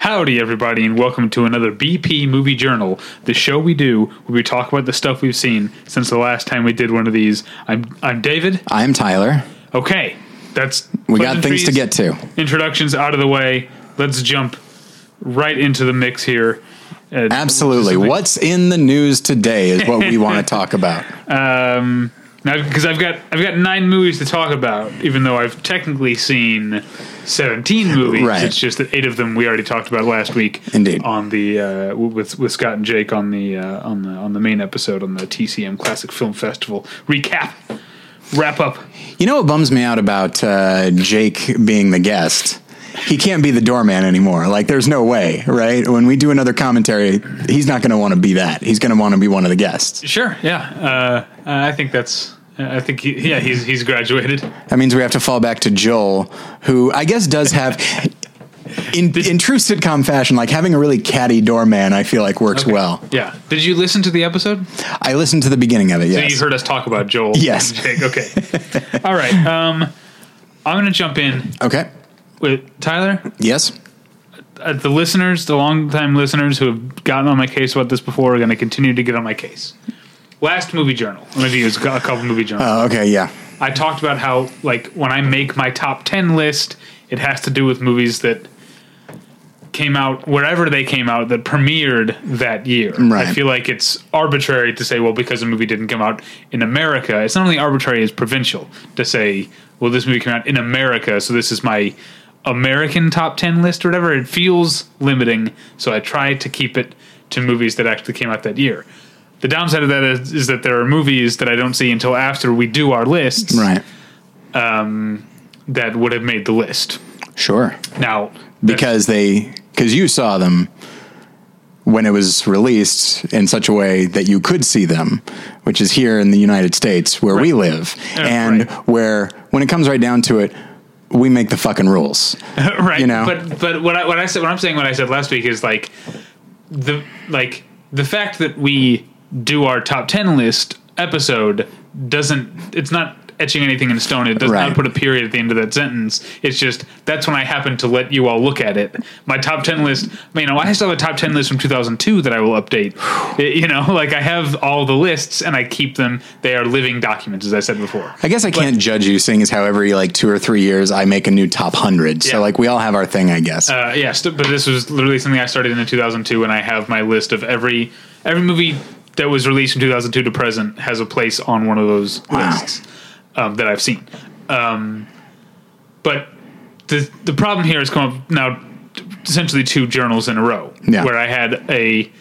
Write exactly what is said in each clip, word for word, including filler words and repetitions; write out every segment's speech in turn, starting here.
Howdy, everybody, and welcome to another B P Movie Journal, the show we do where we talk about the stuff we've seen since the last time we did one of these. I'm I'm David. I'm Tyler. Okay, that's we got things to get to. Introductions out of the way. Let's jump right into the mix here. Uh, Absolutely. What's in the news today is what we want to talk about. Um, now, because I've got I've got nine movies to talk about, even though I've technically seen seventeen movies. Right. It's just that eight of them we already talked about last week. Indeed. On the uh, with with Scott and Jake on the uh, on the on the main episode on the T C M Classic Film Festival recap wrap up. You know what bums me out about uh, Jake being the guest? He can't be the doorman anymore. Like, there's no way, right? When we do another commentary, he's not going to want to be that. He's going to want to be one of the guests. Sure, yeah. Uh, I think that's... I think, he, yeah, he's he's graduated. That means we have to fall back to Joel, who I guess does have... In, did, in true sitcom fashion, like having a really catty doorman, I feel like works okay. well. Yeah. Did you listen to the episode? I listened to the beginning of it, yes. So you heard us talk about Joel. Yes. Jake. Okay. All right. Um, I'm going to jump in. Okay. With Tyler? Yes. Uh, the listeners, the longtime listeners who have gotten on my case about this before are going to continue to get on my case. Last movie journal. Maybe it was a couple movie journals. Oh, uh, okay, yeah. I talked about how, like, when I make my top ten list, it has to do with movies that came out wherever they came out that premiered that year. Right. I feel like it's arbitrary to say, well, because a movie didn't come out in America. It's not only arbitrary, it's provincial to say, well, this movie came out in America, so this is my American top ten list or whatever. It feels limiting, so I try to keep it to movies that actually came out that year. The downside of that is, is that there are movies that I don't see until after we do our lists, right? Um, that would have made the list. Sure. Now, because they... Because you saw them when it was released in such a way that you could see them, which is here in the United States where right. we live, uh, and right. where, when it comes right down to it, we make the fucking rules, right? You know. But but what I what I said what I'm saying what I said last week is like the like the fact that we do our top ten list episode doesn't it's not. etching anything in stone. It does right. not put a period at the end of that sentence. It's just, that's when I happen to let you all look at it. My top ten list, you know, I still have a top ten list from two thousand two that I will update. It, you know, like I have all the lists and I keep them. They are living documents, as I said before. I guess I but, can't judge you, seeing as how every like two or three years I make a new top one hundred. Yeah. So like we all have our thing, I guess. Uh, yes, yeah, st- but this was literally something I started in two thousand two, and I have my list of every every movie that was released from two thousand two to present has a place on one of those wow. lists. Um, that I've seen. Um, but the the problem here has come up now t- essentially two journals in a row yeah. where I had a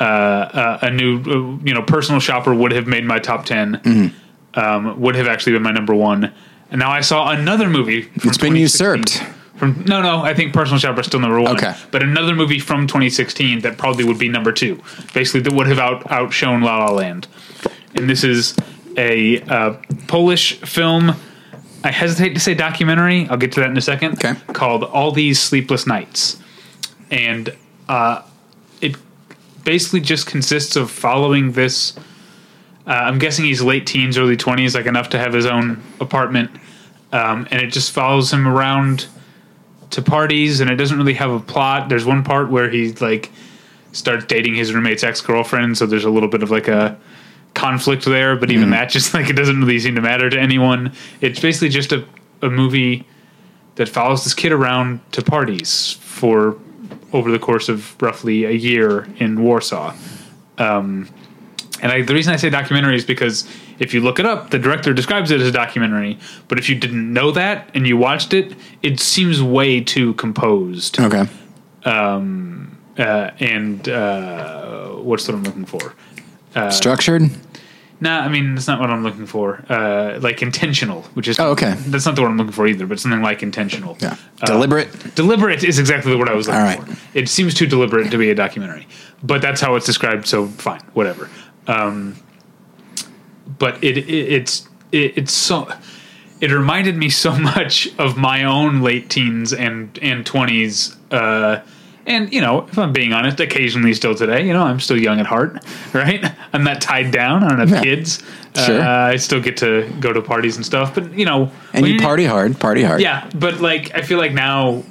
uh, uh, a new, uh, you know, Personal Shopper would have made my top ten, mm-hmm. um, would have actually been my number one. And now I saw another movie. From it's been usurped. From No, no, I think Personal Shopper is still number one. Okay. But another movie from twenty sixteen that probably would be number two. Basically, that would have out, outshone La La Land. And this is... a uh, Polish film, I hesitate to say documentary, I'll get to that in a second, okay. called All These Sleepless Nights. And uh, it basically just consists of following this, uh, I'm guessing he's late teens, early twenties, like enough to have his own apartment, um, and it just follows him around to parties, and it doesn't really have a plot. There's one part where he like starts dating his roommate's ex-girlfriend, so there's a little bit of like a conflict there, but even mm. that just like it doesn't really seem to matter to anyone. It's basically just a, a movie that follows this kid around to parties for over the course of roughly a year in Warsaw. Um, and I, the reason I say documentary is because if you look it up, the director describes it as a documentary, but if you didn't know that and you watched it, it seems way too composed. Okay. Um, uh, and uh, what's what I'm looking for? Uh, Structured? Nah, I mean, that's not what I'm looking for. Uh, like intentional, which is... Oh, okay. That's not the word I'm looking for either, but something like intentional. Yeah. Deliberate? Uh, deliberate is exactly the word I was looking All right. for. It seems too deliberate to be a documentary, but that's how it's described, so fine, whatever. Um, but it, it it's it, it's so... It reminded me so much of my own late teens and, and twenties uh, And, you know, if I'm being honest, occasionally still today, you know, I'm still young at heart, right? I'm not tied down. I don't have yeah. kids. Sure. Uh, I still get to go to parties and stuff. But, you know. And you party hard, party hard. Yeah. But, like, I feel like now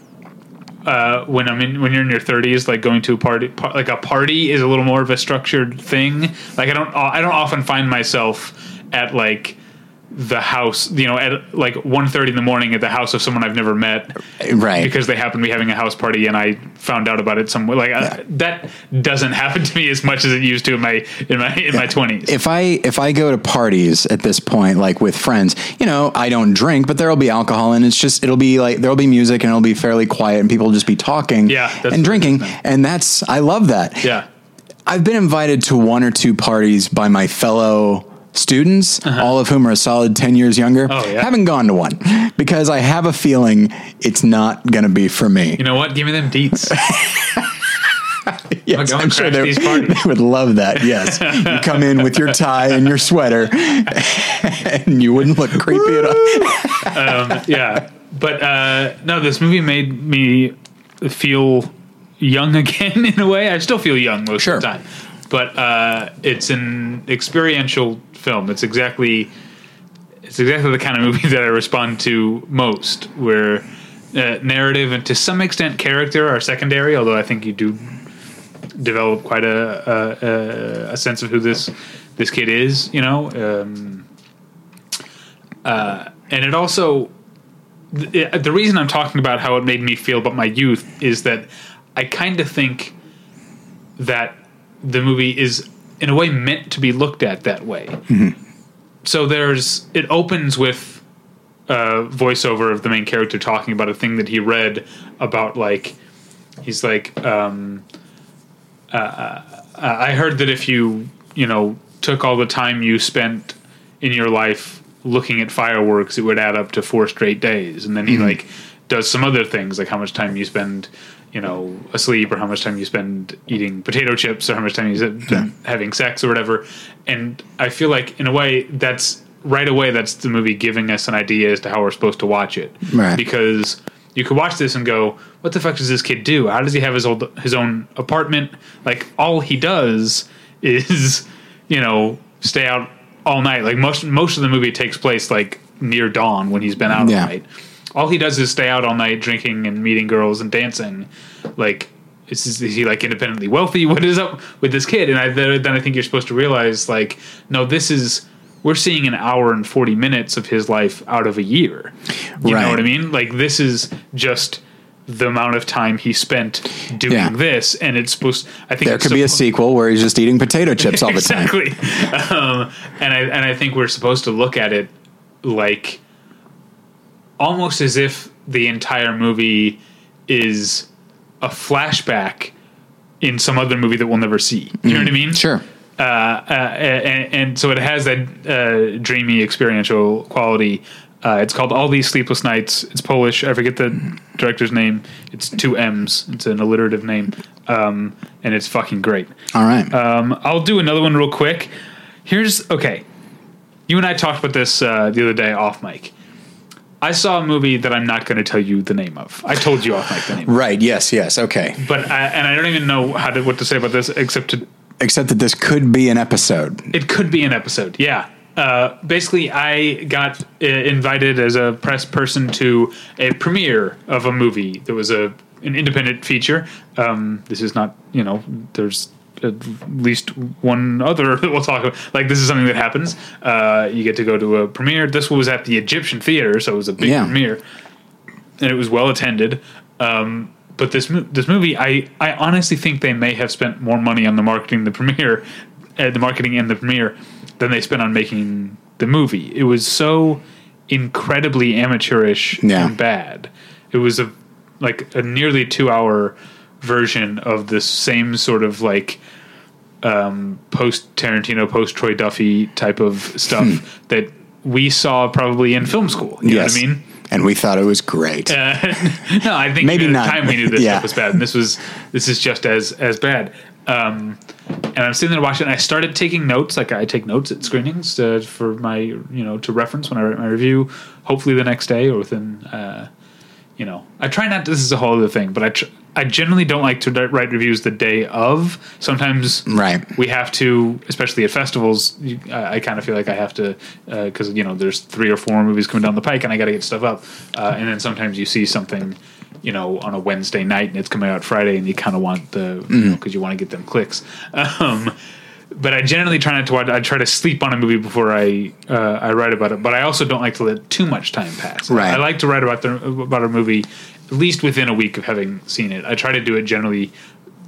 uh, when I'm in, when you're in your thirties, like going to a party, par- like a party is a little more of a structured thing. Like, I don't, I don't often find myself at, like, the house, you know, at like one thirty in the morning at the house of someone I've never met, right? Because they happen to be having a house party and I found out about it somewhere. Like yeah. I, that doesn't happen to me as much as it used to in my in my in yeah. my twenties. If I if I go to parties at this point, like with friends, you know, I don't drink, but there'll be alcohol and it's just it'll be like there'll be music and it'll be fairly quiet and people will just be talking, yeah, and drinking, and that's I love that. Yeah, I've been invited to one or two parties by my fellow students, uh-huh. all of whom are a solid ten years younger. Oh, yeah. Haven't gone to one because I have a feeling it's not going to be for me. You know what? Give me them deets. Yes, I'm sure they would love that. Yes. You come in with your tie and your sweater and you wouldn't look creepy at all. um, yeah. But uh, no, this movie made me feel young again in a way. I still feel young most sure. of the time. But uh, it's an experiential film. It's exactly it's exactly the kind of movie that I respond to most, where uh, narrative and to some extent character are secondary, although I think you do develop quite a, a, a sense of who this this kid is, you know. Um, uh, and it also... The, the reason I'm talking about how it made me feel about my youth is that I kind of think that the movie is in a way meant to be looked at that way. Mm-hmm. So there's, it opens with a voiceover of the main character talking about a thing that he read about, like, he's like, um, uh, I heard that if you, you know, took all the time you spent in your life looking at fireworks, it would add up to four straight days. And then he mm-hmm. like does some other things, like how much time you spend, you know, asleep, or how much time you spend eating potato chips, or how much time you spend yeah. having sex or whatever. And I feel like, in a way, that's right away, that's the movie giving us an idea as to how we're supposed to watch it. Right. Because you could watch this and go, what the fuck does this kid do? How does he have his old, his own apartment? Like, all he does is, you know, stay out all night. Like, most, most of the movie takes place, like, near dawn when he's been out yeah. all night. All he does is stay out all night drinking and meeting girls and dancing. Like, is, is he, like, independently wealthy? What is up with this kid? And I, then I think you're supposed to realize, like, no, this is... We're seeing an hour and forty minutes of his life out of a year. You right. know what I mean? Like, this is just the amount of time he spent doing yeah. this, and it's supposed... I think there could suppo- be a sequel where he's just eating potato chips all the exactly. time. Exactly. um, and I and I think we're supposed to look at it like... almost as if the entire movie is a flashback in some other movie that we'll never see. You know mm, what I mean? Sure. Uh, uh, and, and so it has that uh, dreamy experiential quality. Uh, it's called All These Sleepless Nights. It's Polish. I forget the director's name. It's two M's. It's an alliterative name. Um, and it's fucking great. All right. Um, I'll do another one real quick. Here's, okay. You and I talked about this uh, the other day off mic. I saw a movie that I'm not going to tell you the name of. I told you off mic the name. Right. Of. Yes. Yes. Okay. But I, and I don't even know how to, what to say about this except to except that this could be an episode. It could be an episode. Yeah. Uh, basically, I got uh, invited as a press person to a premiere of a movie that was a an independent feature. Um, this is not, you know, there's at least one other that we'll talk about. Like, this is something that happens. Uh, you get to go to a premiere. This was at the Egyptian Theater, so it was a big yeah. premiere, and it was well attended. Um, but this this movie, I, I honestly think they may have spent more money on the marketing the premiere, uh, the marketing and the premiere, than they spent on making the movie. It was so incredibly amateurish yeah. and bad. It was a like a nearly two hour. version of this same sort of like um, post Tarantino, post Troy Duffy type of stuff hmm. that we saw probably in film school. You yes. know what I mean? And we thought it was great. Uh, no, I think maybe at the time we knew this yeah. stuff was bad, and this was this is just as as bad. Um, and I'm sitting there watching. And I started taking notes, like I take notes at screenings uh, for my you know to reference when I write my review. Hopefully the next day or within uh, you know I try not. This is a whole other thing, but I. Tr- I generally don't like to write reviews the day of. Sometimes right. we have to, especially at festivals, I, I kind of feel like I have to, because, uh, you know, there's three or four movies coming down the pike and I got to get stuff up. Uh, and then sometimes you see something, you know, on a Wednesday night and it's coming out Friday and you kind of want the, mm. you know, because you want to get them clicks. Um, but I generally try not to watch, I try to sleep on a movie before I uh, I write about it. But I also don't like to let too much time pass. Right. I like to write about the, about a movie at least within a week of having seen it. I try to do it generally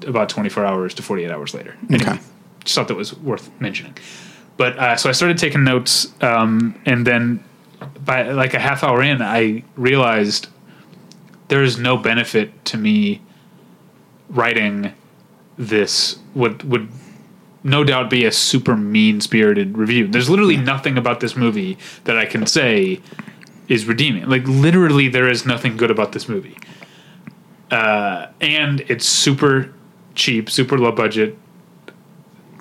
about twenty-four hours to forty-eight hours later. Anyway, okay. Just thought that was worth mentioning. But uh, so I started taking notes, um, and then by like a half hour in, I realized there is no benefit to me writing this, what would no doubt be a super mean-spirited review. There's literally nothing about this movie that I can say is redeeming. Like, literally, there is nothing good about this movie. Uh, and it's super cheap, super low budget.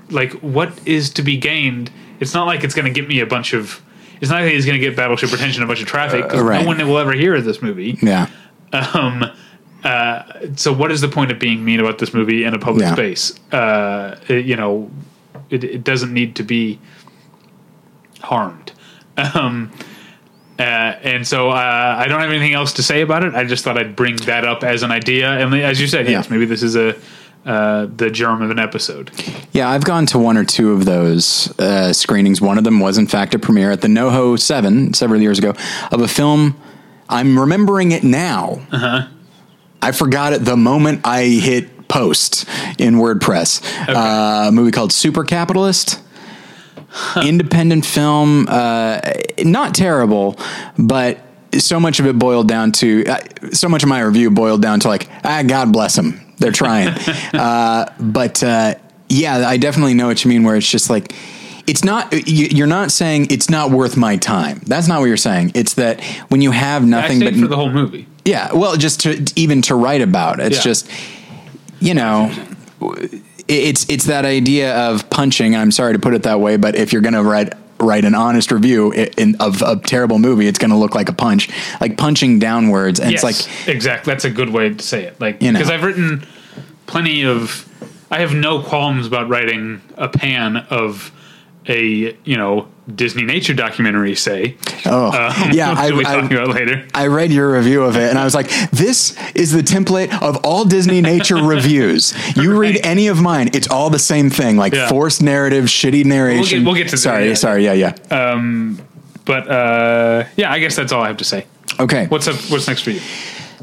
Like, what is to be gained? It's not like it's going to get me a bunch of... It's not like it's going to get Battleship Retention a bunch of traffic, because uh, right. no one will ever hear of this movie. Yeah. Um, uh, so what is the point of being mean about this movie in a public yeah. space? Uh, it, you know, it, it doesn't need to be harmed. Um... Uh, and so uh, I don't have anything else to say about it. I just thought I'd bring that up as an idea. And as you said, yeah. yes, maybe this is a uh, the germ of an episode. Yeah, I've gone to one or two of those uh, screenings. One of them was, in fact, a premiere at the NoHo seven several years ago of a film. I'm remembering it now. Uh-huh. I forgot it the moment I hit post in WordPress. Okay. Uh, a movie called Super Capitalist. Huh. Independent film, uh, not terrible, but so much of it boiled down to, uh, so much of my review boiled down to like, ah, God bless them. They're trying. uh, but, uh, yeah, I definitely know what you mean, where it's just like, it's not, you, you're not saying it's not worth my time. That's not what you're saying. It's that when you have nothing but for the whole movie. Yeah. Well, just to even to write about, it's yeah. just, you know, It's it's that idea of punching. And I'm sorry to put it that way, but if you're going to write write an honest review in, of a terrible movie, it's going to look like a punch, like punching downwards. And yes, it's like exactly. That's a good way to say it. Like, because you know. I've written plenty of. I have no qualms about writing a pan of a you know Disney nature documentary. Say, oh um, yeah, I, we I, about later. I read your review of it, and I was like, "This is the template of all Disney nature reviews. You right. read any of mine, it's all the same thing, like yeah. forced narrative, shitty narration." We'll get, we'll get to sorry, that. sorry, yeah, yeah. Um, but uh, yeah, I guess that's all I have to say. Okay, what's up? What's next for you?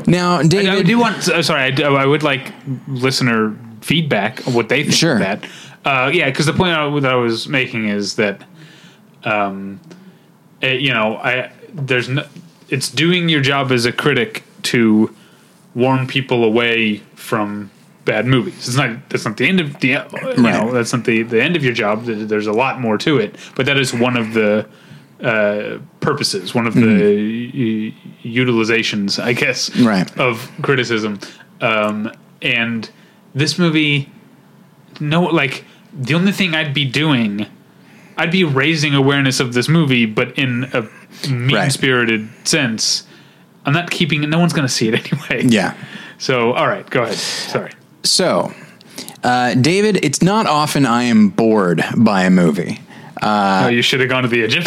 Now, David, I, I do want. Uh, sorry, I, do, I would like listener feedback on what they think sure. of that. Uh, yeah, because the point I, that I was making is that, um, it, you know, I there's no, it's doing your job as a critic to warn people away from bad movies. It's not that's not the end of the you right. know that's not the, the end of your job. There's a lot more to it, but that is one of the uh, purposes, one of mm-hmm. the u- utilizations, I guess, right. of criticism. Um, and this movie, no, like. The only thing I'd be doing, I'd be raising awareness of this movie, but in a mean-spirited right. sense. I'm not keeping it. No one's going to see it anyway. Yeah. So, all right, go ahead. Sorry. So, uh, David, it's not often I am bored by a movie. Uh, oh, you should have gone to the Egyptian.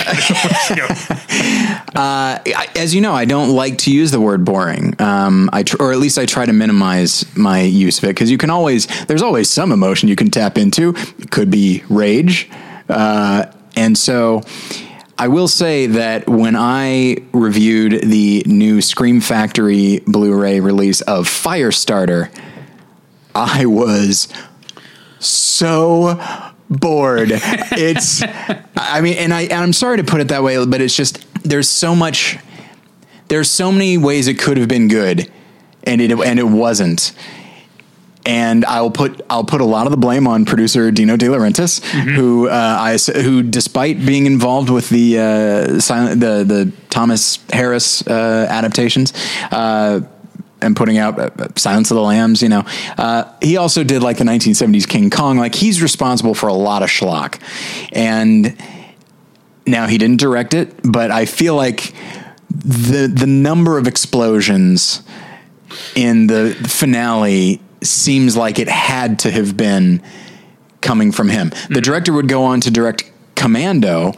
uh, as you know, I don't like to use the word boring. Um, I tr- or at least I try to minimize my use of it, because you can always, there's always some emotion you can tap into. It could be rage. Uh, and so I will say that when I reviewed the new Scream Factory Blu-ray release of Firestarter, I was so bored. It's, I mean, and I, and I'm sorry to put it that way, but it's just, there's so much, there's so many ways it could have been good, and it, and it wasn't. And I'll put, I'll put a lot of the blame on producer Dino de Laurentiis, mm-hmm. who, uh, I, who despite being involved with the, uh, silent, the, the Thomas Harris, uh, adaptations, uh, and putting out uh, Silence of the Lambs, you know. Uh, he also did, like, the nineteen seventies King Kong. Like, he's responsible for a lot of schlock. And now he didn't direct it, but I feel like the the number of explosions in the finale seems like it had to have been coming from him. The director would go on to direct Commando,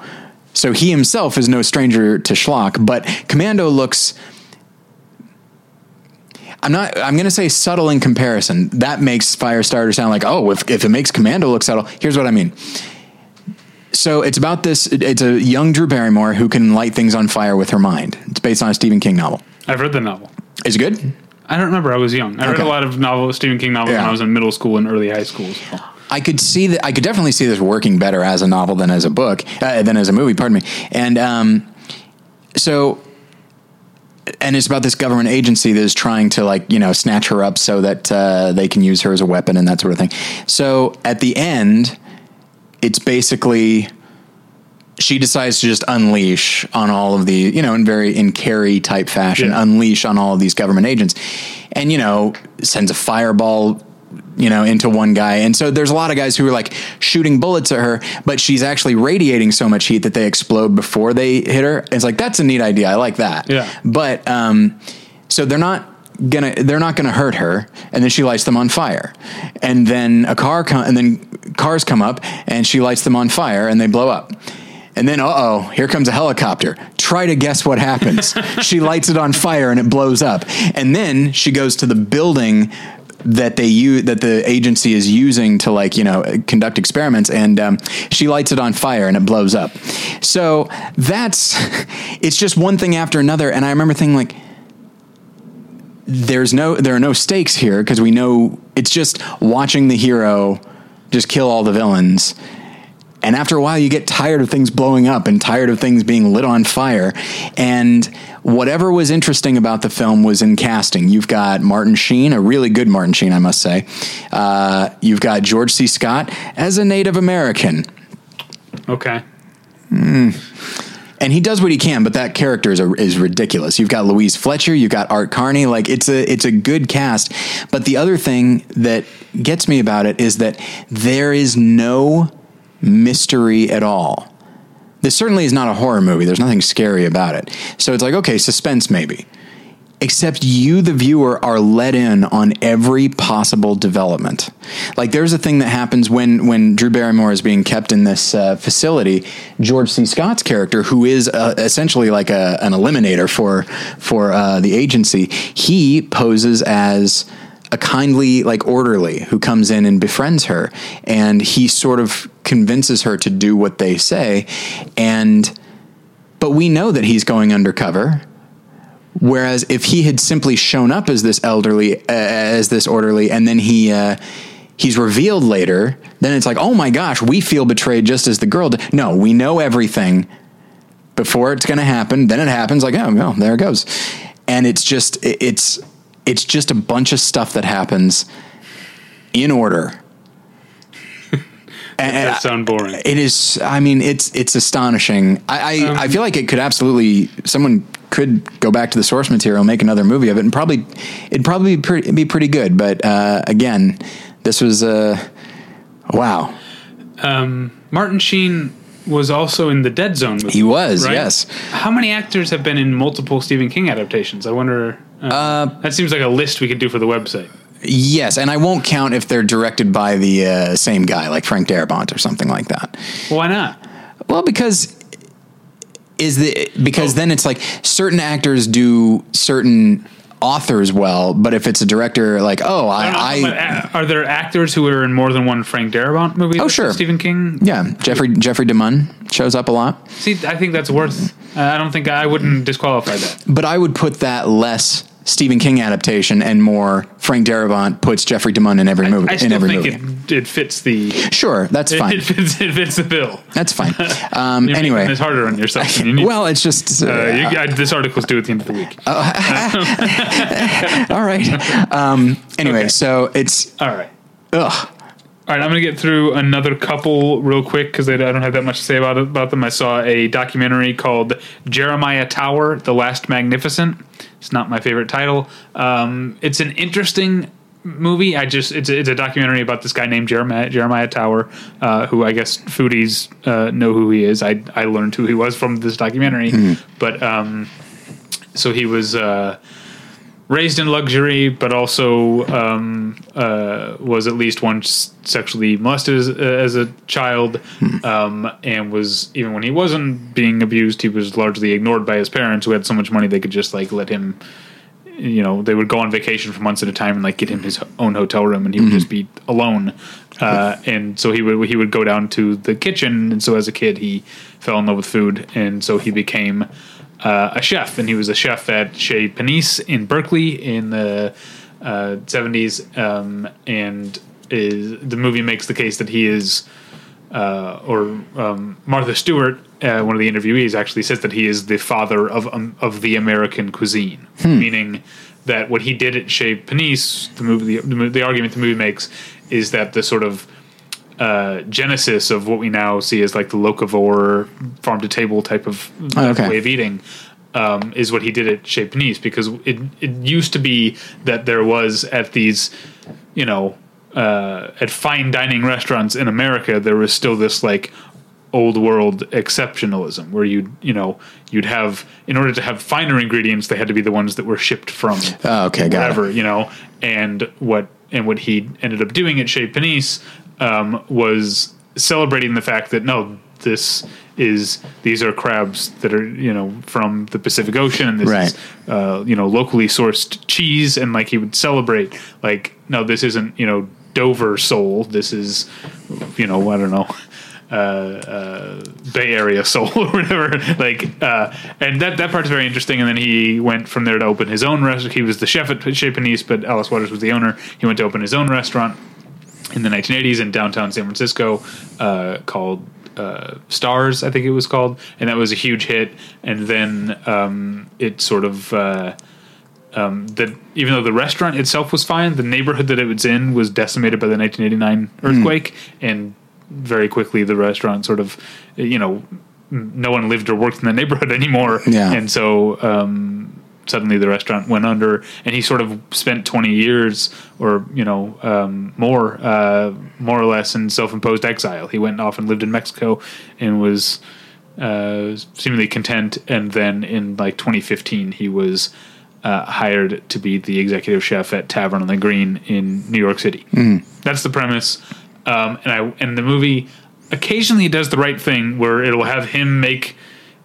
so he himself is no stranger to schlock, but Commando looks... I'm not, I'm going to say subtle in comparison. That makes Firestarter sound like, oh, if, if it makes Commando look subtle, here's what I mean. So it's about this, it's a young Drew Barrymore who can light things on fire with her mind. It's based on a Stephen King novel. I've read the novel. Is it good? I don't remember. I was young. I okay. read a lot of novel, Stephen King novels yeah. when I was in middle school and early high school. So. I could see that. I could definitely see this working better as a novel than as a book, uh, than as a movie, pardon me. And um, so... And it's about this government agency that is trying to, like, you know, snatch her up so that uh, they can use her as a weapon and that sort of thing. So at the end, it's basically she decides to just unleash on all of the, you know, in very in Carrie type fashion, yeah. unleash on all of these government agents and, you know, sends a fireball, you know, into one guy. And so there's a lot of guys who are like shooting bullets at her, but she's actually radiating so much heat that they explode before they hit her. It's like, that's a neat idea. I like that. Yeah. But, um, so they're not gonna, they're not gonna hurt her. And then she lights them on fire. And then a car come, and then cars come up and she lights them on fire and they blow up. And then, uh-oh, here comes a helicopter. Try to guess what happens. She lights it on fire and it blows up. And then she goes to the building that they use, that the agency is using to, like, you know, conduct experiments, and um, she lights it on fire and it blows up. So that's, it's just one thing after another. And I remember thinking, like, there's no, there are no stakes here. 'Cause we know it's just watching the hero just kill all the villains. And after a while you get tired of things blowing up and tired of things being lit on fire. And whatever was interesting about the film was in casting. You've got Martin Sheen, a really good Martin Sheen, I must say. Uh, you've got George C. Scott as a Native American. Okay. Mm. And he does what he can, but that character is, a, is ridiculous. You've got Louise Fletcher, you've got Art Carney. Like, it's a, it's a good cast. But the other thing that gets me about it is that there is no mystery at all. This certainly is not a horror movie. There's nothing scary about it. So it's like, okay, suspense maybe. Except you, the viewer, are let in on every possible development. Like, there's a thing that happens when, when Drew Barrymore is being kept in this uh, facility. George C. Scott's character, who is uh, essentially like a, an eliminator for, for uh, the agency, he poses as a kindly, like, orderly who comes in and befriends her. And he sort of convinces her to do what they say. And, but we know that he's going undercover. Whereas if he had simply shown up as this elderly, uh, as this orderly, and then he, uh, he's revealed later, then it's like, oh my gosh, we feel betrayed just as the girl did. No, we know everything before it's going to happen. Then it happens, like, oh no, there it goes. And it's just, it's, it's just a bunch of stuff that happens in order. That does sound boring. It is. I mean, it's it's astonishing. I I, um, I feel like it could absolutely, someone could go back to the source material and make another movie of it, and probably it'd probably be pretty, be pretty good. But uh, again, this was a uh, wow. Um, Martin Sheen was also in the Dead Zone movie. He was, right? Yes. How many actors have been in multiple Stephen King adaptations? I wonder. Uh, uh, that seems like a list we could do for the website. Yes, and I won't count if they're directed by the uh, same guy, like Frank Darabont or something like that. Why not? Well, because is the because oh. then it's like certain actors do certain authors well, but if it's a director, like, oh, I... I, know, I but are there actors who are in more than one Frank Darabont movie? Oh, sure. Stephen King? Yeah, Jeffrey Jeffrey DeMunn shows up a lot. See, I think that's worth... Uh, I don't think... I wouldn't disqualify that. But I would put that less... Stephen King adaptation and more Frank Darabont puts Jeffrey DeMunn in every movie. I, I still in every think movie. It, it fits the... Sure, that's it, fine. It fits, it fits the bill. That's fine. Um, You're anyway. It's harder on yourself. You need, well, it's just... Uh, uh, you, I, this article's due at the end of the week. Uh, all right. Um, anyway, okay. so it's... All right. Ugh. All right, I'm going to get through another couple real quick because I don't have that much to say about, it, about them. I saw a documentary called Jeremiah Tower: The Last Magnificent. It's not my favorite title. Um, it's an interesting movie. I just it's a, it's a documentary about this guy named Jeremiah, Jeremiah Tower, uh, who I guess foodies uh, know who he is. I I learned who he was from this documentary. Mm-hmm. But um, so he was. Uh, raised in luxury, but also um, uh, was at least once sexually molested as, uh, as a child, hmm. um, and was, even when he wasn't being abused, he was largely ignored by his parents, who had so much money they could just like let him, you know, they would go on vacation for months at a time and like get him his own hotel room, and he would mm-hmm. just be alone. Uh, and so he would, he would go down to the kitchen. And so as a kid, he fell in love with food, and so he became Uh, a chef, and he was a chef at Chez Panisse in Berkeley in the uh, seventies, um, and is, the movie makes the case that he is, uh, or um, Martha Stewart, uh, one of the interviewees, actually says that he is the father of um, of the American cuisine, hmm. meaning that what he did at Chez Panisse, the movie, the, the, the argument the movie makes is that the sort of Uh, genesis of what we now see as like the locavore farm to table type of oh, okay. way of eating um, is what he did at Chez Panisse, because it it used to be that there was at these, you know, uh, at fine dining restaurants in America, there was still this like old world exceptionalism where you you know you'd have, in order to have finer ingredients, they had to be the ones that were shipped from oh, okay, wherever, got it. You know, and what and what he ended up doing at Chez Panisse Um, was celebrating the fact that no, this is these are crabs that are, you know, from the Pacific Ocean, and this right. is uh, you know, locally sourced cheese, and like he would celebrate like, no, this isn't, you know, Dover sole, this is, you know, I don't know, uh, uh, Bay Area sole or whatever, like uh, and that that part's very interesting. And then he went from there to open his own restaurant. He was the chef at Chez Panisse, but Alice Waters was the owner. He went to open his own restaurant in the nineteen eighties in downtown San Francisco, uh, called uh, Stars, I think it was called, and that was a huge hit. And then um, it sort of uh, um, that even though the restaurant itself was fine, the neighborhood that it was in was decimated by the nineteen eighty-nine earthquake, mm. and very quickly the restaurant sort of, you know, no one lived or worked in the neighborhood anymore, yeah. and so. Um, Suddenly the restaurant went under, and he sort of spent twenty years or, you know, um, more, uh, more or less in self-imposed exile. He went off and lived in Mexico and was uh, seemingly content. And then in like twenty fifteen, he was uh, hired to be the executive chef at Tavern on the Green in New York City. Mm. That's the premise. Um, and I, and the movie occasionally does the right thing where it'll have him make,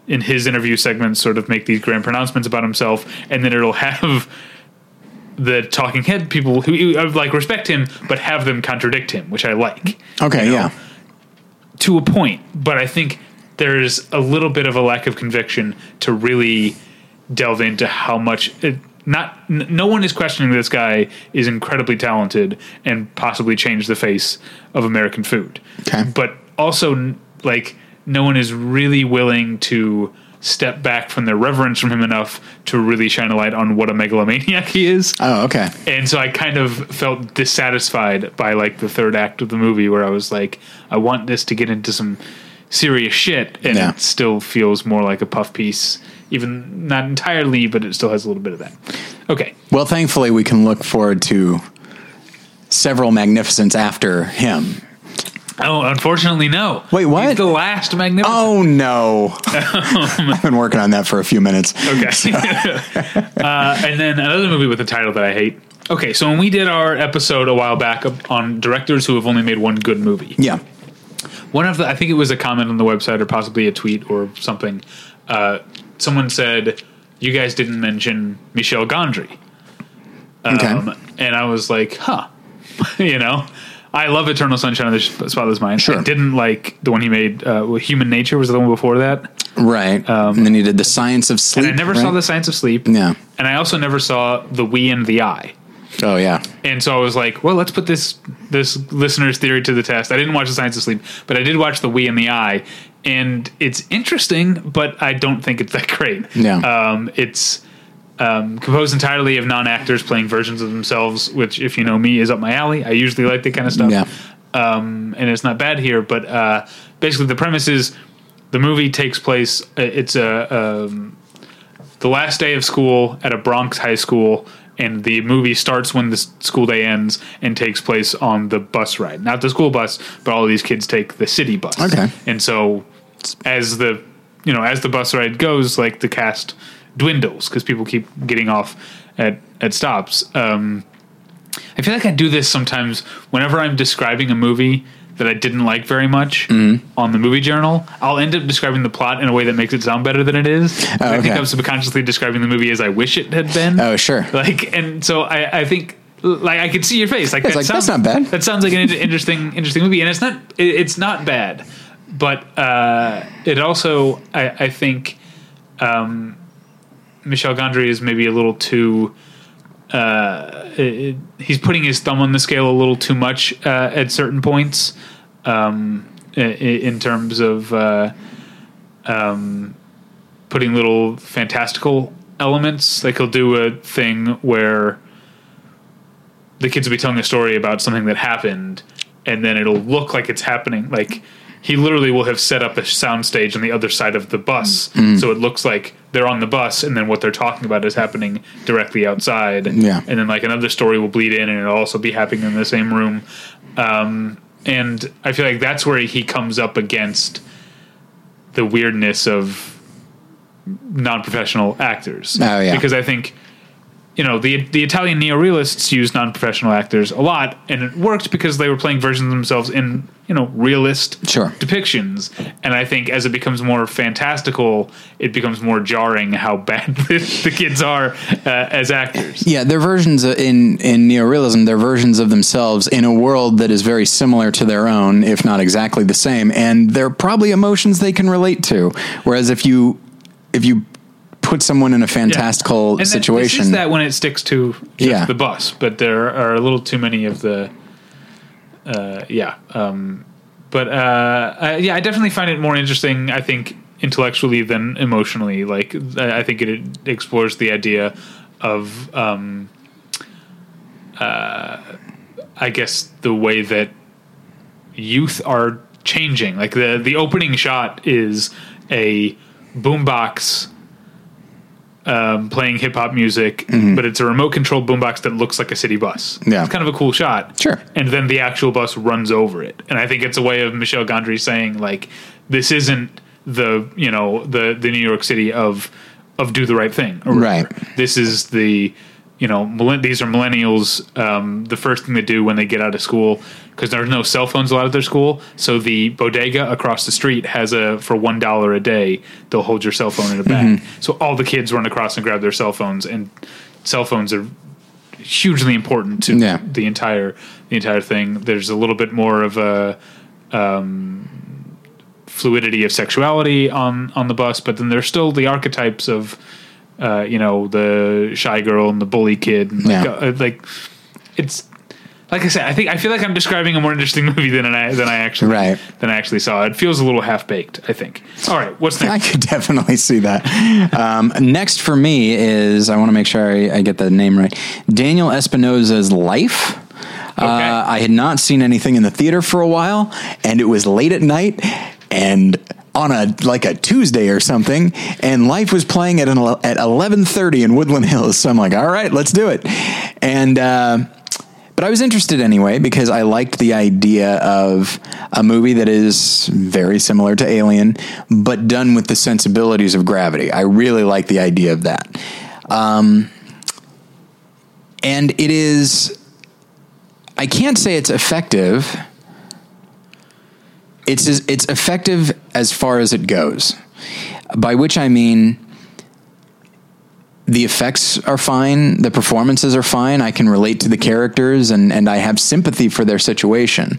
in his interview segments, sort of make these grand pronouncements about himself, and then it'll have the talking head people who like respect him, but have them contradict him, which I like. Okay. You know, yeah. To a point, but I think there's a little bit of a lack of conviction to really delve into how much it, not, n- no one is questioning this guy is incredibly talented and possibly changed the face of American food. Okay. But also like, no one is really willing to step back from their reverence from him enough to really shine a light on what a megalomaniac he is. Oh, okay. And so I kind of felt dissatisfied by like the third act of the movie, where I was like, I want this to get into some serious shit, and yeah. it still feels more like a puff piece, even not entirely, but it still has a little bit of that. Okay. Well, thankfully we can look forward to several magnificents after him. Oh, unfortunately, no. Wait, what? He's the last magnificent. Oh, no. Um, I've been working on that for a few minutes. Okay. So. uh, and then another movie with a title that I hate. Okay, so when we did our episode a while back on directors who have only made one good movie. Yeah. One of the, I think it was a comment on the website or possibly a tweet or something. Uh, someone said, you guys didn't mention Michel Gondry. Um, okay. And I was like, huh. you know? I love Eternal Sunshine of the Spotless Mind. Sure. I didn't like the one he made. Uh, Human Nature was the one before that. Right. Um, and then he did The Science of Sleep. And I never right? saw The Science of Sleep. Yeah. And I also never saw The We and the Eye. Oh, yeah. And so I was like, well, let's put this this listener's theory to the test. I didn't watch The Science of Sleep, but I did watch The We and the Eye. And it's interesting, but I don't think it's that great. Yeah. Um, it's... Um, composed entirely of non-actors playing versions of themselves, which, if you know me, is up my alley. I usually like that kind of stuff. Yeah. Um, and it's not bad here, but uh, basically the premise is the movie takes place, it's a, um, the last day of school at a Bronx high school, and the movie starts when the school day ends and takes place on the bus ride. Not the school bus, but all of these kids take the city bus. Okay. And so as the, you know, as the bus ride goes, like the cast dwindles because people keep getting off at, at stops. Um, I feel like I do this sometimes whenever I'm describing a movie that I didn't like very much mm. on the movie journal. I'll end up describing the plot in a way that makes it sound better than it is. Oh, okay. I think I'm subconsciously describing the movie as I wish it had been. Oh, sure. Like, and so I, I think, like, I could see your face. Like, that like sounds, that's not bad. That sounds like an interesting, interesting movie. And it's not, it, it's not bad, but uh, it also, I, I think um, Michel Gondry is maybe a little too, uh, it, he's putting his thumb on the scale a little too much uh, at certain points. Um, in, in terms of uh, um, putting little fantastical elements, like he'll do a thing where the kids will be telling a story about something that happened, and then it'll look like it's happening. Like he literally will have set up a soundstage on the other side of the bus, mm. so it looks like they're on the bus, and then what they're talking about is happening directly outside. Yeah, and then like another story will bleed in, and it'll also be happening in the same room. Um, And I feel like that's where he comes up against the weirdness of non-professional actors. Oh, yeah. Because I think, you know, the the Italian neorealists used non-professional actors a lot, and it worked because they were playing versions of themselves in, you know, realist sure. depictions. And I think as it becomes more fantastical, it becomes more jarring how bad the kids are uh, as actors. Yeah, their versions of, in in neorealism, their versions of themselves in a world that is very similar to their own, if not exactly the same, and they're probably emotions they can relate to. Whereas if you if you put someone in a fantastical yeah. situation. This is that when it sticks to just yeah. the bus, but there are a little too many of the, uh, yeah. Um, but, uh, I, yeah, I definitely find it more interesting, I think, intellectually than emotionally. Like, I think it, it explores the idea of, um, uh, I guess the way that youth are changing. Like the, the opening shot is a boombox, Um, playing hip hop music, mm-hmm. but it's a remote controlled boombox that looks like a city bus. Yeah. It's kind of a cool shot. Sure. And then the actual bus runs over it. And I think it's a way of Michel Gondry saying, like, this isn't the, you know, the, the New York City of, of Do the Right Thing. Or right. Whatever. This is the, you know, millenn- these are millennials. Um, the first thing they do when they get out of school, because there's no cell phones allowed at their school. So the bodega across the street has a, for one dollar a day, they'll hold your cell phone in a bag. Mm-hmm. So all the kids run across and grab their cell phones, and cell phones are hugely important to yeah. the entire, the entire thing. There's a little bit more of a, um, fluidity of sexuality on, on the bus, but then there's still the archetypes of, uh, you know, the shy girl and the bully kid. And yeah. like, uh, like it's, Like I said, I think I feel like I'm describing a more interesting movie than I than I actually right. than I actually saw. It feels a little half baked, I think. All right, what's next? I could definitely see that. um, next for me is I want to make sure I, I get the name right. Daniel Espinosa's Life. Okay. Uh, I had not seen anything in the theater for a while, and it was late at night, and on a like a Tuesday or something, and Life was playing at an, at eleven thirty in Woodland Hills. So I'm like, all right, let's do it, and. Uh, But I was interested anyway, because I liked the idea of a movie that is very similar to Alien, but done with the sensibilities of Gravity. I really like the idea of that. Um, and it is, I can't say it's effective. It's, it's effective as far as it goes, by which I mean, the effects are fine. The performances are fine. I can relate to the characters, and, and I have sympathy for their situation.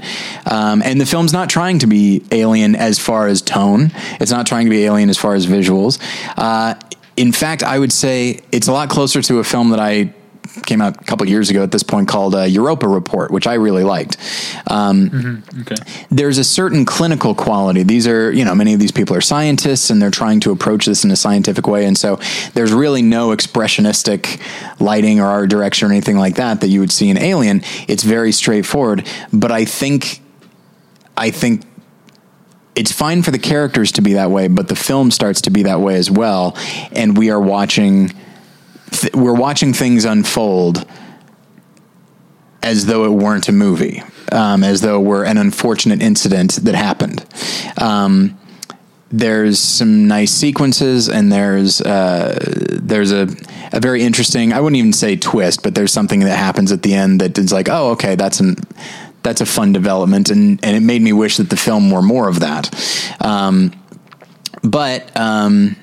Um, and the film's not trying to be Alien as far as tone. It's not trying to be Alien as far as visuals. Uh, in fact, I would say it's a lot closer to a film that I came out a couple of years ago at this point called uh, Europa Report, which I really liked. Um, mm-hmm. okay. There's a certain clinical quality. These are, you know, many of these people are scientists, and they're trying to approach this in a scientific way. And so there's really no expressionistic lighting or art direction or anything like that, that you would see in Alien. It's very straightforward, but I think, I think, it's fine for the characters to be that way, but the film starts to be that way as well. And we are watching Th- we're watching things unfold as though it weren't a movie, um, as though it were an unfortunate incident that happened. Um, there's some nice sequences, and there's uh, there's a, a very interesting, I wouldn't even say twist, but there's something that happens at the end that is like, oh, okay, that's an that's a fun development, and, and it made me wish that the film were more of that. Um, but um,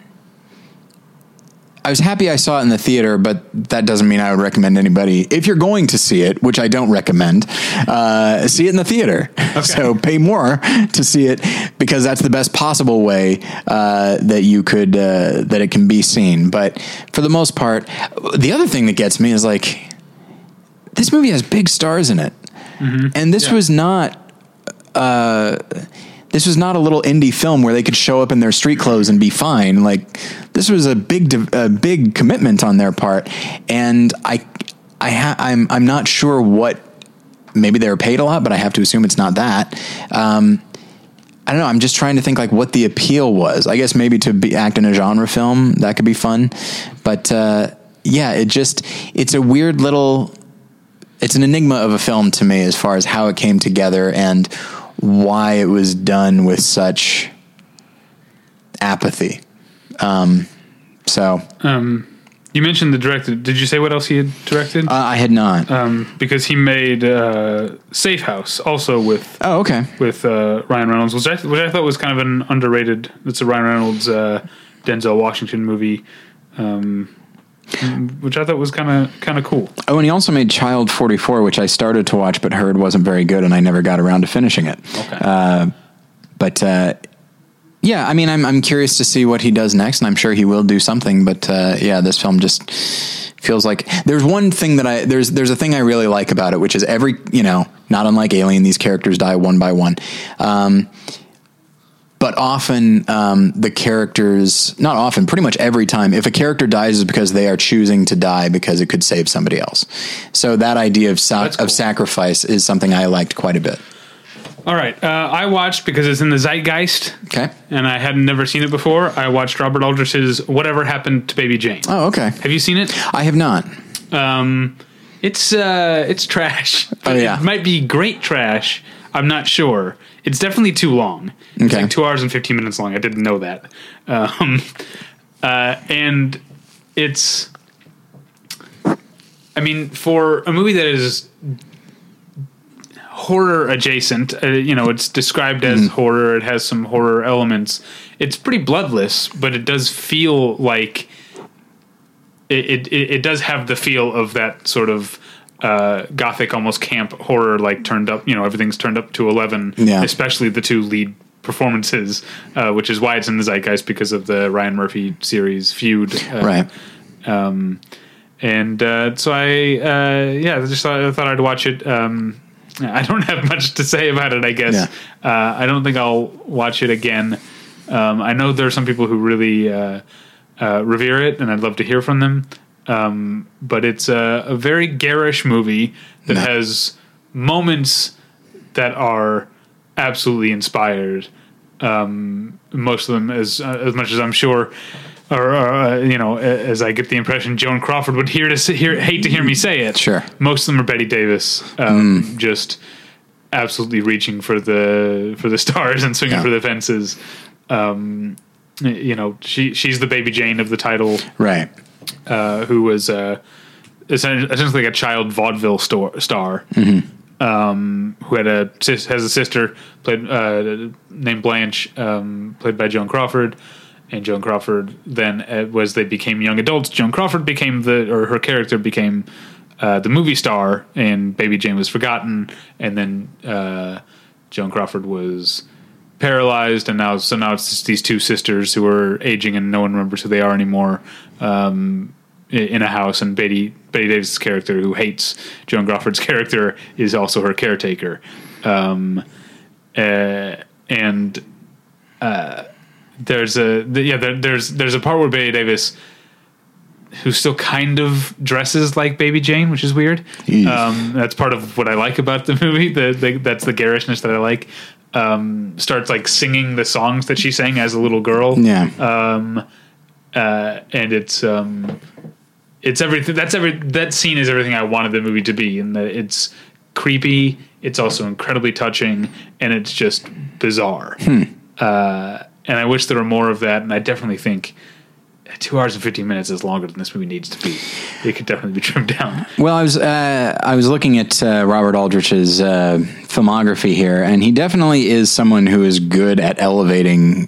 I was happy I saw it in the theater, but that doesn't mean I would recommend anybody. If you're going to see it, which I don't recommend, uh, see it in the theater. Okay. So pay more to see it, because that's the best possible way uh, that you could, uh, that it can be seen. But for the most part, the other thing that gets me is like, this movie has big stars in it. Mm-hmm. And this yeah. was not, uh, this was not a little indie film where they could show up in their street clothes and be fine. Like, this was a big, a big commitment on their part. And I, I ha- I'm, I'm not sure what, maybe they were paid a lot, but I have to assume it's not that. Um, I don't know. I'm just trying to think like what the appeal was. I guess maybe to be act in a genre film, that could be fun. But, uh, yeah, it just, it's a weird little, it's an enigma of a film to me as far as how it came together and why it was done with such apathy. Um, so, um, you mentioned the director. Did you say what else he had directed? Uh, I had not. Um, because he made, uh, Safe House also with, oh, okay. With, uh, Ryan Reynolds, which I, th- which I thought was kind of an underrated, it's a Ryan Reynolds, uh, Denzel Washington movie. Um, Which I thought was kind of kind of cool. Oh, and he also made Child forty-four, which I started to watch but heard wasn't very good, and I never got around to finishing it. Okay. Uh, but uh, yeah, I mean, I'm I'm curious to see what he does next, and I'm sure he will do something. But uh, yeah, this film just feels like there's one thing that I there's there's a thing I really like about it, which is every you know not unlike Alien, these characters die one by one. Um, But often um, the characters, not often, pretty much every time, if a character dies is because they are choosing to die because it could save somebody else. So that idea of sa- cool. of sacrifice is something I liked quite a bit. All right. Uh, I watched, because it's in the zeitgeist, okay, and I had never seen it before, I watched Robert Aldrich's Whatever Happened to Baby Jane. Oh, okay. Have you seen it? I have not. Um, it's uh, it's trash. Oh, yeah. It might be great trash. I'm not sure. It's definitely too long. It's okay. Like two hours and fifteen minutes long. I didn't know that. Um, uh, and it's, I mean, for a movie that is horror adjacent, uh, you know, it's described as mm. horror. It has some horror elements. It's pretty bloodless, but it does feel like it, it, it does have the feel of that sort of, uh, gothic, almost camp horror, like turned up, you know, everything's turned up to eleven, yeah. Especially the two lead performances, uh, which is why it's in the zeitgeist, because of the Ryan Murphy series Feud. Uh, right. Um, and, uh, so I, uh, yeah, I just thought, I thought I'd watch it. Um, I don't have much to say about it, I guess. Yeah. Uh, I don't think I'll watch it again. Um, I know there are some people who really, uh, uh, revere it, and I'd love to hear from them. Um, but it's a, a very garish movie that no. has moments that are absolutely inspired. Um, most of them, as uh, as much as I'm sure, or uh, you know, as I get the impression, Joan Crawford would hear to say, hear, hate to hear me say it. Sure, most of them are Bette Davis, um, mm. just absolutely reaching for the for the stars and swinging yeah. for the fences. Um, you know, she she's the Baby Jane of the title, right? Uh, who was uh, essentially like a child vaudeville star, star mm-hmm. um, who had a has a sister played uh, named Blanche, um, played by Joan Crawford, and Joan Crawford then uh, was they became young adults. Joan Crawford became the or her character became uh, the movie star, and Baby Jane was forgotten, and then uh, Joan Crawford was paralyzed, and now so now it's just these two sisters who are aging, and no one remembers who they are anymore. Um, in a house, and Betty Betty Davis' character, who hates Joan Crawford's character, is also her caretaker. Um, uh, and uh, there's a the, yeah there, there's there's a part where Betty Davis, who still kind of dresses like Baby Jane, which is weird. Um, that's part of what I like about the movie. The, the that's the garishness that I like. Um, starts like singing the songs that she sang as a little girl. Yeah. Um, Uh, and it's, um, it's everything that's every, that scene is everything I wanted the movie to be. And that it's creepy. It's also incredibly touching, and it's just bizarre. Hmm. Uh, And I wish there were more of that, and I definitely think two hours and fifteen minutes is longer than this movie needs to be. It could definitely be trimmed down. Well, I was uh, I was looking at uh, Robert Aldrich's uh, filmography here, and he definitely is someone who is good at elevating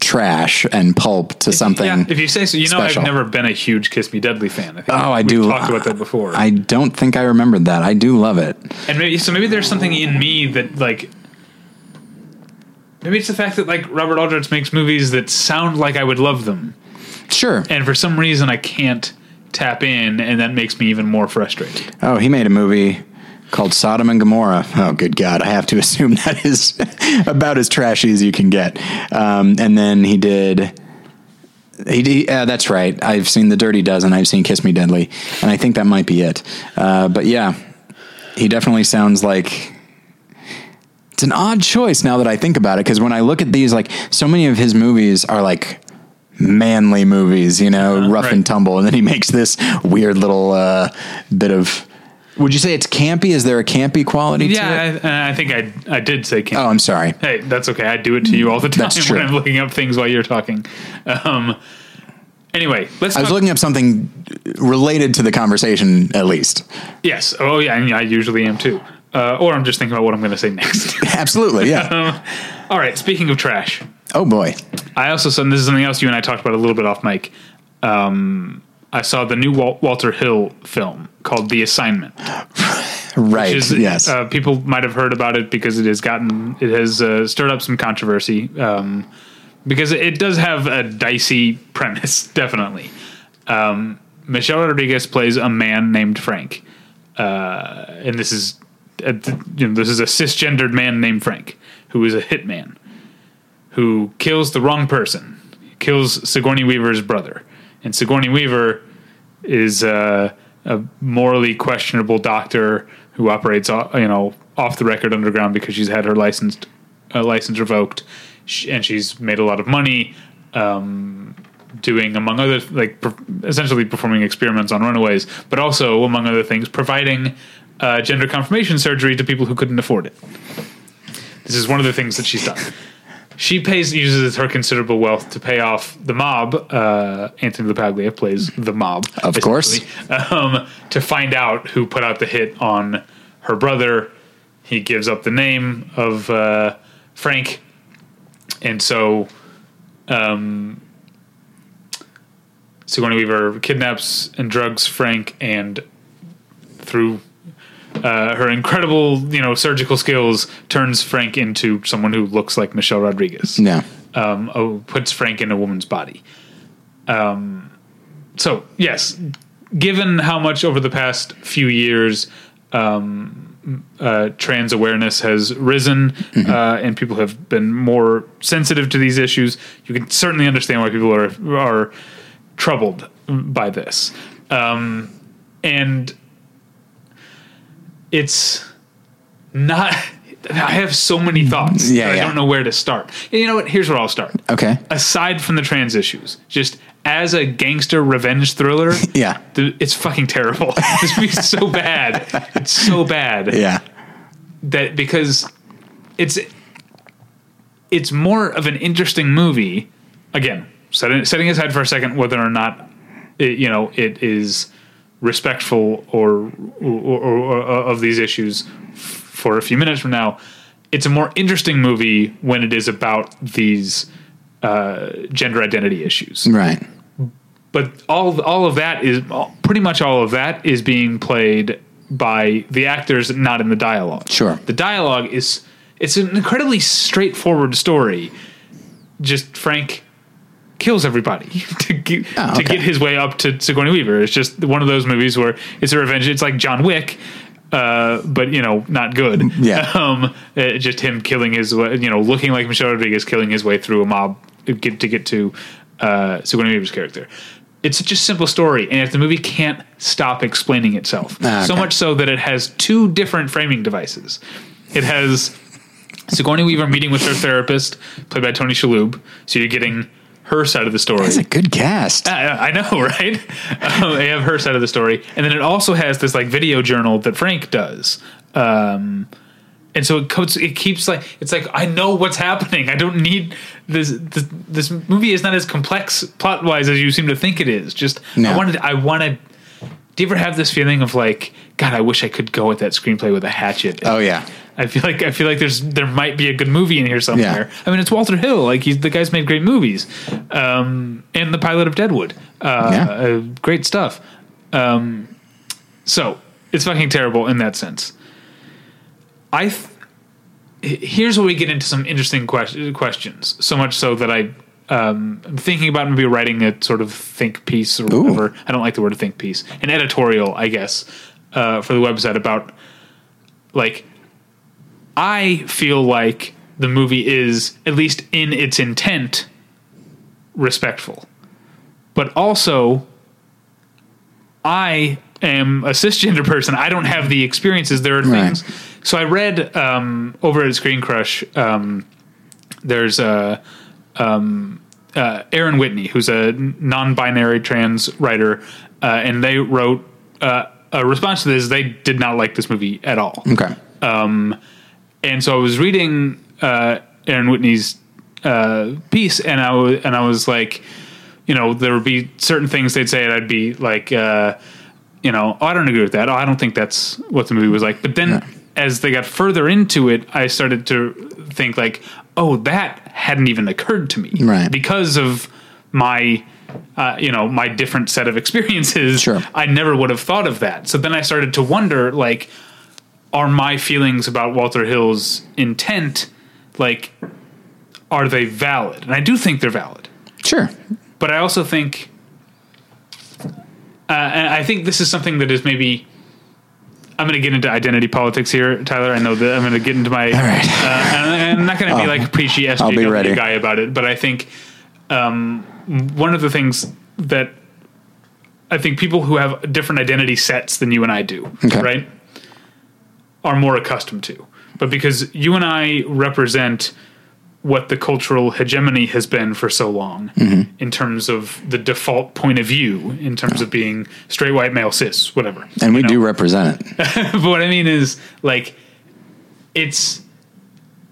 trash and pulp to if, something yeah, if you say so. You know, special. I've never been a huge Kiss Me Deadly fan. I think oh, I do. Talked about that before. I don't think I remembered that. I do love it. And maybe so. Maybe there's something in me that like. Maybe it's the fact that like Robert Aldrich makes movies that sound like I would love them. Sure. And for some reason I can't tap in, and that makes me even more frustrated. Oh, he made a movie called Sodom and Gomorrah. Oh, good God. I have to assume that is about as trashy as you can get. Um, and then he did... He did, uh, that's right. I've seen The Dirty Dozen. I've seen Kiss Me Deadly. And I think that might be it. Uh, but yeah, he definitely sounds like... It's an odd choice now that I think about it, because when I look at these, like, so many of his movies are like... manly movies, you know, uh, rough right. and tumble. And then he makes this weird little uh, bit of, would you say it's campy? Is there a campy quality yeah, to it? Yeah, I, I think I I did say campy. Oh, I'm sorry. Hey, that's okay. I do it to you all the time that's when I'm looking up things while you're talking. Um, anyway, let's I was talk- looking up something related to the conversation, at least. Yes. Oh, yeah, I usually am, too. Uh, or I'm just thinking about what I'm going to say next. Absolutely, yeah. um, all right, speaking of trash. Oh, boy. I also saw, and this is something else you and I talked about a little bit off mic, um, I saw the new Wal- Walter Hill film called The Assignment. Right, is, yes. Uh, people might have heard about it because it has gotten, it has uh, stirred up some controversy, um, because it does have a dicey premise, definitely. Um, Michelle Rodriguez plays a man named Frank, uh, and this is a, you know, this is a cisgendered man named Frank, who is a hitman, who kills the wrong person, kills Sigourney Weaver's brother. And Sigourney Weaver is uh, a morally questionable doctor who operates, you know, off the record underground because she's had her license, uh, license revoked, she, and she's made a lot of money um, doing, among other, like, per- essentially performing experiments on runaways, but also, among other things, providing uh, gender confirmation surgery to people who couldn't afford it. This is one of the things that she's done. She pays uses her considerable wealth to pay off the mob. Uh, Anthony LaPaglia plays the mob, of course, um, to find out who put out the hit on her brother. He gives up the name of uh, Frank, and so um, Sigourney Weaver kidnaps and drugs Frank, and through Uh, her incredible, you know, surgical skills turns Frank into someone who looks like Michelle Rodriguez. Yeah. Um, oh, puts Frank in a woman's body. Um, so, yes, given how much over the past few years um, uh, trans awareness has risen mm-hmm. uh, and people have been more sensitive to these issues, you can certainly understand why people are, are troubled by this. Um, and... It's not... I have so many thoughts. Yeah, I yeah. don't know where to start. And you know what? Here's where I'll start. Okay. Aside from the trans issues, just as a gangster revenge thriller, yeah, th- it's fucking terrible. This movie's so bad. It's so bad. Yeah. That because it's it's more of an interesting movie. Again, setting, setting aside for a second whether or not it, you know it is. respectful or, or, or, or of these issues f- for a few minutes from now. It's a more interesting movie when it is about these uh, gender identity issues. Right. But all, all of that is pretty much all of that is being played by the actors, not in the dialogue. Sure. The dialogue is, it's an incredibly straightforward story. Just Frank kills everybody to, get, oh, okay. to get his way up to Sigourney Weaver. It's just one of those movies where it's a revenge. It's like John Wick, uh, but, you know, not good. Yeah. Um, uh, just him killing his way, you know, looking like Michelle Rodriguez, killing his way through a mob to get to, get to uh, Sigourney Weaver's character. It's just a simple story, and if the movie can't stop explaining itself, oh, okay. so much so that it has two different framing devices. It has Sigourney Weaver meeting with her therapist, played by Tony Shalhoub, so you're getting... her side of the story. That's a good cast. I, I know, right? um, they have her side of the story, and then it also has this like video journal that Frank does, um, And so it coats, it keeps like, it's like, I know what's happening. I don't need this, this, this movie is not as complex plot wise as you seem to think it is. Just, no. I wanted, I wanted, do you ever have this feeling of like, God, I wish I could go at that screenplay with a hatchet? And oh yeah. I feel like, I feel like there's, there might be a good movie in here somewhere. Yeah. I mean, it's Walter Hill. Like he's, the guy's made great movies. Um, and the pilot of Deadwood, uh, yeah. uh great stuff. Um, so it's fucking terrible in that sense. I th- here's where we get into some interesting que- questions. So much so that I um, I'm thinking about maybe writing a sort of think piece or Ooh. whatever. I don't like the word think piece, an editorial, I guess, uh, for the website about like I feel like the movie is, at least in its intent, respectful, but also I am a cisgender person. I don't have the experiences. There are right. things. So I read um, over at Screen Crush, um, there's uh, um, uh, Erin Whitney, who's a non-binary trans writer, uh, and they wrote uh, a response to this. They did not like this movie at all. Okay. Um, and so I was reading uh, Erin Whitney's uh, piece, and I, w- and I was like, you know, there would be certain things they'd say, and I'd be like, uh, you know, oh, I don't agree with that. Oh, I don't think that's what the movie was like. But then... Yeah. As they got further into it, I started to think like, oh, that hadn't even occurred to me right. because of my, uh, you know, my different set of experiences. Sure. I never would have thought of that. So then I started to wonder, like, are my feelings about Walter Hill's intent, like, are they valid? And I do think they're valid. Sure. But I also think, uh, and I think this is something that is maybe... I'm going to get into identity politics here, Tyler. I know that I'm going to get into my, All right. uh, and I'm not going to oh, be like preachy S J W guy about it, but I think um, one of the things that I think people who have different identity sets than you and I do, okay. right, are more accustomed to, but because you and I represent what the cultural hegemony has been for so long mm-hmm. in terms of the default point of view, in terms oh. of being straight, white, male, cis, whatever. And we know? do represent it. But what I mean is like, it's,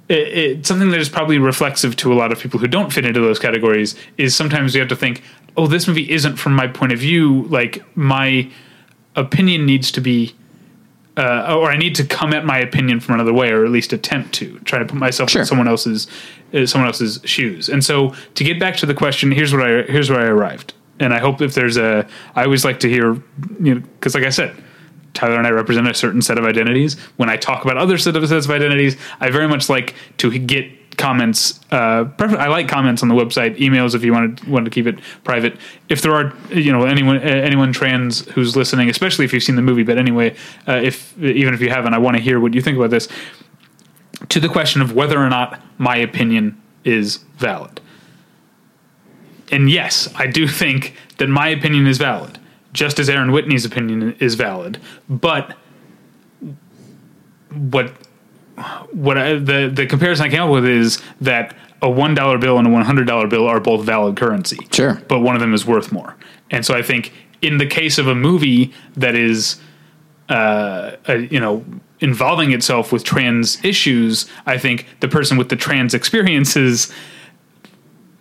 it, it's something that is probably reflexive to a lot of people who don't fit into those categories is sometimes you have to think, oh, this movie isn't from my point of view. Like my opinion needs to be, Uh, or I need to come at my opinion from another way, or at least attempt to try to put myself sure. in someone else's, uh, someone else's shoes. And so to get back to the question, here's what I, here's where I arrived. And I hope if there's a, I always like to hear, you know, cause like I said, Tyler and I represent a certain set of identities. When I talk about other set of sets of identities, I very much like to get comments. Uh, prefer- I like comments on the website, emails, if you want to, want to keep it private. If there are, you know, anyone, anyone trans who's listening, especially if you've seen the movie, but anyway, uh, if, even if you haven't, I want to hear what you think about this to the question of whether or not my opinion is valid. And yes, I do think that my opinion is valid, just as Erin Whitney's opinion is valid. But what, What I, the the comparison I came up with is that a one dollar bill and a one hundred dollar bill are both valid currency. Sure, but one of them is worth more. And so I think in the case of a movie that is, uh, a, you know, involving itself with trans issues, I think the person with the trans experiences,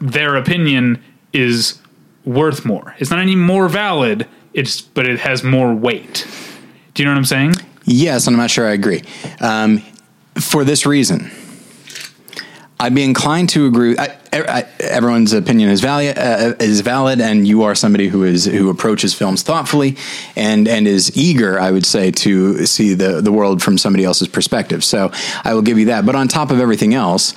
their opinion is worth more. It's not any more valid. It's but it has more weight. Do you know what I'm saying? Yes, and I'm not sure I agree. Um, For this reason, I'd be inclined to agree. I, I, everyone's opinion is valid, uh, is valid, and you are somebody who is who approaches films thoughtfully and and is eager, I would say, to see the the world from somebody else's perspective. So I will give you that. But on top of everything else,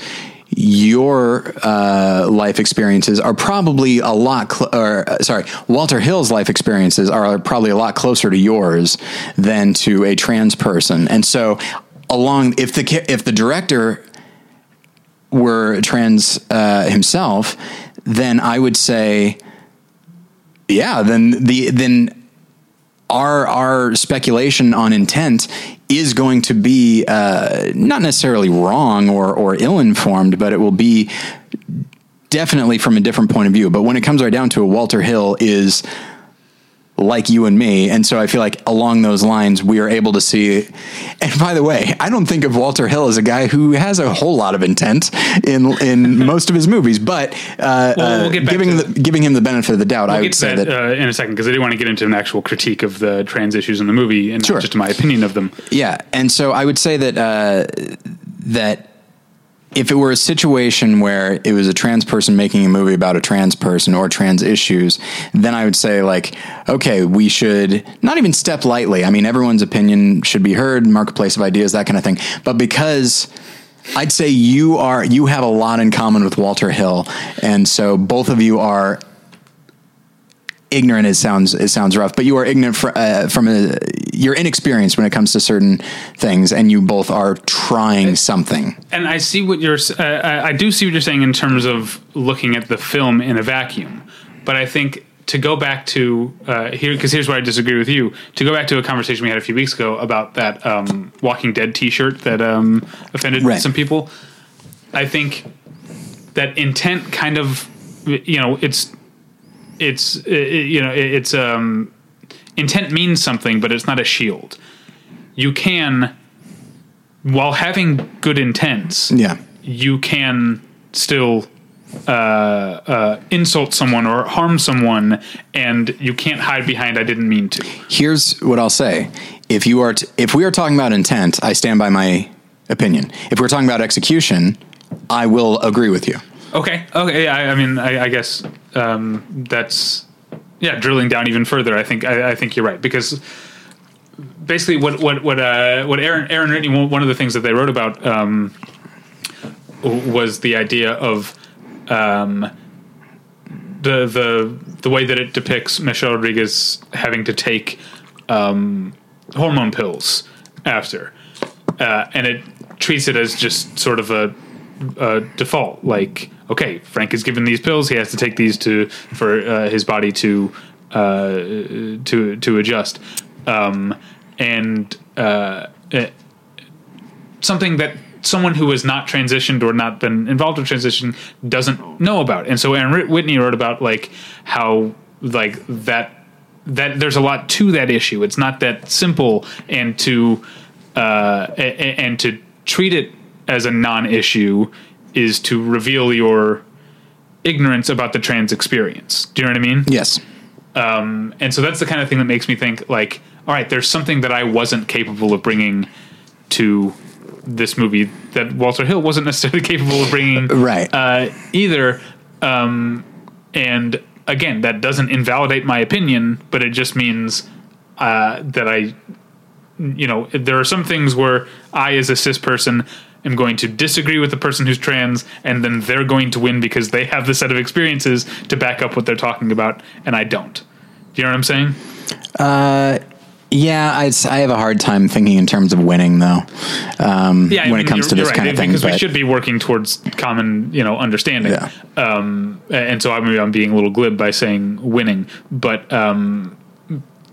your uh, life experiences are probably a lot, cl- or uh, sorry, Walter Hill's life experiences are probably a lot closer to yours than to a trans person, and so. Along, if the if the director were trans uh, himself, then I would say, yeah, then the then our our speculation on intent is going to be uh, not necessarily wrong or or ill-informed, but it will be definitely from a different point of view. But when it comes right down to it, Walter Hill is like you and me. And so I feel like along those lines, we are able to see. And by the way, I don't think of Walter Hill as a guy who has a whole lot of intent in in most of his movies, but uh, well, we'll get back giving, to the, giving him the benefit of the doubt, we'll I would say that, that uh, in a second, because I do want to get into an actual critique of the trans issues in the movie and sure. not just my opinion of them. Yeah. And so I would say that uh, that if it were a situation where it was a trans person making a movie about a trans person or trans issues, then I would say, like, okay, we should not even step lightly. I mean, everyone's opinion should be heard, marketplace of ideas, that kind of thing. But because I'd say you are, you have a lot in common with Walter Hill. And so both of you are ignorant. It sounds, it sounds rough, but you are ignorant fr- uh, from a, you're inexperienced when it comes to certain things, and you both are trying something. And I see what you're, uh, I, I do see what you're saying in terms of looking at the film in a vacuum, but I think to go back to uh, here, because here's where I disagree with you, to go back to a conversation we had a few weeks ago about that um, Walking Dead t-shirt that um, offended right. some people. I think that intent kind of, you know, it's, it's, it, you know, it, it's, um, intent means something, but it's not a shield. You can, while having good intents, yeah. you can still uh, uh, insult someone or harm someone, and you can't hide behind "I didn't mean to." Here's what I'll say: if you are, t- if we are talking about intent, I stand by my opinion. If we're talking about execution, I will agree with you. Okay. Okay. Yeah, I, I mean, I, I guess um, that's. Yeah, drilling down even further, I think I, I think you're right, because basically what what what uh, what Aaron Aaron Ritney, one of the things that they wrote about um, was the idea of um, the the the way that it depicts Michelle Rodriguez having to take um, hormone pills after, uh, and it treats it as just sort of a, a default, like, okay, Frank is given these pills, he has to take these to for uh, his body to uh, to to adjust, um, and uh, it, something that someone who has not transitioned or not been involved in transition doesn't know about. And so Aaron Whitney wrote about like how like that that there's a lot to that issue. It's not that simple, and to uh, and to treat it as a non-issue is to reveal your ignorance about the trans experience. Do you know what I mean? Yes. Um, and so that's the kind of thing that makes me think, like, all right, there's something that I wasn't capable of bringing to this movie that Walter Hill wasn't necessarily capable of bringing right. uh, either. Um, and again, that doesn't invalidate my opinion, but it just means uh, that I, you know, there are some things where I, as a cis person, I'm going to disagree with the person who's trans, and then they're going to win because they have the set of experiences to back up what they're talking about, and I don't. Do you know what I'm saying? Uh, yeah, I, I have a hard time thinking in terms of winning, though, um, yeah, when I mean, it comes to this right, kind of because thing. Because we but, should be working towards common, you know, understanding. Yeah. Um, and so I maybe I'm being a little glib by saying winning. But um,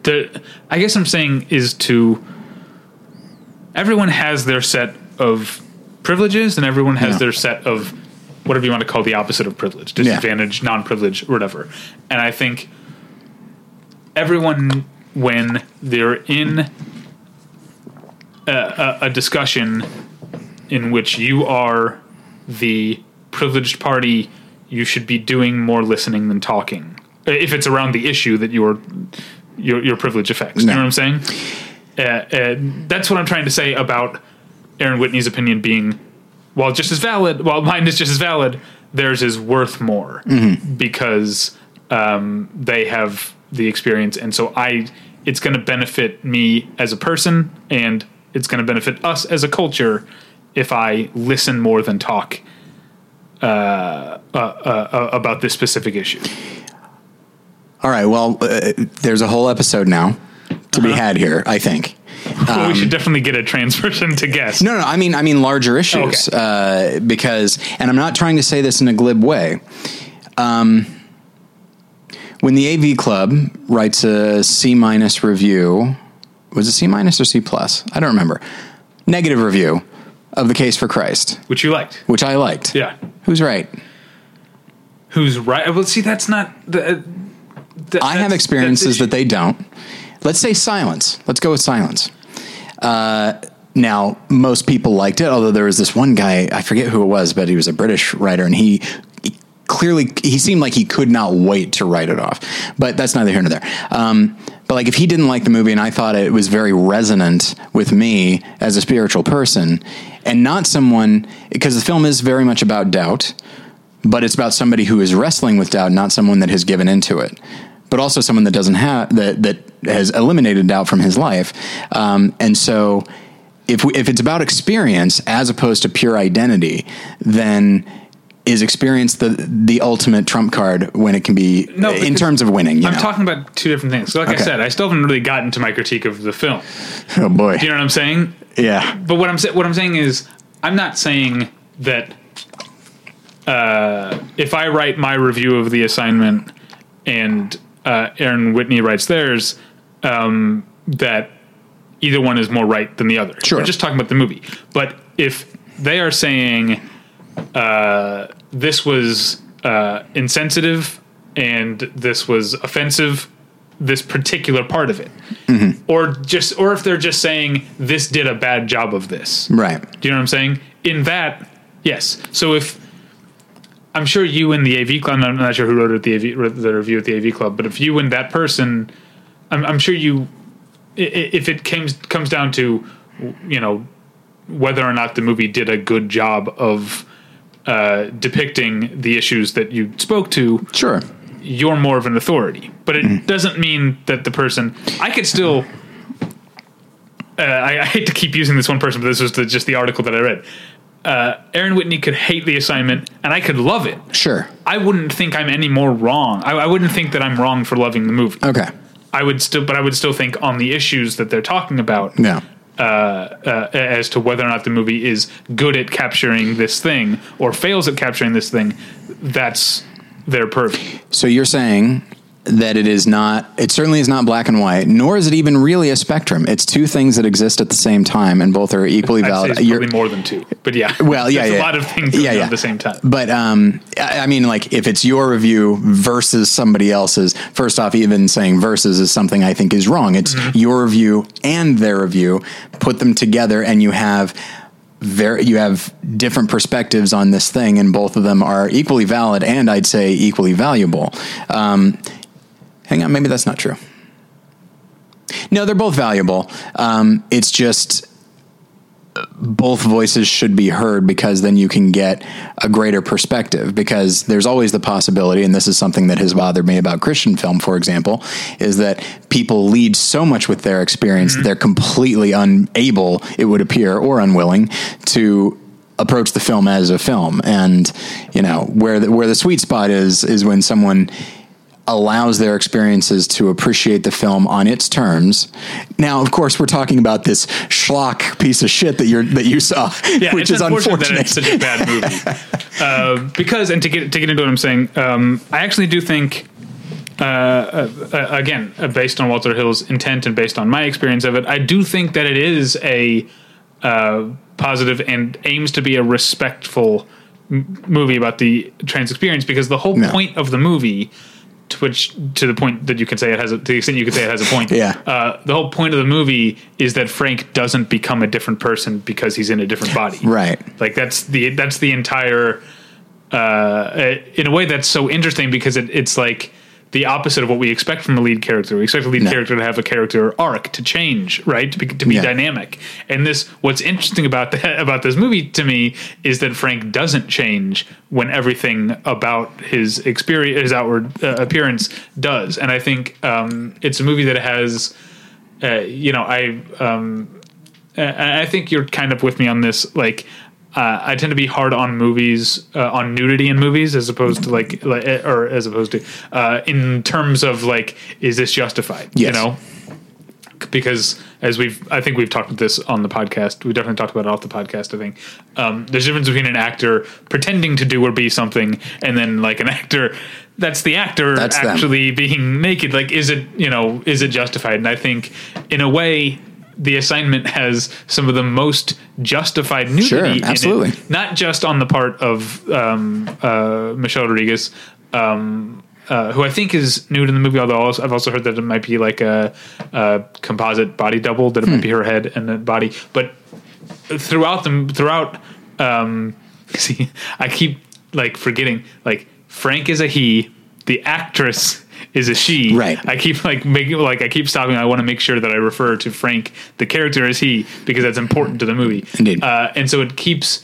the, I guess I'm saying is to... Everyone has their set of... privileges, and everyone has yeah. their set of whatever you want to call the opposite of privilege, disadvantage, yeah. non-privilege, whatever. And I think everyone, when they're in a, a, a discussion in which you are the privileged party, you should be doing more listening than talking. If it's around the issue that your your, your privilege affects, no. You know what I'm saying? Uh, uh, that's what I'm trying to say about Aaron Whitney's opinion being, while just as valid, while mine is just as valid, theirs is worth more mm-hmm. because um, they have the experience. And so I, it's going to benefit me as a person, and it's going to benefit us as a culture if I listen more than talk uh, uh, uh, about this specific issue. All right. Well, uh, there's a whole episode now to be uh-huh. had here, I think. Well, um, we should definitely get a trans person to guess. No, no, I mean, I mean larger issues, okay. uh, because, and I'm not trying to say this in a glib way. Um, when the A V Club writes a C minus review, was it C minus or C plus? I don't remember. Negative review of The Case for Christ, which you liked, which I liked. Yeah. Who's right? Who's right? Well, see, that's not the. Uh, Th- I have experiences that they don't. Let's say silence. Let's go with silence. Uh, now, most people liked it, although there was this one guy, I forget who it was, but he was a British writer, and he, he clearly, he seemed like he could not wait to write it off. But that's neither here nor there. Um, but like if he didn't like the movie and I thought it was very resonant with me as a spiritual person and not someone, because the film is very much about doubt, but it's about somebody who is wrestling with doubt, not someone that has given into it, but also someone that doesn't have that, that has eliminated doubt from his life. Um, and so if we, if it's about experience as opposed to pure identity, then is experience the, the ultimate trump card when it can be no, in terms of winning? You I'm know? talking about two different things. So like okay. I said, I still haven't really gotten to my critique of the film. Oh boy. Do you know what I'm saying? Yeah. But what I'm saying, what I'm saying is I'm not saying that, Uh, if I write my review of The Assignment and uh, Aaron Whitney writes theirs, um, that either one is more right than the other. Sure. We're just talking about the movie. But if they are saying uh, this was uh, insensitive and this was offensive, this particular part of it, mm-hmm. or just, or if they're just saying this did a bad job of this. Right. Do you know what I'm saying? In that, yes. So if, I'm sure you and the A V Club, I'm not sure who wrote it, the, A V, wrote the review at the A V Club, but if you and that person, I'm, I'm sure you, if it came, comes down to, you know, whether or not the movie did a good job of uh, depicting the issues that you spoke to, sure, you're more of an authority. But it mm-hmm. doesn't mean that the person, I could still, uh, I, I hate to keep using this one person, but this was the, just the article that I read. Uh, Aaron Whitney could hate The Assignment and I could love it. Sure. I wouldn't think I'm any more wrong. I, I wouldn't think that I'm wrong for loving the movie. Okay. I would still, but I would still think on the issues that they're talking about, yeah. uh, uh, as to whether or not the movie is good at capturing this thing or fails at capturing this thing, that's their purview. So you're saying that it is not, it certainly is not black and white, nor is it even really a spectrum. It's two things that exist at the same time, and both are equally I'd valid. Say it's probably more than two, but yeah. Well, yeah, yeah. A lot of things yeah, yeah. at the same time. But um, I, I mean, like if it's your review versus somebody else's, first off, even saying versus is something I think is wrong. It's mm-hmm. your review and their review. Put them together, and you have very you have different perspectives on this thing, and both of them are equally valid, and I'd say equally valuable. Um, Hang on, maybe that's not true. No, they're both valuable. Um, it's just both voices should be heard because then you can get a greater perspective because there's always the possibility, and this is something that has bothered me about Christian film, for example, is that people lead so much with their experience mm-hmm. that they're completely unable, it would appear, or unwilling to approach the film as a film. And, you know, where the, where the sweet spot is, is when someone allows their experiences to appreciate the film on its terms. Now, of course, we're talking about this schlock piece of shit that you're that you saw, yeah, which is unfortunate. That it's such a bad movie. uh, because, and to get to get into what I'm saying, um, I actually do think, uh, uh, again, uh, based on Walter Hill's intent and based on my experience of it, I do think that it is a uh, positive and aims to be a respectful m- movie about the trans experience because the whole no. point of the movie. To which, to the point that you can say it has a, to the extent you can say it has a point. yeah. Uh, the whole point of the movie is that Frank doesn't become a different person because he's in a different body. Right. Like that's the, that's the entire, uh, in a way that's so interesting because it, it's like the opposite of what we expect from a lead character. We expect a lead no. character to have a character arc, to change, right. To be, to be yeah. dynamic. And this, what's interesting about that, about this movie to me is that Frank doesn't change when everything about his experience, his outward uh, appearance does. And I think, um, it's a movie that has, uh, you know, I, um, I think you're kind of with me on this. Like, Uh, I tend to be hard on movies, uh, on nudity in movies, as opposed to like, like or as opposed to, uh, in terms of like, is this justified? Yes. You know, because as we've, I think we've talked about this on the podcast. We definitely talked about it off the podcast. I think um, there's a difference between an actor pretending to do or be something, and then like an actor that's the actor that's actually them. Being naked. Like, is it, you know, is it justified? And I think in a way, The Assignment has some of the most justified nudity. Sure, absolutely. In it. Not just on the part of um, uh, Michelle Rodriguez, um, uh, who I think is nude in the movie, although I've also heard that it might be like a, a composite body double, that it hmm. might be her head and the body. But throughout the throughout, um, see, I keep like forgetting, like Frank is a he, the actress is a she. Right. I keep like making like I keep stopping. I want to make sure that I refer to Frank, the character, as he, because that's important to the movie. Indeed. Uh, and so it keeps.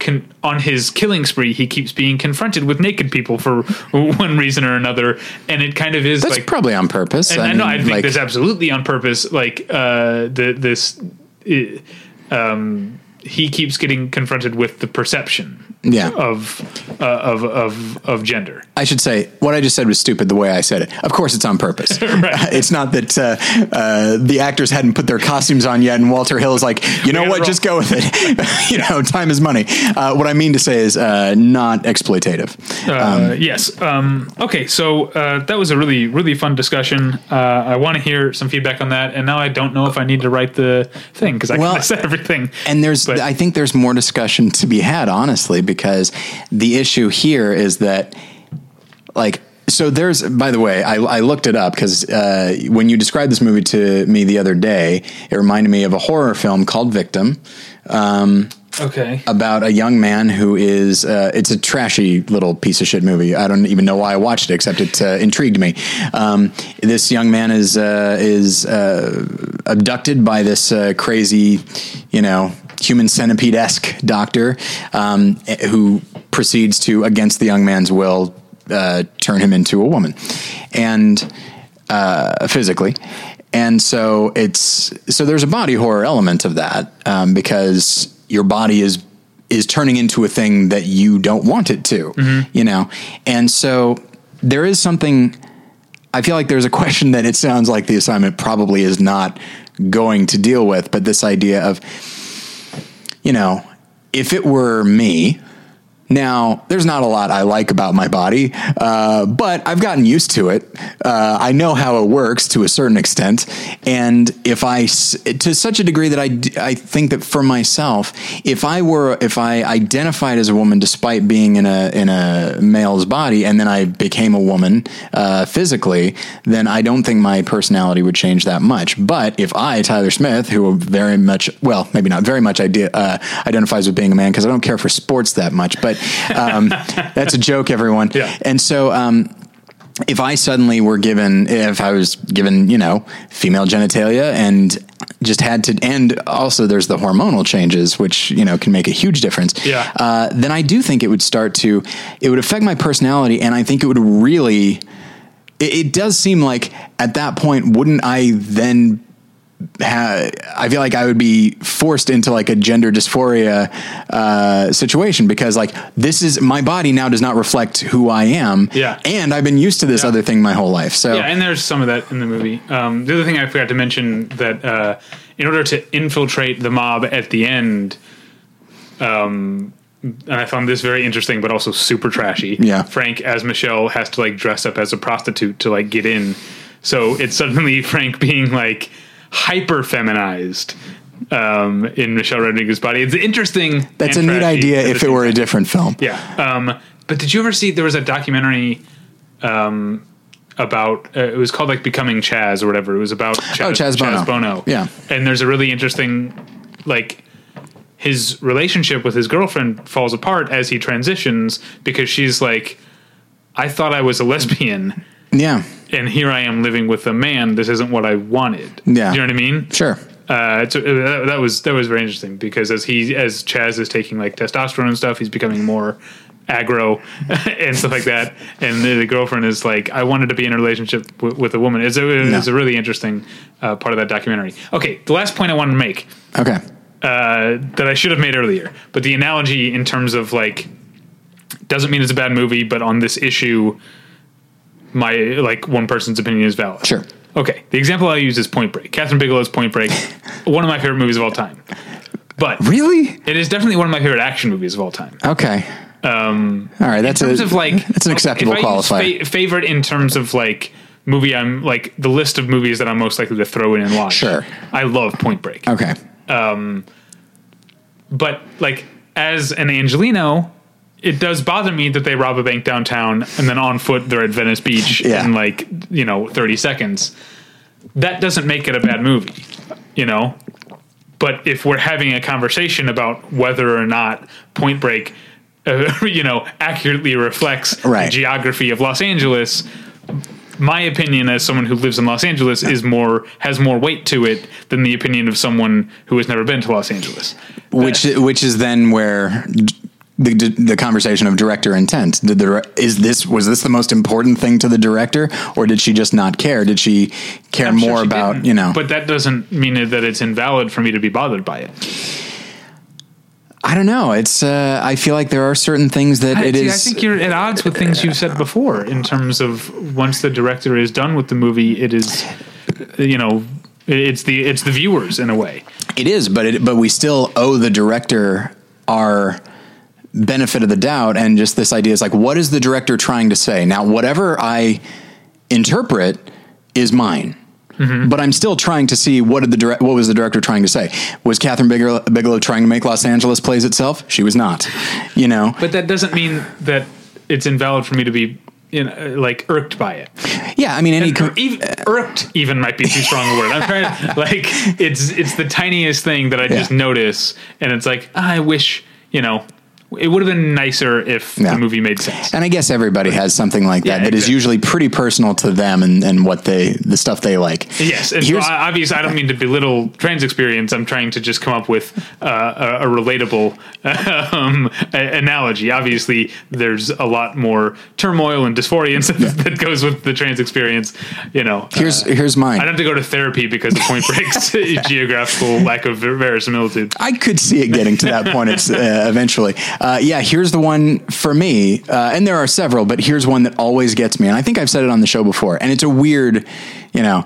Con- on his killing spree, he keeps being confronted with naked people for one reason or another, and it kind of is. That's like, probably on purpose. And I, I mean, know I think like, this absolutely on purpose. Like uh, the this, it, um, he keeps getting confronted with the perception, yeah. of, uh, of of of gender. I should say what I just said was stupid. The way I said it, of course, it's on purpose. Right. uh, it's not that uh, uh, the actors hadn't put their costumes on yet, and Walter Hill is like, you know what, just go with it. You know, time is money. Uh, what I mean to say is uh, not exploitative. Uh, um, yes. Um, okay. So uh, that was a really really fun discussion. Uh, I want to hear some feedback on that, and now I don't know if I need to write the thing because I well, kind of said everything. And there's. But I think there's more discussion to be had, honestly, because the issue here is that, like, so there's, by the way, I, I looked it up because uh, when you described this movie to me the other day, it reminded me of a horror film called Victim. Um, okay. About a young man who is, uh, it's a trashy little piece of shit movie. I don't even know why I watched it, except it uh, intrigued me. Um, this young man is, uh, is uh, abducted by this uh, crazy, you know, human centipede-esque doctor um, who proceeds to, against the young man's will, uh, turn him into a woman, and uh, physically. And so it's so there's a body horror element of that um, because your body is is turning into a thing that you don't want it to, mm-hmm. you know. And so there is something. I feel like there's a question that it sounds like the assignment probably is not going to deal with, but this idea of, you know, if it were me, now there's not a lot I like about my body, uh, but I've gotten used to it. Uh, I know how it works to a certain extent. And if I, to such a degree that I, I think that for myself, if I were, if I identified as a woman, despite being in a, in a male's body, and then I became a woman, uh, physically, then I don't think my personality would change that much. But if I, Tyler Smith, who very much, well, maybe not very much idea, uh, identifies with being a man, cause I don't care for sports that much, but um, that's a joke, everyone. Yeah. And so, um, if I suddenly were given, if I was given, you know, female genitalia and just had to, and also there's the hormonal changes, which, you know, can make a huge difference. Yeah. Uh, then I do think it would start to, it would affect my personality. And I think it would really, it, it does seem like at that point, wouldn't I then Ha, I feel like I would be forced into like a gender dysphoria uh, situation, because like this is my body now does not reflect who I am. Yeah. And I've been used to this yeah. other thing my whole life. So yeah, and there's some of that in the movie. Um, the other thing I forgot to mention that uh, in order to infiltrate the mob at the end, um, and I found this very interesting, but also super trashy. Yeah. Frank as Michelle has to like dress up as a prostitute to like get in. So it's suddenly Frank being like hyper feminized um in Michelle Rodriguez's body. It's interesting. That's a neat idea if it were a different film. Yeah. Um but did you ever see there was a documentary um about uh, it was called like Becoming Chaz or whatever. It was about Chaz, oh, Chaz, Bono. Chaz Bono. Yeah. And there's a really interesting like his relationship with his girlfriend falls apart as he transitions because she's like, I thought I was a lesbian. Yeah. And here I am living with a man. This isn't what I wanted. Yeah. You know what I mean? Sure. Uh, it's, uh, that was, that was very interesting because as he, as Chaz is taking like testosterone and stuff, he's becoming more aggro and stuff like that. And the, the girlfriend is like, I wanted to be in a relationship w- with a woman. It's a, it's no. a really interesting uh, part of that documentary. Okay. The last point I wanted to make. Okay. Uh, that I should have made earlier, but the analogy in terms of like, doesn't mean it's a bad movie, but on this issue, my like one person's opinion is valid. Sure. Okay. The example I use is Point Break. Catherine Bigelow's Point Break, one of my favorite movies of all time. But really, it is definitely one of my favorite action movies of all time. Okay. Um, all right. That's in terms a, of like that's an acceptable qualifier. Fa- favorite in terms of like movie. I'm like the list of movies that I'm most likely to throw in and watch. Sure. I love Point Break. Okay. Um, but like as an Angelino, it does bother me that they rob a bank downtown and then on foot they're at Venice Beach yeah. in like, you know, thirty seconds. That doesn't make it a bad movie, you know? But if we're having a conversation about whether or not Point Break, uh, you know, accurately reflects right. the geography of Los Angeles, my opinion as someone who lives in Los Angeles is more, has more weight to it than the opinion of someone who has never been to Los Angeles. Which, uh, which is then where the, the conversation of director intent, did the, is this, was this the most important thing to the director, or did she just not care? Did she care I'm more sure she about, didn't, you know, but that doesn't mean that it's invalid for me to be bothered by it. I don't know. It's, uh, I feel like there are certain things that I, it see, is. I think you're at odds with things you've said before in terms of once the director is done with the movie, it is, you know, it's the, it's the viewers in a way. It is, but it, but we still owe the director our benefit of the doubt. And just this idea is like, what is the director trying to say? Now, whatever I interpret is mine. Mm-hmm. But I'm still trying to see what did the direct, what was the director trying to say? Was Catherine Bigelow, Bigelow trying to make Los Angeles plays itself? She was not, you know. But that doesn't mean that it's invalid for me to be, you know, like irked by it. Yeah, I mean, any com- even, irked even might be too strong a word. I'm trying to, like it's it's the tiniest thing that I yeah. just notice, and it's like ah, I wish, you know. It would have been nicer if yeah. the movie made sense. And I guess everybody has something like that yeah, that exactly. is usually pretty personal to them and, and what they, the stuff they like. Yes. And so obviously I don't mean to belittle trans experience. I'm trying to just come up with uh, a, a relatable um, a- analogy. Obviously there's a lot more turmoil and dysphoria and stuff yeah. that goes with the trans experience. You know, here's, uh, here's mine. I'd have to go to therapy because of Point Break's geographical lack of ver- verisimilitude. I could see it getting to that point uh, eventually. Uh, yeah, here's the one for me, uh, and there are several, but here's one that always gets me, and I think I've said it on the show before, and it's a weird, you know,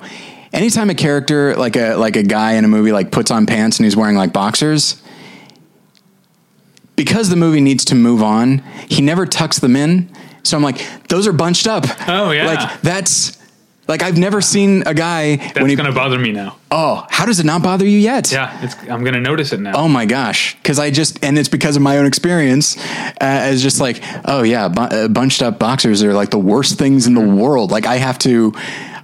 anytime a character, like a like a guy in a movie, like puts on pants and he's wearing like boxers, because the movie needs to move on, he never tucks them in, so I'm like, those are bunched up. Oh, yeah. Like, that's... Like I've never seen a guy. That's when he, gonna bother me now. Oh, how does it not bother you yet? Yeah, it's, I'm gonna notice it now. Oh my gosh, because I just and it's because of my own experience. Uh, as just like, oh yeah, bu- uh, bunched up boxers are like the worst things in the world. Like I have to,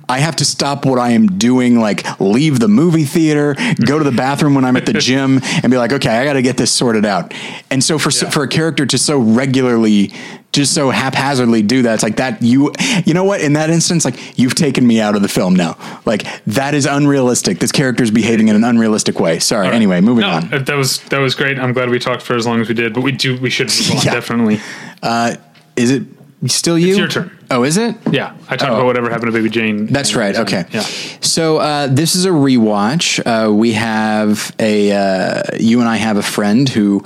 I have to stop what I am doing. Like leave the movie theater, go to the bathroom when I'm at the gym, and be like, okay, I got to get this sorted out. And so for yeah. for a character to so regularly. Just so haphazardly do that. It's like that you, you know what, in that instance, like you've taken me out of the film now. Like that is unrealistic. This character's behaving in an unrealistic way. Sorry. Right. Anyway, moving no, on. That was, that was great. I'm glad we talked for as long as we did, but we do, we should move on. yeah. Definitely. Uh, is it still you? It's your turn. Oh, is it? Yeah. I talked oh. about Whatever Happened to Baby Jane. That's right. Time. Okay. Yeah. So, uh, this is a rewatch. Uh, we have a, uh, you and I have a friend who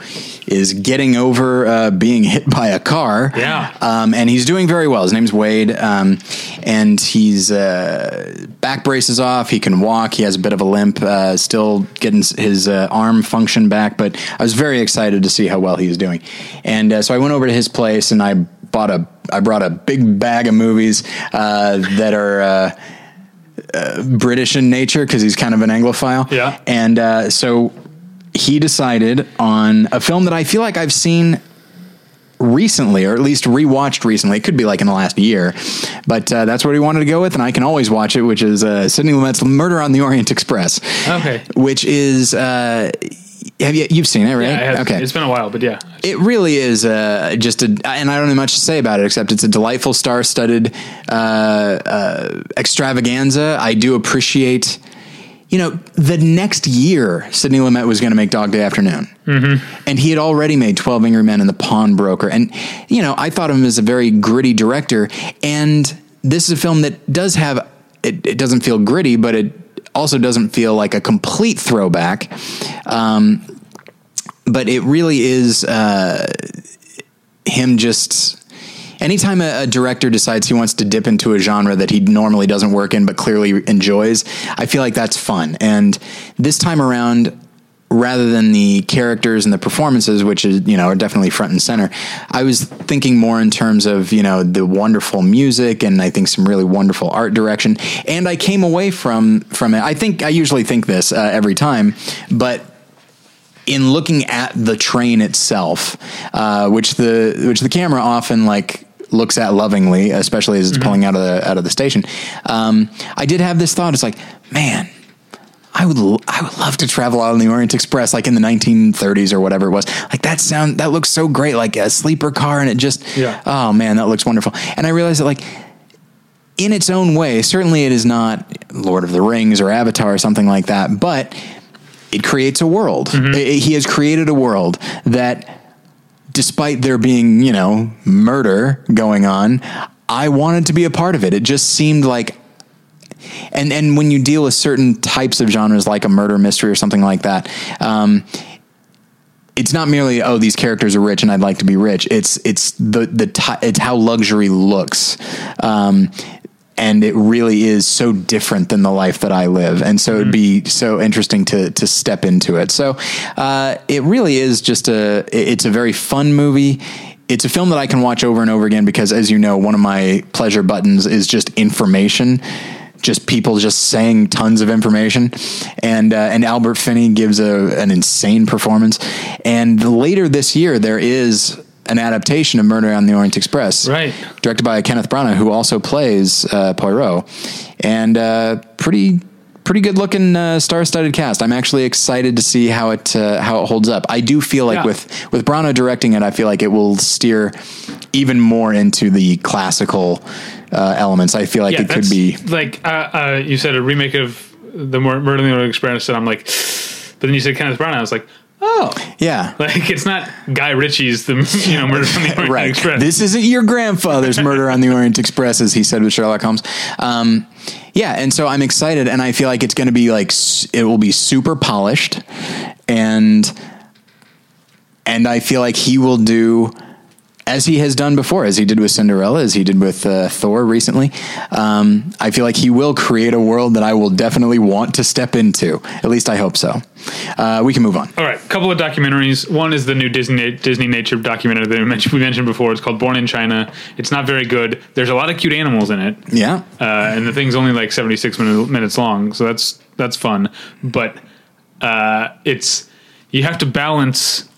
is getting over, uh, being hit by a car. Yeah. Um, and he's doing very well. His name's Wade. Um, and he's, uh, back braces off. He can walk. He has a bit of a limp, uh, still getting his, uh, arm function back, but I was very excited to see how well he was doing. And, uh, so I went over to his place and I bought a, I brought a big bag of movies uh, that are uh, uh, British in nature because he's kind of an Anglophile. Yeah. And uh, so he decided on a film that I feel like I've seen recently, or at least rewatched recently. It could be like in the last year, but uh, that's what he wanted to go with. And I can always watch it, which is uh, Sidney Lumet's Murder on the Orient Express. Okay. Which is... Uh, Have you, you've seen it, right? Yeah, it has, okay. It's been a while, but yeah. It really is uh, just a, and I don't have much to say about it, except it's a delightful star-studded uh, uh, extravaganza. I do appreciate, you know, the next year, Sidney Lumet was going to make Dog Day Afternoon. Mm-hmm. And he had already made twelve Angry Men and The Pawnbroker. And, you know, I thought of him as a very gritty director. And this is a film that does have, it, it doesn't feel gritty, but it also doesn't feel like a complete throwback. Um, but it really is, uh, him just anytime a, a director decides he wants to dip into a genre that he normally doesn't work in, but clearly enjoys, I feel like that's fun. And this time around, rather than the characters and the performances, which is, you know, are definitely front and center, I was thinking more in terms of, you know, the wonderful music and I think some really wonderful art direction. And I came away from, from it. I think I usually think this uh, every time, but in looking at the train itself, uh, which the which the camera often like looks at lovingly, especially as it's mm-hmm. pulling out of the out of the station. Um, I did have this thought. It's like, man, I would l- I would love to travel out on the Orient Express, like in the nineteen thirties or whatever it was. Like that sound that looks so great, like a sleeper car, and it just yeah. oh man, that looks wonderful. And I realized that like. In its own way, certainly it is not Lord of the Rings or Avatar or something like that, but it creates a world. Mm-hmm. It, he has created a world that, despite there being, you know, murder going on, I wanted to be a part of it. It just seemed like, and, and when you deal with certain types of genres, like a murder mystery or something like that, um, it's not merely, oh, these characters are rich and I'd like to be rich. It's, it's the, the, t- it's how luxury looks. Um, And it really is so different than the life that I live. And so it'd be so interesting to to step into it. So uh, it really is just a, it's a very fun movie. It's a film that I can watch over and over again because, as you know, one of my pleasure buttons is just information, just people just saying tons of information. And uh, and Albert Finney gives a an insane performance. And later this year, there is... an adaptation of Murder on the Orient Express, right? Directed by Kenneth Branagh, who also plays uh, Poirot, and uh, pretty pretty good looking uh, star-studded cast. I'm actually excited to see how it uh, how it holds up. I do feel like yeah. with with Branagh directing it, I feel like it will steer even more into the classical uh, elements. I feel like yeah, it could be like uh, uh, you said a remake of the Murder on the Orient Express, and I'm like, but then you said Kenneth Branagh, I was like. Oh yeah, like it's not Guy Ritchie's the you know Murder on the Orient right. Express. This isn't your grandfather's Murder on the Orient Express, as he said with Sherlock Holmes. Um, yeah, and so I'm excited, and I feel like it's going to be like it will be super polished, and and I feel like he will do as he has done before, as he did with Cinderella, as he did with uh, Thor recently. Um, I feel like he will create a world that I will definitely want to step into. At least I hope so. Uh, we can move on. All right. A couple of documentaries. One is the new Disney Disney nature documentary that we mentioned, we mentioned before. It's called Born in China. It's not very good. There's a lot of cute animals in it. Yeah. Uh, and the thing's only like seventy-six minute, minutes long. So that's, that's fun. But uh, it's, you have to balance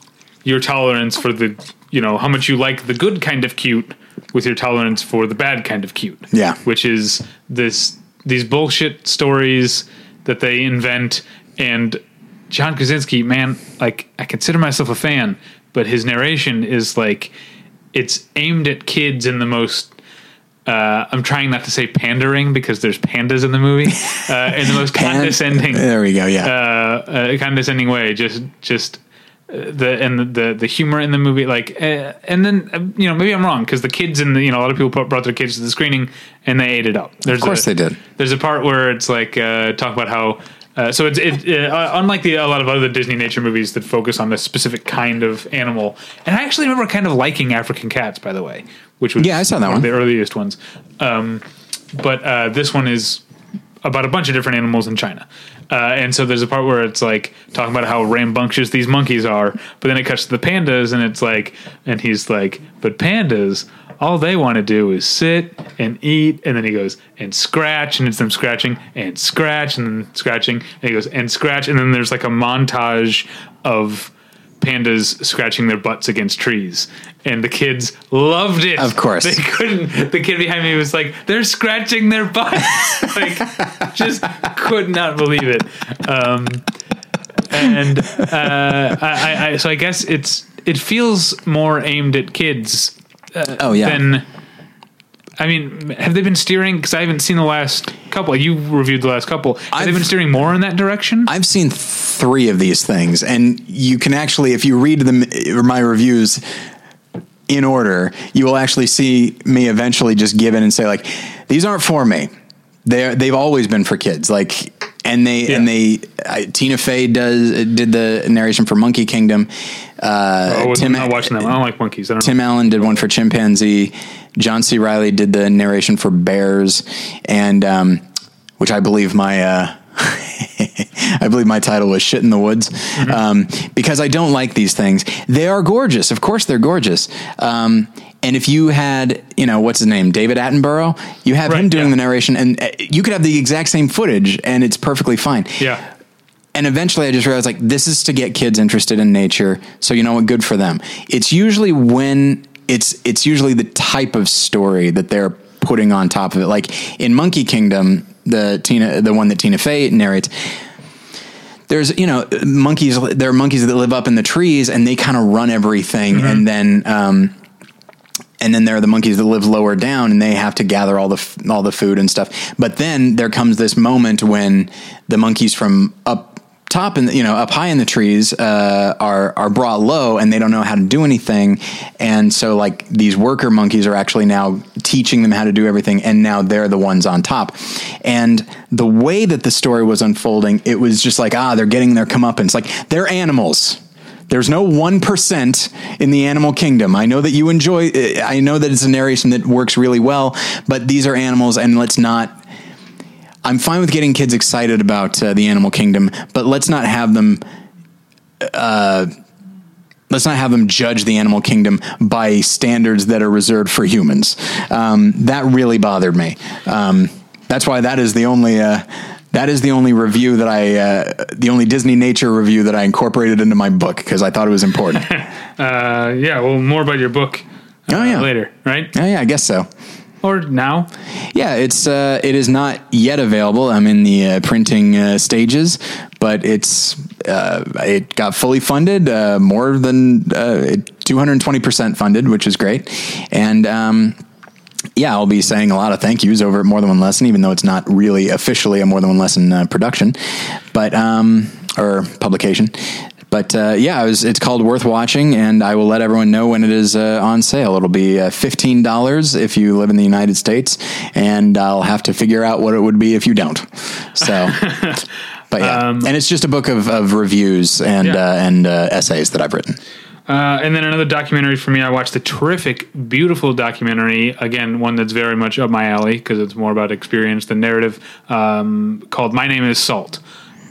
your tolerance for the, you know, how much you like the good kind of cute with your tolerance for the bad kind of cute. Yeah. Which is this, these bullshit stories that they invent. And John Krasinski, man, like I consider myself a fan, but his narration is like, it's aimed at kids in the most, uh, I'm trying not to say pandering because there's pandas in the movie, uh, in the most Pan- condescending, there we go. Yeah. Uh, uh condescending way. Just, just uh, the, and the, the, the humor in the movie, like, uh, and then, uh, you know, maybe I'm wrong. Cause the kids in the, you know, a lot of people put, brought their kids to the screening and they ate it up. There's of course a, they did. There's a part where it's like, uh, talk about how, Uh, so it's it, uh, unlike the, a lot of other Disney nature movies that focus on this specific kind of animal. And I actually remember kind of liking African cats, by the way, which was yeah, I saw that one, one of the earliest ones. Um, but uh, this one is about a bunch of different animals in China. Uh, and so there's a part where it's like talking about how rambunctious these monkeys are. But then it cuts to the pandas and it's like, and he's like, but pandas, all they want to do is sit and eat. And then he goes and scratch, and it's them scratching and scratch and then scratching. And he goes and scratch. And then there's like a montage of pandas scratching their butts against trees. And the kids loved it. Of course. They couldn't. The kid behind me was like, they're scratching their butts. Like, just could not believe it. Um, and uh, I, I, so I guess it's, it feels more aimed at kids. Uh, oh yeah. Then, I mean, have they been steering? Because I haven't seen the last couple. You reviewed the last couple. Have I've, they been steering more in that direction? I've seen three of these things, and you can actually, if you read them, my reviews in order, you will actually see me eventually just give in and say like, these aren't for me. They they've always been for kids. Like, and they yeah. and they uh, Tina Fey does uh, did the narration for Monkey Kingdom. Uh, oh, Tim, I'm not watching them. I don't like monkeys. I don't Tim know. Allen did one for Chimpanzee. John C. Reilly did the narration for Bears, and um, which I believe my uh, I believe my title was Shit in the Woods, mm-hmm. um, because I don't like these things. They are gorgeous, of course they're gorgeous. Um, and if you had, you know, what's his name, David Attenborough, you have right, him doing yeah. the narration, and you could have the exact same footage, and it's perfectly fine. Yeah. And eventually I just realized, like, this is to get kids interested in nature. So, you know what? Good for them. It's usually when it's, it's usually the type of story that they're putting on top of it. Like in Monkey Kingdom, the Tina, the one that Tina Fey narrates, there's, you know, monkeys, there are monkeys that live up in the trees and they kind of run everything. Mm-hmm. And then, um, and then there are the monkeys that live lower down and they have to gather all the, all the food and stuff. But then there comes this moment when the monkeys from up top and, you know, up high in the trees, uh, are, are brought low and they don't know how to do anything. And so like these worker monkeys are actually now teaching them how to do everything. And now they're the ones on top. And the way that the story was unfolding, it was just like, ah, they're getting their comeuppance. Like they're animals. There's no one percent in the animal kingdom. I know that you enjoy, I know that it's a narration that works really well, but these are animals and let's not, I'm fine with getting kids excited about uh, the animal kingdom, but let's not have them, uh, let's not have them judge the animal kingdom by standards that are reserved for humans. Um, that really bothered me. Um, that's why that is the only, uh, That is the only review that I, uh, the only Disney nature review that I incorporated into my book because I thought it was important. uh, yeah, well, more about your book uh, oh, yeah. later, right? Oh, yeah, I guess so. Or now? Yeah, it's uh, it is not yet available. I'm in the uh, printing uh, stages, but it's uh, it got fully funded, uh, more than uh, two hundred twenty percent funded, which is great, and. Um, Yeah, I'll be saying a lot of thank yous over at More Than One Lesson, even though it's not really officially a More Than One Lesson uh, production, but um, or publication. But uh, yeah, it was, it's called Worth Watching, and I will let everyone know when it is uh, on sale. It'll be uh, fifteen dollars if you live in the United States, and I'll have to figure out what it would be if you don't. So, but yeah, um, and it's just a book of, of reviews and yeah. uh, and uh, essays that I've written. Uh, and then another documentary for me, I watched a terrific, beautiful documentary, again, one that's very much up my alley because it's more about experience than narrative, um, called My Name is Salt.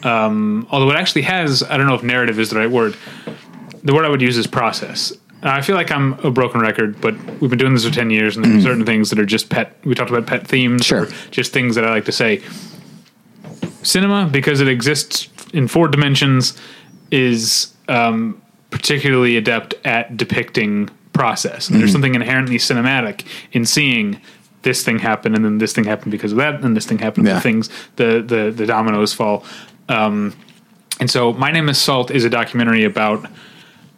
Um, although it actually has, I don't know if narrative is the right word. The word I would use is process. I feel like I'm a broken record, but we've been doing this for ten years and there are certain things that are just pet. We talked about pet themes, sure, or just things that I like to say. Cinema, because it exists in four dimensions, is... Um, particularly adept at depicting process. And mm-hmm. There's something inherently cinematic in seeing this thing happen, and then this thing happened because of that, and this thing happened, yeah. the things, the, the, the dominoes fall. Um, and so My Name is Salt is a documentary about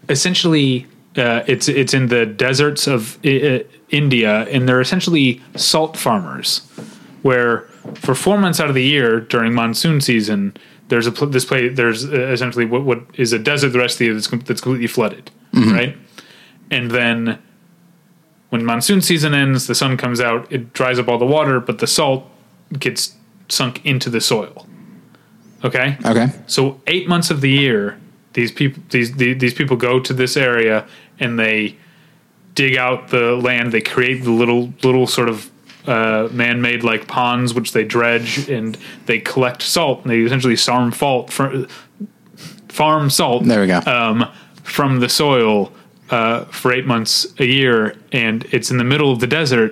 essentially uh, it's, it's in the deserts of I- India, and they're essentially salt farmers where for four months out of the year during monsoon season, There's a pl- this place. There's essentially what what is a desert the rest of the year that's com- that's completely flooded, mm-hmm. right? And then when monsoon season ends, the sun comes out, it dries up all the water, but the salt gets sunk into the soil. Okay. Okay. So eight months of the year, these people these the, these people go to this area and they dig out the land. They create the little little sort of. Uh, man-made like ponds, which they dredge and they collect salt, and they essentially farm salt from farm salt. There we go. Um, from the soil uh, for eight months a year, and it's in the middle of the desert.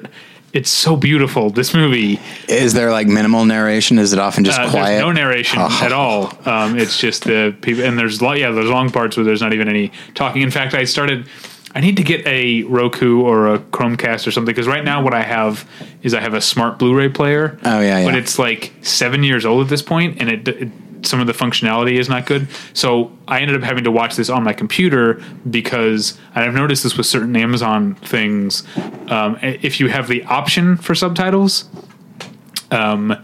It's so beautiful. This movie. Is there like minimal narration? Is it often just uh, quiet? There's no narration oh. at all. Um, it's just the people, and there's yeah, there's long parts where there's not even any talking. In fact, I started. I need to get a Roku or a Chromecast or something, because right now what I have is I have a smart Blu-ray player. Oh, yeah, yeah. But it's like seven years old at this point, and it, it some of the functionality is not good. So I ended up having to watch this on my computer because I've noticed this with certain Amazon things. Um, if you have the option for subtitles, um,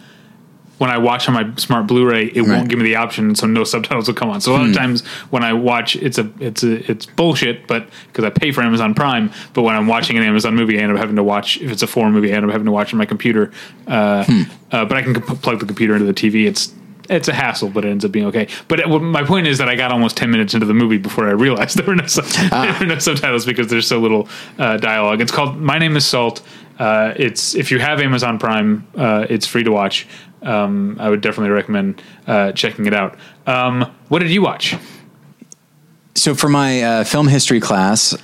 when I watch on my smart Blu-ray, it right. won't give me the option, so no subtitles will come on. So a lot hmm. of times when I watch, it's a it's a, it's bullshit, but because I pay for Amazon Prime. But when I'm watching an Amazon movie, I end up having to watch. If it's a foreign movie, I end up having to watch on my computer. Uh, hmm. uh, but I can p- plug the computer into the T V. It's it's a hassle, but it ends up being okay. But it, well, my point is that I got almost ten minutes into the movie before I realized there were no sub- ah. there were no subtitles because there's so little uh, dialogue. It's called My Name is Salt. Uh, it's if you have Amazon Prime, uh, it's free to watch. Um, I would definitely recommend uh, checking it out. Um, what did you watch? So for my uh, film history class,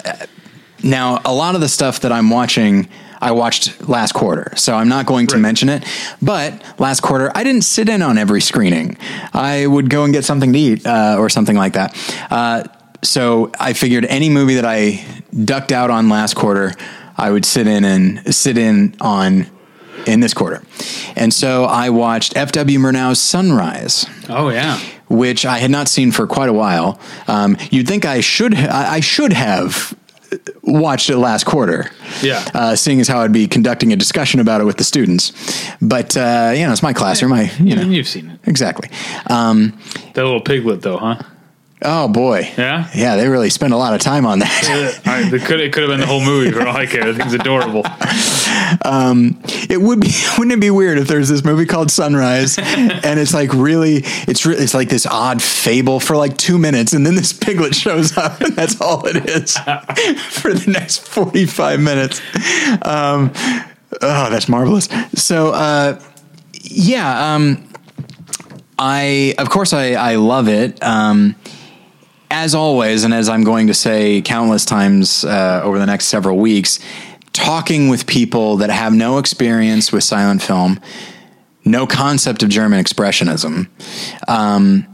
now a lot of the stuff that I'm watching, I watched last quarter, so I'm not going to right. mention it. But last quarter, I didn't sit in on every screening. I would go and get something to eat uh, or something like that. Uh, so I figured any movie that I ducked out on last quarter, I would sit in and sit in on in this quarter. And so I watched F W Murnau's Sunrise. Oh, yeah. Which I had not seen for quite a while. Um, you'd think I should ha- I should have watched it last quarter. Yeah. Uh, seeing as how I'd be conducting a discussion about it with the students. But, uh, you know, it's my classroom. I, you know, you've seen it. Exactly. Um, that little piglet, though, huh? Oh, boy. Yeah? Yeah, they really spent a lot of time on that. All right, it could it could have been the whole movie for all I care. That thing's adorable. Um, it would be, wouldn't it be weird if there's this movie called Sunrise, and it's like really, it's re- it's like this odd fable for like two minutes, and then this piglet shows up, and that's all it is for the next forty-five minutes. Um, oh, that's marvelous. So, uh, yeah, um, I, of course, I, I love it. Um, As always, and as I'm going to say countless times uh, over the next several weeks, talking with people that have no experience with silent film, no concept of German expressionism, um,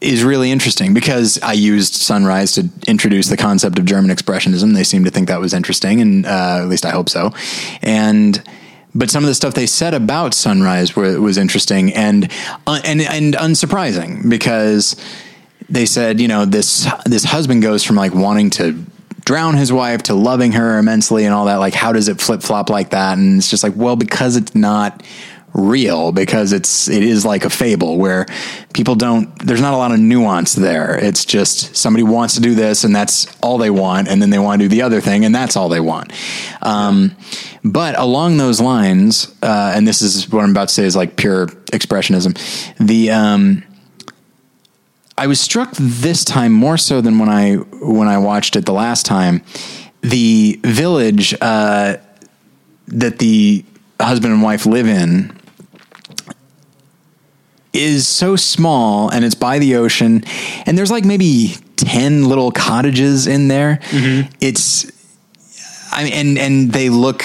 is really interesting, because I used Sunrise to introduce the concept of German expressionism. They seemed to think that was interesting, and uh, at least I hope so. And but some of the stuff they said about Sunrise were, was interesting and uh, and and unsurprising, because they said, you know, this, this husband goes from like wanting to drown his wife to loving her immensely and all that. Like, how does it flip flop like that? And it's just like, well, because it's not real, because it's, it is like a fable where people don't, there's not a lot of nuance there. It's just somebody wants to do this and that's all they want. And then they want to do the other thing and that's all they want. Um, but along those lines, uh, and this is what I'm about to say is like pure expressionism. The, um, I was struck this time more so than when I when I watched it the last time. The village uh, that the husband and wife live in is so small, and it's by the ocean, and there's like maybe ten little cottages in there. Mm-hmm. It's, I mean, and and they look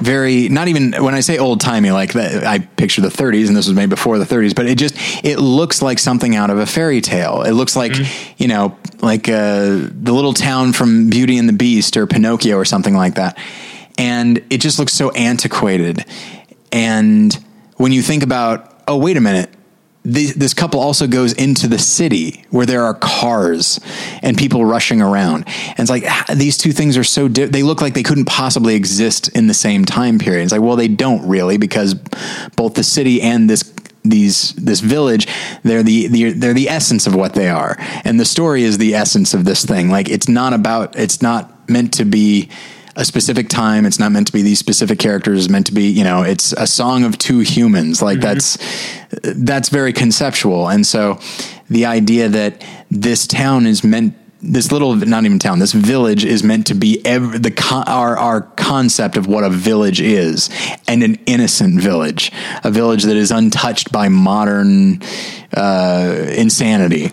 very, not even when I say old timey, like that, I picture the thirties, and this was made before the thirties, but it just, it looks like something out of a fairy tale. It looks like, mm-hmm. you know, like, uh, the little town from Beauty and the Beast or Pinocchio or something like that. And it just looks so antiquated. And when you think about, oh, wait a minute, this, this couple also goes into the city where there are cars and people rushing around. And it's like, these two things are so, di- they look like they couldn't possibly exist in the same time period. It's like, well, they don't really, because both the city and this, these, this village, they're the, the, they're the essence of what they are. And the story is the essence of this thing. Like, it's not about, it's not meant to be a specific time. It's not meant to be these specific characters. It's meant to be, you know, it's a song of two humans. Like, mm-hmm. that's, that's very conceptual. And so the idea that this town is meant, this little, not even town, this village is meant to be every, the con- our, our concept of what a village is, and an innocent village, a village that is untouched by modern, uh, insanity.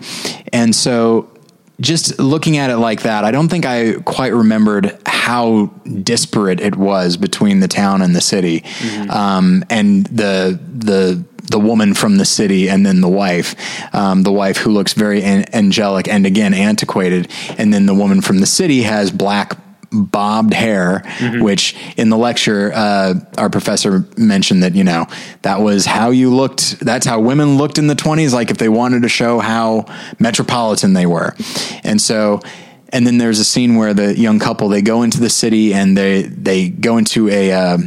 And so just looking at it like that, I don't think I quite remembered how disparate it was between the town and the city, mm-hmm. um, and the the the woman from the city, and then the wife, um, the wife who looks very an- angelic and again antiquated, and then the woman from the city has black bobbed hair, mm-hmm. which in the lecture, uh, our professor mentioned that, you know, that was how you looked. That's how women looked in the twenties. Like, if they wanted to show how metropolitan they were. And so, and then there's a scene where the young couple, they go into the city and they, they go into a, uh,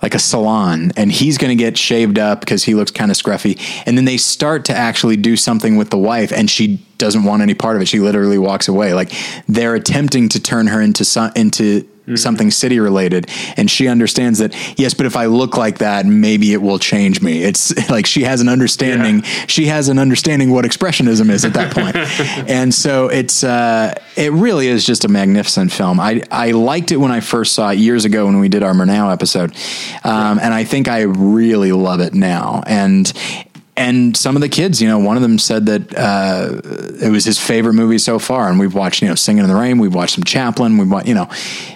like a salon, and he's going to get shaved up because he looks kind of scruffy. And then they start to actually do something with the wife, and she doesn't want any part of it. She literally walks away. Like, they're attempting to turn her into some, into mm-hmm. something city related. And she understands that, yes, but if I look like that, maybe it will change me. It's like, she has an understanding. Yeah. She has an understanding what expressionism is at that point. And so it's, uh, it really is just a magnificent film. I, I liked it when I first saw it years ago when we did our Murnau episode. Um, yeah. And I think I really love it now. And, And some of the kids, you know, one of them said that uh, it was his favorite movie so far. And we've watched, you know, Singing in the Rain. We've watched some Chaplin. We've watched, you know.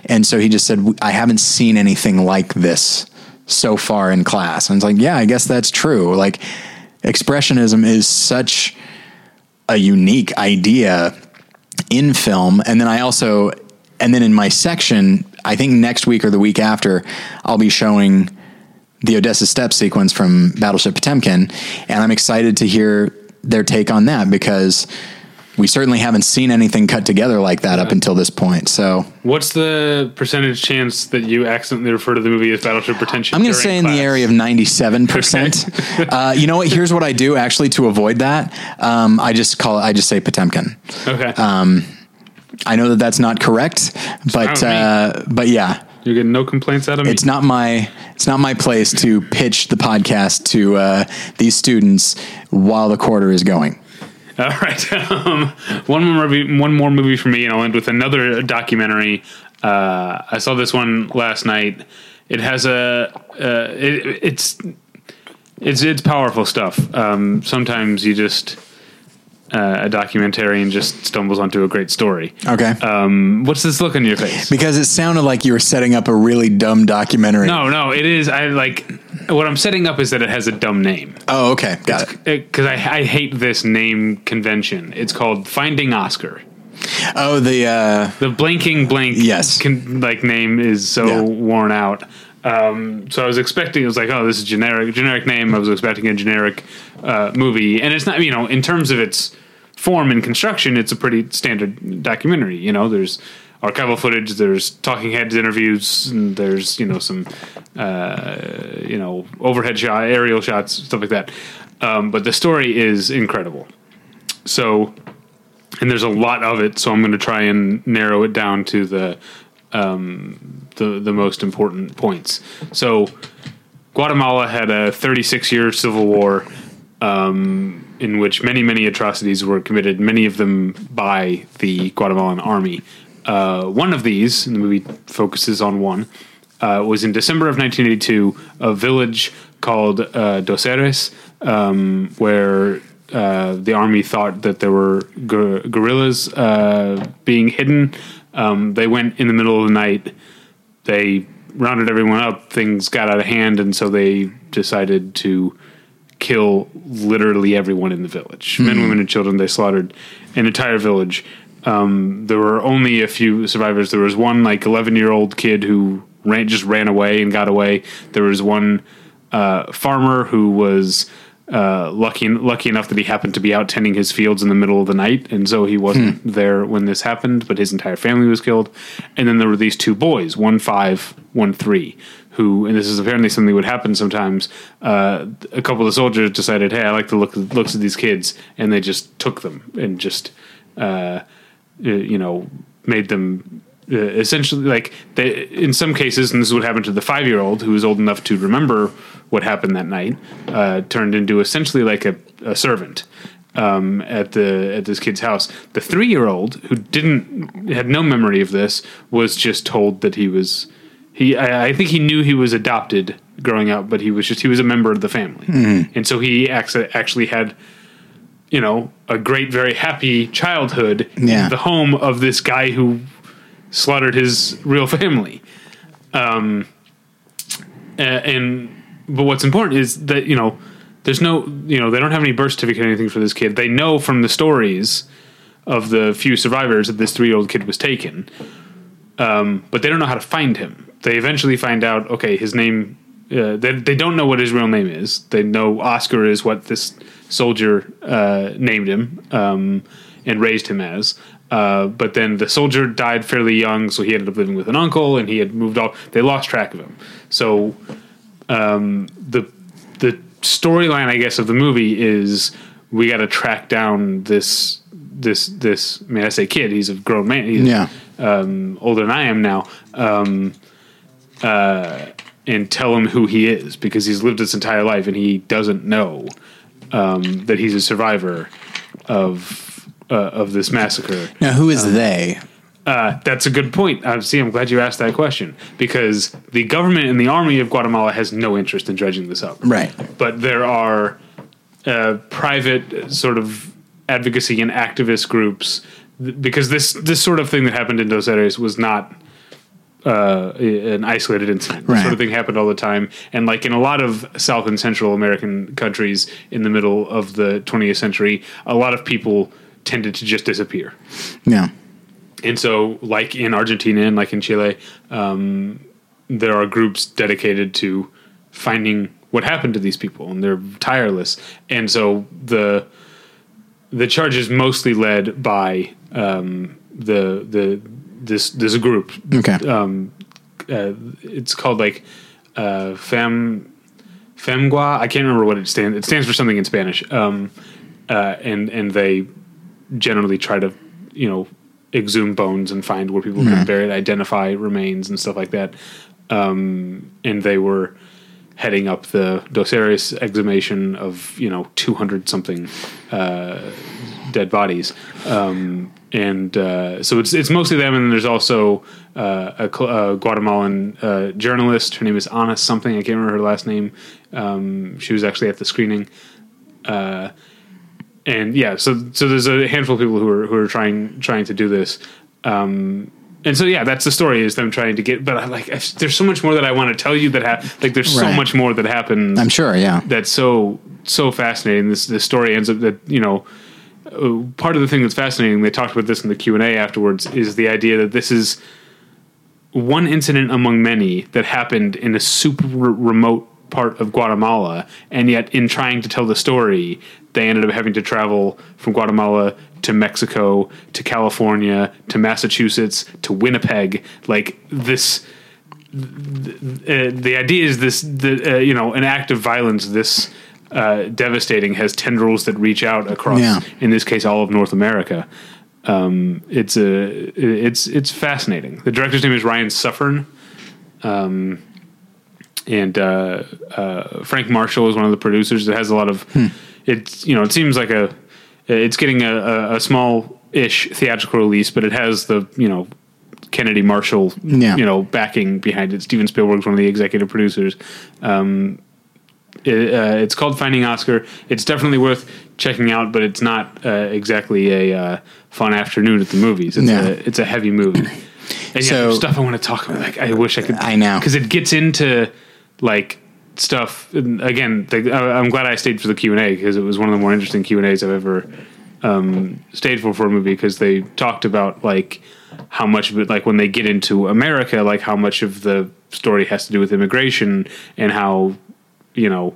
And so he just said, I haven't seen anything like this so far in class. And it's like, yeah, I guess that's true. Like, expressionism is such a unique idea in film. And then I also, and then in my section, I think next week or the week after, I'll be showing the Odessa Step sequence from Battleship Potemkin. And I'm excited to hear their take on that, because we certainly haven't seen anything cut together like that yeah. up until this point. So what's the percentage chance that you accidentally refer to the movie as Battleship Potemkin? I'm going to say in class? the area of ninety-seven percent. Okay. uh, you know what? Here's what I do actually to avoid that. Um, I just call it, I just say Potemkin. Okay. Um, I know that that's not correct, but, uh, but yeah. You're getting no complaints out of me. It's not my it's not my place to pitch the podcast to uh, these students while the quarter is going. All right, um, one more movie, one more movie for me, and I'll end with another documentary. Uh, I saw this one last night. It has a uh, it, it's it's it's powerful stuff. Um, sometimes you just. Uh, a documentarian just stumbles onto a great story. Okay. Um, what's this look on your face? Because it sounded like you were setting up a really dumb documentary. No, no, it is. I like what I'm setting up is that it has a dumb name. Oh, okay. Got it's, it. Because I, I hate this name convention. It's called Finding Oscar. Oh, the, uh, the blanking blank. Yes. Con- like name is so yeah. worn out. Um, so I was expecting, it was like, oh, this is generic, generic name. I was expecting a generic, uh, movie. And it's not, you know, in terms of its form and construction, it's a pretty standard documentary. You know, there's archival footage, there's talking heads interviews, and there's, you know, some uh, you know, overhead shot, aerial shots, stuff like that. Um, but the story is incredible. So, and there's a lot of it, so I'm going to try and narrow it down to the um, the the most important points. So, Guatemala had a thirty-six year civil war. Um, in which many, many atrocities were committed, many of them by the Guatemalan army. Uh, one of these, and the movie focuses on one, uh, was in December of nineteen eighty-two, a village called uh, Doceres, um, where uh, the army thought that there were gu- guerrillas uh, being hidden. Um, they went in the middle of the night. They rounded everyone up. Things got out of hand, and so they decided to kill literally everyone in the village. Mm-hmm. Men, women, and children. They slaughtered an entire village. Um, there were only a few survivors. There was one like eleven year old kid who ran, just ran away and got away. There was one uh, farmer who was uh, lucky lucky enough that he happened to be out tending his fields in the middle of the night, and so he wasn't hmm. there when this happened, but his entire family was killed. And then there were these two boys, one five, one three, who, and this is apparently something that would happen sometimes, uh, a couple of soldiers decided, hey, I like the look, looks of these kids, and they just took them and just, uh, you know, made them uh, essentially, like, they, in some cases, and this is what happened to the five-year-old, who was old enough to remember what happened that night, uh, turned into essentially like a, a servant um, at the at this kid's house. The three-year-old, who didn't, had no memory of this, was just told that he was... He, I, I think he knew he was adopted growing up, but he was just, he was a member of the family. Mm-hmm. And so he actually had, you know, a great, very happy childhood yeah. in the home of this guy who slaughtered his real family. Um, and, but what's important is that, you know, there's no, you know, they don't have any birth certificate or anything for this kid. They know from the stories of the few survivors that this three-year-old kid was taken. Um, but they don't know how to find him. They eventually find out, okay, his name, uh, they, they don't know what his real name is. They know Oscar is what this soldier uh, named him um, and raised him as. Uh, but then the soldier died fairly young, so he ended up living with an uncle, and he had moved off. They lost track of him. So um, the the storyline, I guess, of the movie is we got to track down this, this, this, I mean, I say kid, he's a grown man. He's, yeah. Um, older than I am now, um, uh, and tell him who he is, because he's lived his entire life and he doesn't know um, that he's a survivor of uh, of this massacre. Now, who is um, they? Uh, that's a good point. Uh, see, I'm glad you asked that question, because the government and the army of Guatemala has no interest in dredging this up. Right. But there are uh, private sort of advocacy and activist groups, th- because this this sort of thing that happened in Dos Eres was not uh, an isolated incident. Right. This sort of thing happened all the time. And like in a lot of South and Central American countries in the middle of the twentieth century, a lot of people tended to just disappear. Yeah. And so like in Argentina and like in Chile, um, there are groups dedicated to finding what happened to these people, and they're tireless. And so the the charge is mostly led by um, the the this this group. Okay, um, uh, it's called like uh, Fem Femgua. I can't remember what it stands. It stands for something in Spanish. Um, uh, and and they generally try to you know exhume bones and find where people mm-hmm. can bury it, identify remains and stuff like that. Um, and they were heading up the Dos Eres exhumation of, you know, two hundred something uh, dead bodies. Um, and uh, so it's it's mostly them. And there's also uh, a, a Guatemalan uh, journalist. Her name is Ana something. I can't remember her last name. Um, she was actually at the screening. Uh, and yeah, so so there's a handful of people who are who are trying trying to do this. Um And so, yeah, that's the story, is them trying to get... But, I like, I've, there's so much more that I want to tell you that... Ha- like, there's right. so much more that happens. I'm sure, yeah. That's so, so fascinating. This this story ends up that, you know... Uh, part of the thing that's fascinating, they talked about this in the Q and A afterwards, is the idea that this is one incident among many that happened in a super remote part of Guatemala. And yet, in trying to tell the story, they ended up having to travel from Guatemala to Mexico, to California, to Massachusetts, to Winnipeg. Like this, the, uh, the idea is this, the, uh, you know, an act of violence this uh, devastating has tendrils that reach out across, yeah. in this case, all of North America. Um, it's a, it's, it's fascinating. The director's name is Ryan Suffern. Um, and uh, uh, Frank Marshall is one of the producers that has a lot of, hmm. it's, you know, it seems like a, it's getting a, a, a small-ish theatrical release, but it has the, you know, Kennedy Marshall, yeah. you know, backing behind it. Steven Spielberg's one of the executive producers. Um, it, uh, it's called Finding Oscar. It's definitely worth checking out, but it's not uh, exactly a uh, fun afternoon at the movies. It's, no. a, it's a heavy movie. And so, yeah, there's stuff I want to talk about. Like, I wish I could. I know. Because it gets into, like... stuff again. The, I'm glad I stayed for the Q and A because it was one of the more interesting Q and A's I've ever um, stayed for for a movie. Because they talked about like how much of it, like when they get into America, like how much of the story has to do with immigration and how you know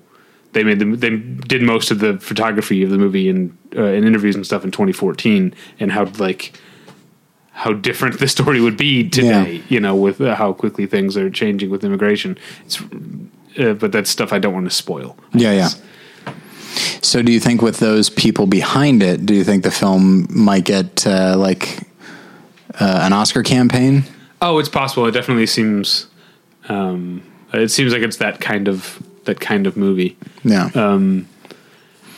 they made the, they did most of the photography of the movie and uh, and interviews and stuff in twenty fourteen and how like how different the story would be today. Yeah. You know, with uh, how quickly things are changing with immigration. It's Uh, but that's stuff I don't want to spoil. I yeah, guess. yeah. So, do you think with those people behind it, do you think the film might get uh, like uh, an Oscar campaign? Oh, it's possible. It definitely seems. Um, it seems like it's that kind of that kind of movie. Yeah. Um,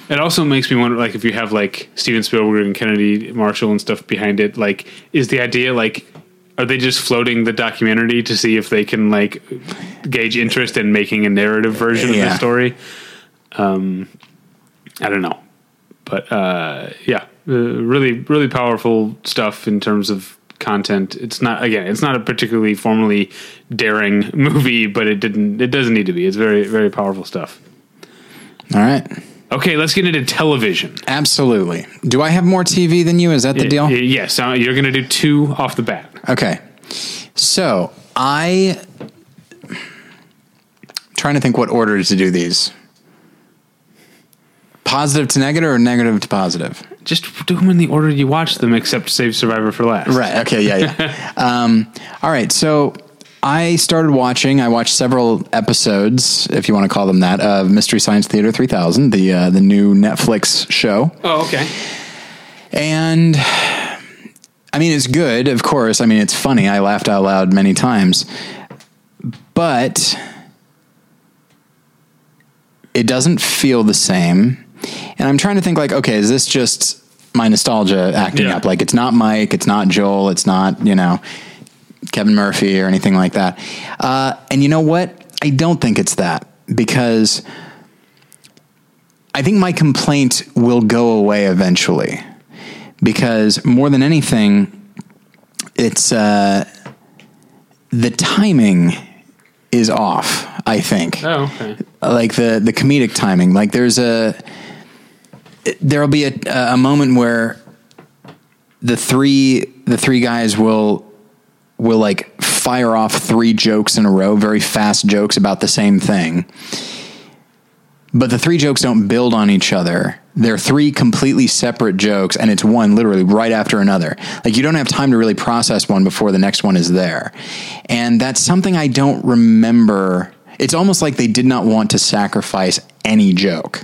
it also makes me wonder, like, if you have like Steven Spielberg and Kennedy Marshall and stuff behind it, like, is the idea like? Are they just floating the documentary to see if they can like gauge interest in making a narrative version yeah. of the story? Um, I don't know, but uh, yeah, uh, really, really powerful stuff in terms of content. It's not, again, it's not a particularly formally daring movie, but it didn't, it doesn't need to be. It's very, very powerful stuff. All right. Okay, let's get into television. Absolutely. Do I have more T V than you? Is that the it, deal? It, yes. Uh, you're going to do two off the bat. Okay. So I... trying to think what order to do these. Positive to negative or negative to positive? Just do them in the order you watch them, except save Survivor for last. Right. Okay. Yeah, yeah. um, all right. So... I started watching, I watched several episodes, if you want to call them that, of Mystery Science Theater three thousand, the uh, the new Netflix show. Oh, okay. And, I mean, it's good, of course. I mean, it's funny. I laughed out loud many times. But it doesn't feel the same. And I'm trying to think, like, okay, is this just my nostalgia acting yeah. up? Like, it's not Mike, it's not Joel, it's not, you know... Kevin Murphy or anything like that. Uh, and you know what? I don't think it's that because I think my complaint will go away eventually, because more than anything, it's uh, the timing is off, I think. Oh, okay. Like the, the comedic timing. Like there's a, there'll be a, a moment where the three, the three guys will, will like fire off three jokes in a row, very fast jokes about the same thing. But the three jokes don't build on each other. They're three completely separate jokes, and it's one literally right after another. Like, you don't have time to really process one before the next one is there. And that's something I don't remember. It's almost like they did not want to sacrifice any joke.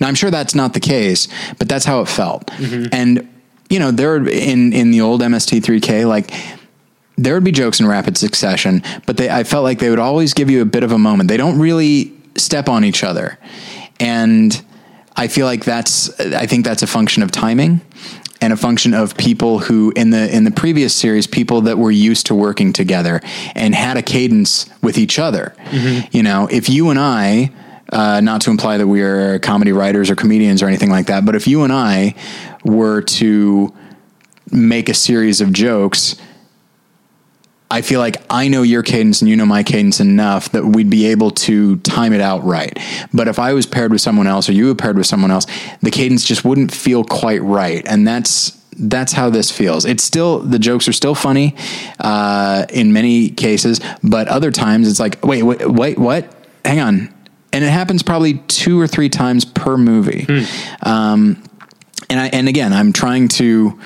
Now, I'm sure that's not the case, but that's how it felt. Mm-hmm. And, you know, there in, in the old M S T three K, like, there would be jokes in rapid succession, but they I felt like they would always give you a bit of a moment. They don't really step on each other. And I feel like that's, I think that's a function of timing and a function of people who in the, in the previous series, people that were used to working together and had a cadence with each other. Mm-hmm. You know, if you and I, uh, not to imply that we are comedy writers or comedians or anything like that, but if you and I were to make a series of jokes, I feel like I know your cadence and you know my cadence enough that we'd be able to time it out right. But if I was paired with someone else or you were paired with someone else, the cadence just wouldn't feel quite right. And that's, that's how this feels. It's still, the jokes are still funny, uh, in many cases, but other times it's like, wait, wait, wait, what? Hang on. And it happens probably two or three times per movie. Hmm. Um, and I, and again, I'm trying to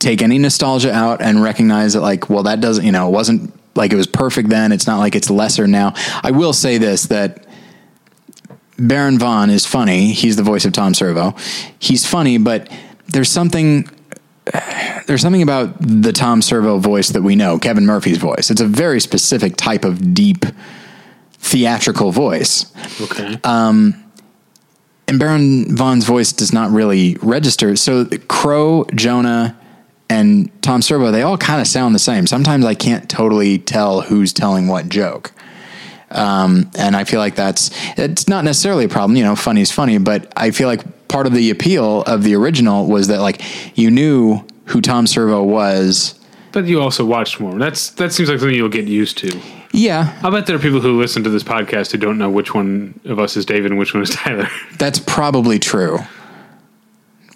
take any nostalgia out and recognize that, like, well, that doesn't, you know, it wasn't like it was perfect then. It's not like it's lesser now. I will say this, that Baron Vaughn is funny. He's the voice of Tom Servo. He's funny, but there's something, there's something about the Tom Servo voice that we know, Kevin Murphy's voice. It's a very specific type of deep theatrical voice. Okay. Um, and Baron Vaughn's voice does not really register. So Crow, Jonah, and Tom Servo, they all kind of sound the same. Sometimes I can't totally tell who's telling what joke. Um, and I feel like that's, it's not necessarily a problem, you know, funny's funny, but I feel like part of the appeal of the original was that, like, you knew who Tom Servo was. But you also watched more. That's, that seems like something you'll get used to. Yeah. I'll bet there are people who listen to this podcast who don't know which one of us is David and which one is Tyler. That's probably true.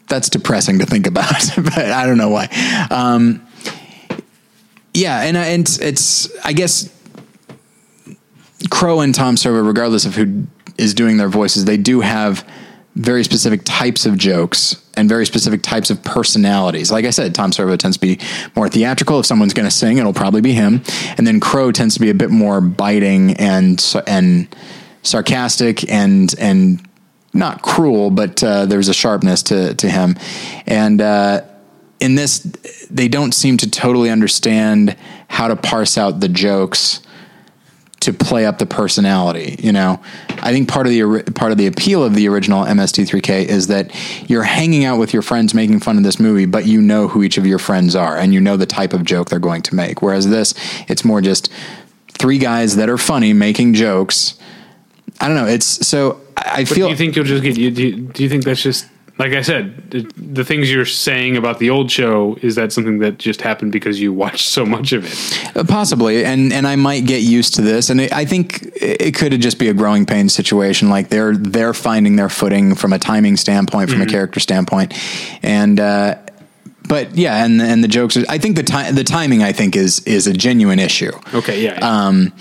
That's depressing to think about, but I don't know why. Um, yeah. And, and it's, it's, I guess Crow and Tom Servo, regardless of who is doing their voices, they do have very specific types of jokes and very specific types of personalities. Like I said, Tom Servo tends to be more theatrical. If someone's going to sing, it'll probably be him. And then Crow tends to be a bit more biting and, and sarcastic and, and, not cruel, but uh, there's a sharpness to, to him. And uh, in this, they don't seem to totally understand how to parse out the jokes to play up the personality. You know, I think part of the part of the appeal of the original M S T three K is that you're hanging out with your friends making fun of this movie, but you know who each of your friends are and you know the type of joke they're going to make. Whereas this, it's more just three guys that are funny making jokes. I don't know. It's so... I feel. Do you think you'll just get you? Do you, do you think that's just, like I said, the, the things you're saying about the old show, is that something that just happened because you watched so much of it? Uh, possibly. And, and I might get used to this. And it, I think it could just be a growing pain situation. Like they're, they're finding their footing from a timing standpoint, from mm-hmm. a character standpoint. And, uh, but yeah. And, and the jokes, are, I think the time, the timing I think is, is a genuine issue. Okay. Yeah. yeah. Um,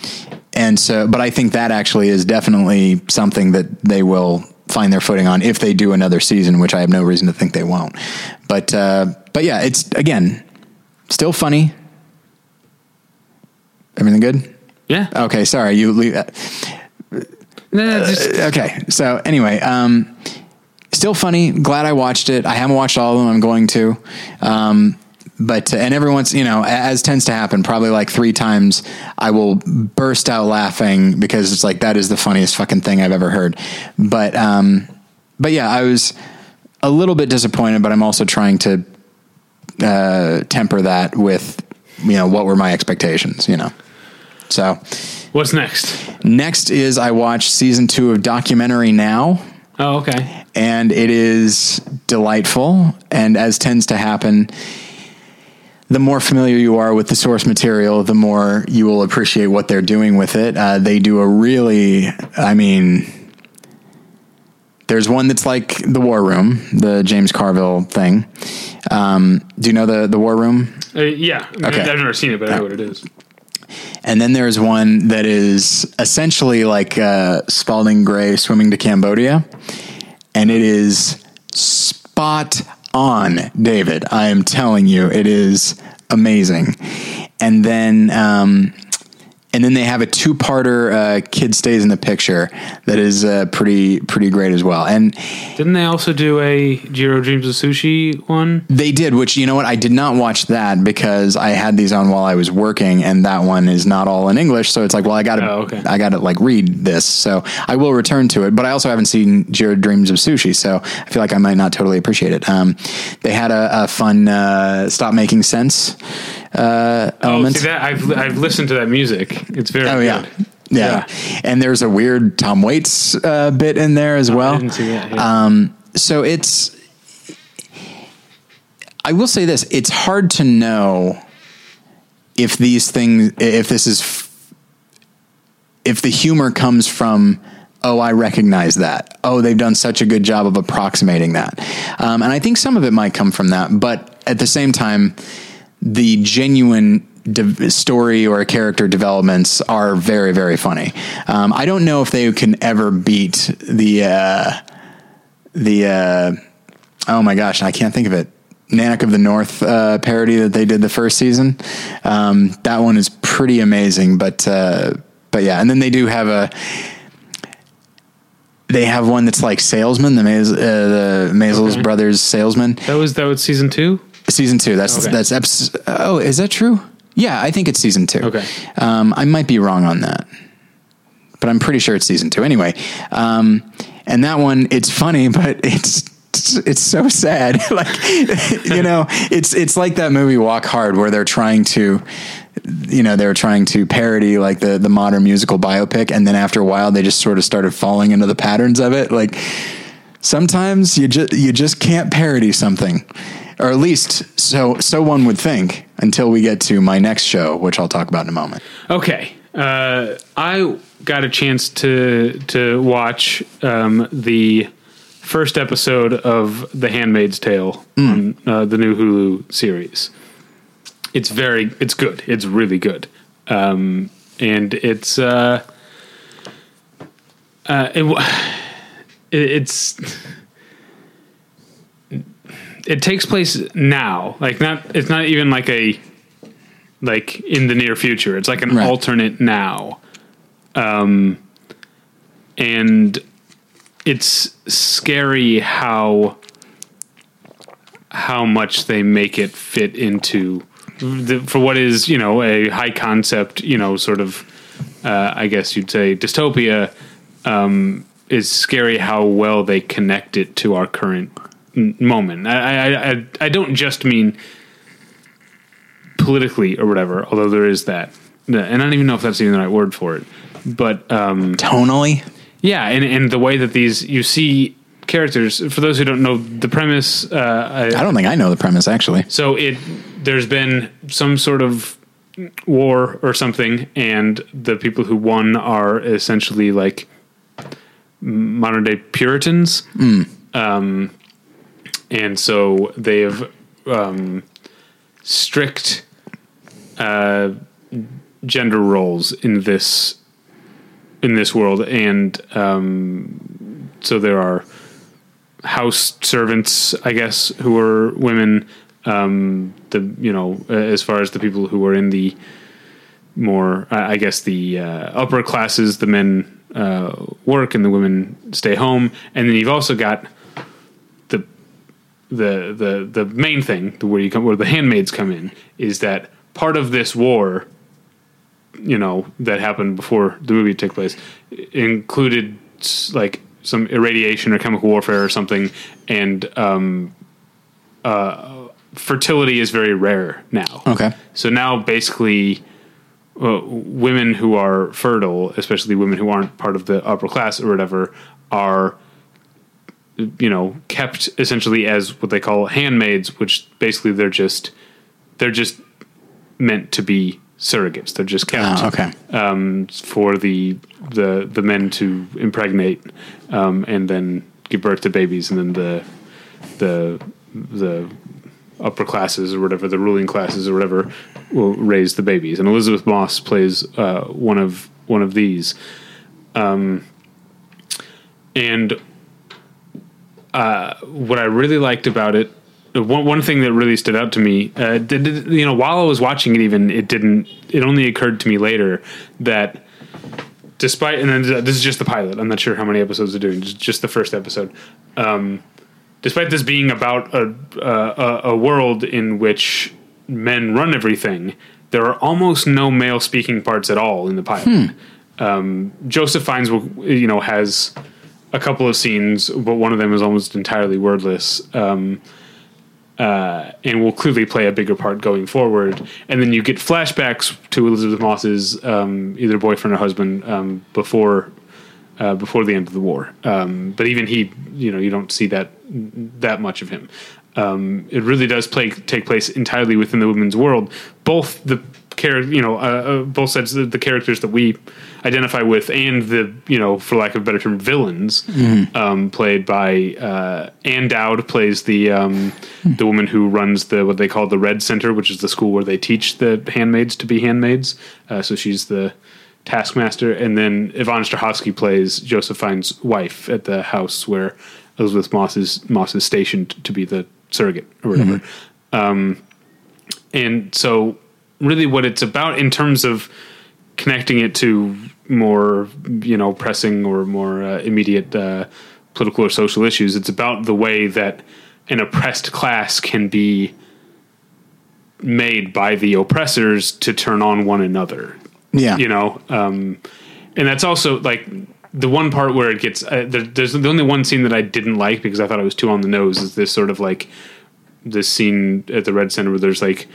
And so, but I think that actually is definitely something that they will find their footing on if they do another season, which I have no reason to think they won't. But, uh, but yeah, it's, again, still funny. Everything good? Yeah. Okay. Sorry. You leave. Uh, no, just- uh, okay. So anyway, um, still funny. Glad I watched it. I haven't watched all of them. I'm going to, um, But, and every once, you know, as tends to happen, probably like three times I will burst out laughing because it's like, that is the funniest fucking thing I've ever heard. But, um, but yeah, I was a little bit disappointed, but I'm also trying to, uh, temper that with, you know, what were my expectations, you know? So what's next? Next is I watched season two of Documentary Now. Oh, okay. And it is delightful. And as tends to happen, the more familiar you are with the source material, the more you will appreciate what they're doing with it. Uh, they do a really, I mean, there's one that's like The War Room, the James Carville thing. Um, do you know the, the War Room? Uh, yeah. Okay. I've never seen it, but I know what it is. And then there's one that is essentially like uh, Spalding Gray swimming to Cambodia. And it is spot on, David. I am telling you, it is amazing. And then um, and then they have a two-parter, uh, Kid Stays in the Picture, that is uh, pretty pretty great as well. And didn't they also do a Jiro Dreams of Sushi one? They did, which, you know what, I did not watch that because I had these on while I was working, and that one is not all in English, so it's like, well, I gotta, oh, okay. I gotta like read this, so I will return to it. But I also haven't seen Jiro Dreams of Sushi, so I feel like I might not totally appreciate it. Um, they had a, a fun uh, Stop Making Sense uh, oh, element. See that? I've I've listened to that music. It's very oh, yeah. good. Yeah. yeah. And there's a weird Tom Waits uh, bit in there as oh, well. I didn't see that, yeah. Um, so it's, I will say this, it's hard to know if these things, if this is, if the humor comes from, oh, I recognize that. Oh, they've done such a good job of approximating that. Um, and I think some of it might come from that, but at the same time, the genuine De- story or character developments are very, very funny. Um, I don't know if they can ever beat the, uh, the, uh, oh my gosh, I can't think of it. Nanak of the North, uh, parody that they did the first season. Um, that one is pretty amazing, but, uh, but yeah. And then they do have a, they have one that's like Salesman, the Maisel, uh, the Maisel's okay. Brothers Salesman. That was, that was season two? Season two. That's, okay. that's, eps- oh, is that true? Yeah, I think it's season two. Okay. Um, I might be wrong on that, but I'm pretty sure it's season two. Anyway, um, and that one, it's funny, but it's it's so sad. Like, you know, it's it's like that movie Walk Hard, where they're trying to, you know, they're trying to parody like the the modern musical biopic, and then after a while, they just sort of started falling into the patterns of it. Like, sometimes you just you just can't parody something. Or at least so so one would think, until we get to my next show, which I'll talk about in a moment. Okay. Uh, I got a chance to to watch um, the first episode of The Handmaid's Tale, mm. on, uh, the new Hulu series. It's very, it's good. It's really good. Um, and it's, uh, uh, it, it's... It takes place now, like not. It's not even like a, like in the near future. It's like an right. alternate now, um, and it's scary how how much they make it fit into the, for what is, you know, a high concept, you know, sort of uh, I guess you'd say dystopia. Um, is scary how well they connect it to our current moment. I, I I I don't just mean politically or whatever, although there is that, and I don't even know if that's even the right word for it. But um, tonally, yeah, and and the way that these, you see characters. For those who don't know the premise, uh, I, I don't think I know the premise actually. So it there's been some sort of war or something, and the people who won are essentially like modern day Puritans. Mm. Um, And so they have um, strict uh, gender roles in this in this world, and um, so there are house servants, I guess, who are women. Um, the you know, as far as the people who are in the more, I guess, the uh, upper classes, the men uh, work and the women stay home, and then you've also got The, the the main thing where you come where the handmaids come in is that part of this war, you know, that happened before the movie took place, included like some irradiation or chemical warfare or something, and um, uh, fertility is very rare now. Okay, so now basically, uh, women who are fertile, especially women who aren't part of the upper class or whatever, are you know, kept essentially as what they call handmaids, which basically they're just they're just meant to be surrogates. They're just kept oh, okay. um, for the the the men to impregnate um, and then give birth to babies, and then the the the upper classes or whatever, the ruling classes or whatever, will raise the babies. And Elizabeth Moss plays uh, one of one of these. Um, and uh, what I really liked about it, one one thing that really stood out to me, uh, did, did, you know, while I was watching it, even it didn't. It only occurred to me later that, despite, and then this is just the pilot. I'm not sure how many episodes they're doing. Just, just the first episode. Um, despite this being about a, uh, a a world in which men run everything, there are almost no male speaking parts at all in the pilot. Hmm. Um, Joseph Fiennes, you know, has a couple of scenes, but one of them is almost entirely wordless, um, uh, and will clearly play a bigger part going forward. And then you get flashbacks to Elizabeth Moss's um, either boyfriend or husband um, before uh, before the end of the war. Um, but even he, you know, you don't see that that much of him. Um, it really does play, take place entirely within the women's world. Both the character, you know, uh, both sides, the, the characters that we identify with, and the, you know, for lack of a better term, villains, mm. um, played by uh, Anne Dowd plays the um, mm. the woman who runs the what they call the Red Center, which is the school where they teach the handmaids to be handmaids. Uh, so she's the taskmaster, and then Yvonne Strahovski plays Joseph Fiennes' wife at the house where Elizabeth Moss is Moss is stationed to be the surrogate or whatever. Mm-hmm. Um, and so. Really what it's about in terms of connecting it to more, you know, pressing or more uh, immediate uh, political or social issues. It's about the way that an oppressed class can be made by the oppressors to turn on one another. Yeah. You know, um, and that's also like the one part where it gets, uh, there, there's the only one scene that I didn't like because I thought it was too on the nose is this sort of like this scene at the Red Center where there's like,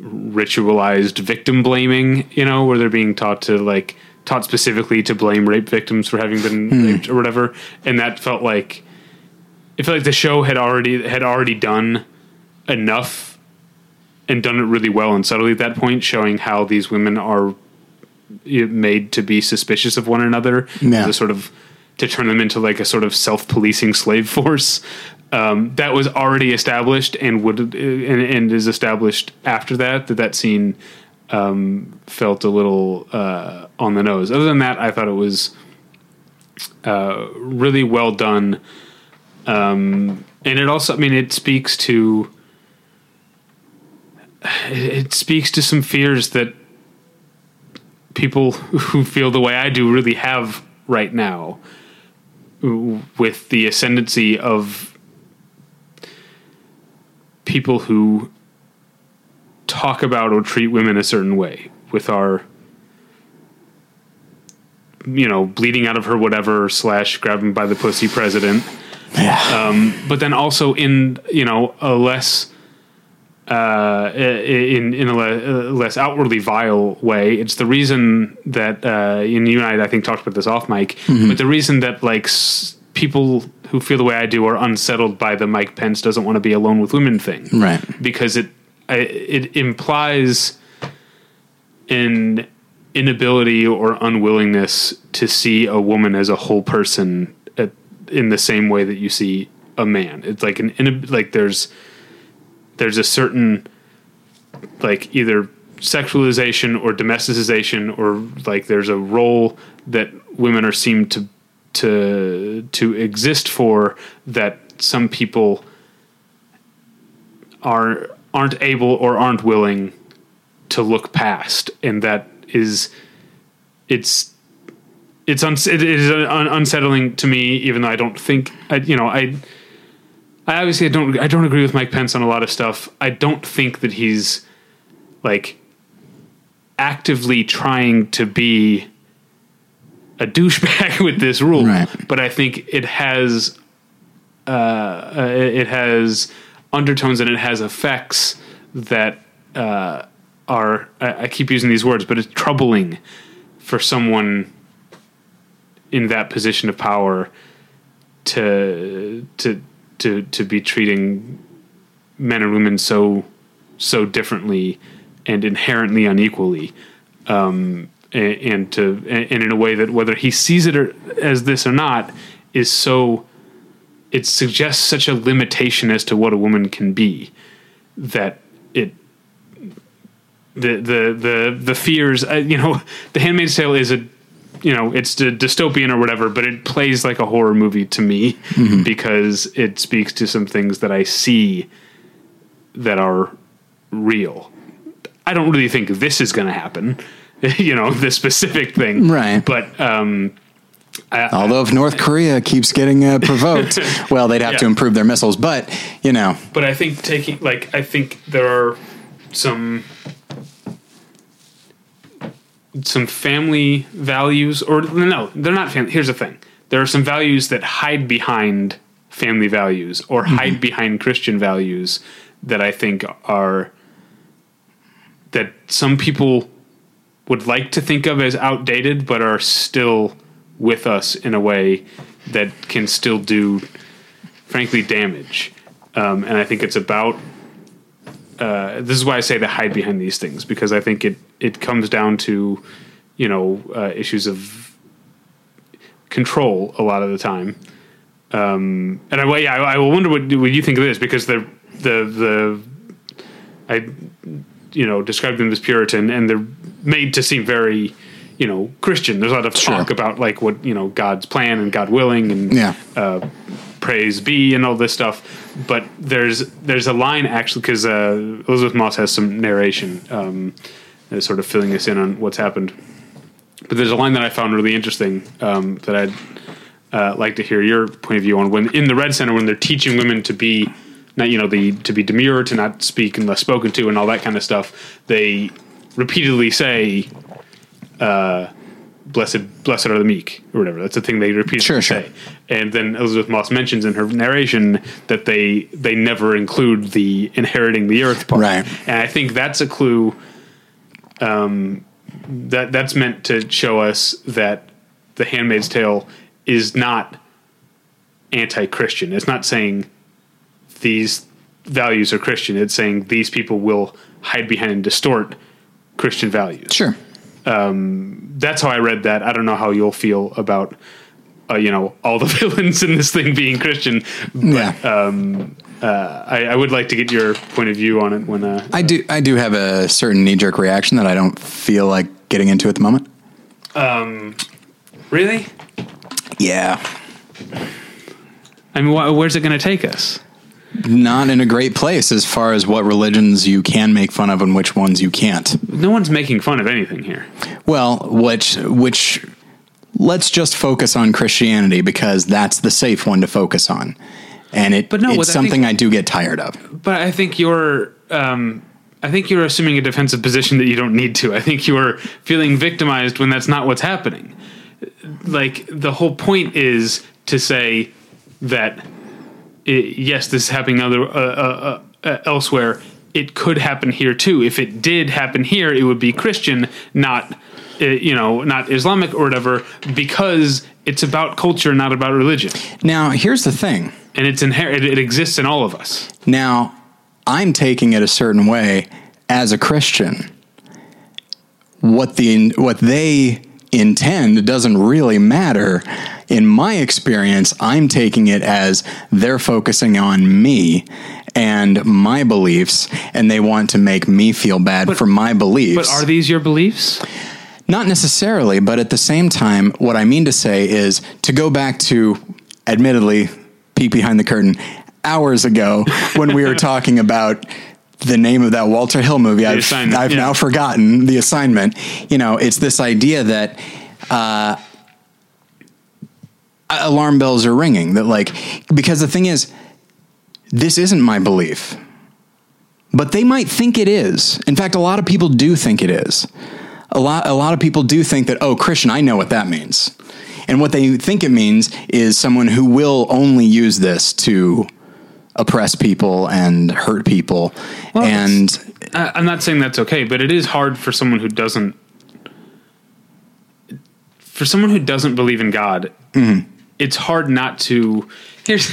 ritualized victim blaming, you know, where they're being taught to like taught specifically to blame rape victims for having been mm. raped or whatever. And that felt like, it felt like the show had already, had already done enough and done it really well and subtly at that point, showing how these women are made to be suspicious of one another. Yeah. The sort of, to turn them into like a sort of self-policing slave force. Um, that was already established and would and, and is established after that, that that scene um, felt a little uh, on the nose. Other than that, I thought it was uh, really well done. Um, and it also, I mean, it speaks to, it speaks to some fears that people who feel the way I do really have right now with the ascendancy of people who talk about or treat women a certain way with our, you know, bleeding out of her, whatever, slash grabbing by the pussy president. Yeah. Um, but then also in, you know, a less, uh, in, in a le- less outwardly vile way. It's the reason that, uh, and you and I, I think talked about this off mic, mm-hmm. but the reason that like s- people who feel the way I do are unsettled by the Mike Pence doesn't want to be alone with women thing. Right. Because it, it implies an inability or unwillingness to see a woman as a whole person at, in the same way that you see a man. It's like an, like there's, there's a certain like either sexualization or domesticization, or like there's a role that women are seemed to to to exist for that some people are aren't able or aren't willing to look past, and that is it's it's uns- it is un- unsettling to me, even though I don't think I, you know I I obviously I don't I don't agree with Mike Pence on a lot of stuff. I don't think that he's like actively trying to be a douchebag with this rule, right. But I think it has, uh, uh, it has undertones and it has effects that, uh, are, I, I keep using these words, but it's troubling for someone in that position of power to to to to be treating men and women so so differently and inherently unequally, um, and, and to and in a way that whether he sees it or, as this or not, is so. It suggests such a limitation as to what a woman can be that it the the the the fears uh, you know, The Handmaid's Tale is a you know it's a dystopian or whatever, but it plays like a horror movie to me mm-hmm. because it speaks to some things that I see that are real. I don't really think this is going to happen, you know, this specific thing, right? But um, I, although if North Korea keeps getting uh, provoked, well, they'd have yeah. to improve their missiles, but you know, but I think taking like, I think there are some, some family values or no, they're not family. Here's the thing. There are some values that hide behind family values or mm-hmm. hide behind Christian values that I think are, that some people would like to think of as outdated, but are still with us in a way that can still do, frankly, damage. Um, and I think it's about, uh, this is why I say the hide behind these things, because I think it, it comes down to, you know, uh, issues of control a lot of the time. Um, and I, well, yeah, I, I wonder what, what you think of this, because the, the, the, I, you know, described them as Puritan, and they're made to seem very, you know, Christian. There's a lot of talk sure. about like what, you know, God's plan and God willing and yeah. uh, praise be and all this stuff. But there's, there's a line actually, cause uh, Elizabeth Moss has some narration um, sort of filling us in on what's happened. But there's a line that I found really interesting um, that I'd uh, like to hear your point of view on. When in the Red Center, when they're teaching women to be not, you know, the, to be demure, to not speak unless spoken to and all that kind of stuff, they repeatedly say, Uh, blessed, blessed are the meek, or whatever. That's the thing they repeatedly sure, sure. say. And then Elizabeth Moss mentions in her narration that they they never include the inheriting the earth part. Right. And I think that's a clue. Um, that that's meant to show us that The Handmaid's Tale is not anti-Christian. It's not saying these values are Christian. It's saying these people will hide behind and distort Christian values. Sure. Um, that's how I read that. I don't know how you'll feel about, uh, you know, all the villains in this thing being Christian. But, yeah. Um, uh, I, I would like to get your point of view on it when, uh, I do, I do have a certain knee jerk reaction that I don't feel like getting into at the moment. Um, really? Yeah. I mean, wh- where's it going to take us? Not in a great place as far as what religions you can make fun of and which ones you can't. No one's making fun of anything here. Well, which, which let's just focus on Christianity because that's the safe one to focus on. And it, but no, it's something I, think, I do get tired of. But I think you're, um, I think you're assuming a defensive position that you don't need to. I think you're feeling victimized when that's not what's happening. Like the whole point is to say that, It, yes, this is happening other, uh, uh, uh, elsewhere. It could happen here too. If it did happen here, it would be Christian, not uh, you know, not Islamic or whatever, because it's about culture, not about religion. Now, here's the thing, and it's inherent; it, it exists in all of us. Now, I'm taking it a certain way as a Christian. What the what they intend doesn't really matter. In my experience, I'm taking it as they're focusing on me and my beliefs, and they want to make me feel bad but, for my beliefs. But are these your beliefs? Not necessarily, but at the same time, what I mean to say is to go back to, admittedly, peek behind the curtain, hours ago when we were talking about the name of that Walter Hill movie. The I've, I've yeah. now forgotten The Assignment. You know, it's this idea that... Uh, alarm bells are ringing that like, because the thing is, this isn't my belief, but they might think it is. In fact, a lot of people do think it is. A lot, a lot of people do think that, oh, Christian, I know what that means. And what they think it means is someone who will only use this to oppress people and hurt people. Well, and I, I'm not saying that's okay, but it is hard for someone who doesn't, for someone who doesn't believe in God, mm-hmm. it's hard not to. Here's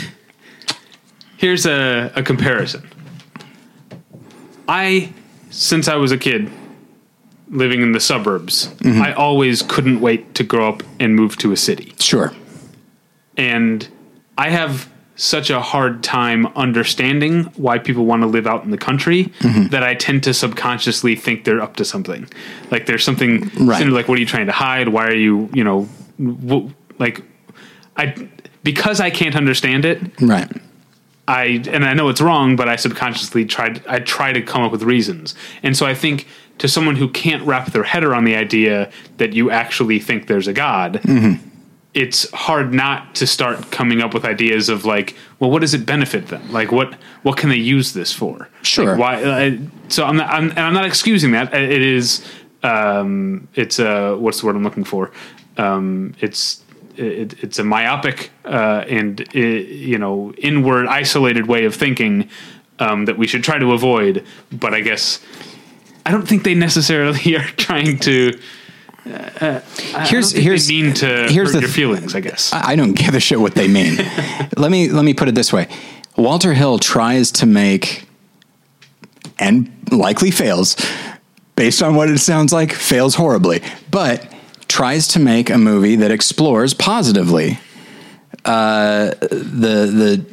here's a, a comparison. I, since I was a kid, living in the suburbs, mm-hmm. I always couldn't wait to grow up and move to a city. Sure. And I have such a hard time understanding why people want to live out in the country mm-hmm. that I tend to subconsciously think they're up to something. Like there's something right. like, what are you trying to hide? Why are you, you know, w- like I, because I can't understand it. Right. I, and I know it's wrong, but I subconsciously tried, I try to come up with reasons. And so I think to someone who can't wrap their head around the idea that you actually think there's a God, mm-hmm. it's hard not to start coming up with ideas of like, well, what does it benefit them? Like, what what can they use this for? Sure. Like why? I, so I'm not, I'm, and I'm not excusing that. It is, um, it's a what's the word I'm looking for? Um, it's it, it's a myopic uh, and uh, you know inward, isolated way of thinking um, that we should try to avoid. But I guess I don't think they necessarily are trying to. Uh, here's here's mean to here's hurt your feelings, I guess. I don't give a shit what they mean. let me let me put it this way: Walter Hill tries to make, and likely fails, based on what it sounds like, fails horribly, but tries to make a movie that explores positively uh, the the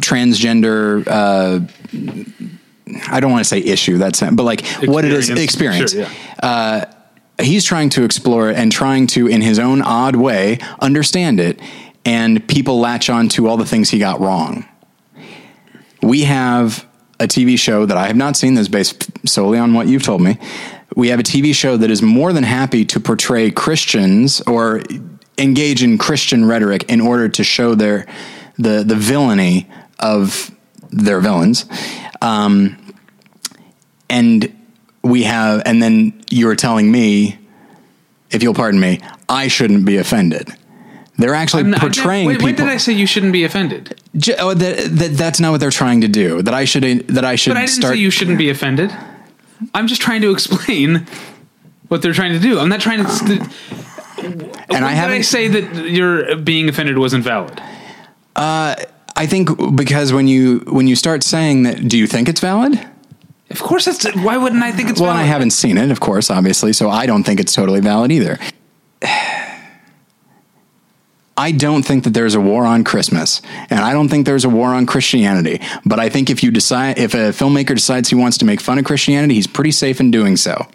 transgender. Uh, I don't want to say issue. That's but like experience. What it is experience. Sure, yeah. Uh, he's trying to explore and trying to, in his own odd way, understand it. And people latch on to all the things he got wrong. We have a T V show that I have not seen, that's based solely on what you've told me. We have a T V show that is more than happy to portray Christians or engage in Christian rhetoric in order to show their, the, the villainy of their villains. Um, and we have, and then you're telling me, if you'll pardon me, I shouldn't be offended. They're actually not, portraying not, wait, people. When did I say you shouldn't be offended? J- oh, that, that, that's not what they're trying to do. That I should, that I should start. But I didn't start, say you shouldn't be offended. I'm just trying to explain what they're trying to do. I'm not trying to. St- and when I haven't. Did I say that your being offended wasn't valid? Uh, I think because when you, when you start saying that, do you think it's valid? Of course, that's why wouldn't I think it's well, valid? Well, I haven't seen it, of course, obviously, so I don't think it's totally valid either. I don't think that there's a war on Christmas, and I don't think there's a war on Christianity, but I think if you decide, if a filmmaker decides he wants to make fun of Christianity, he's pretty safe in doing so.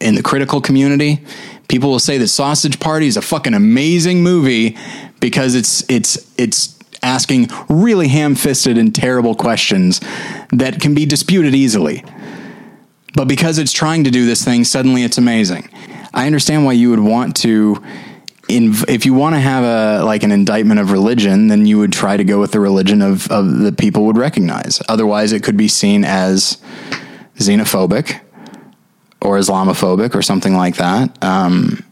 In the critical community, people will say that Sausage Party is a fucking amazing movie because it's it's it's asking really ham-fisted and terrible questions that can be disputed easily. But because it's trying to do this thing, suddenly it's amazing. I understand why you would want to, inv- if you want to have a like an indictment of religion, then you would try to go with the religion of, of the people would recognize. Otherwise, it could be seen as xenophobic or Islamophobic or something like that. Um,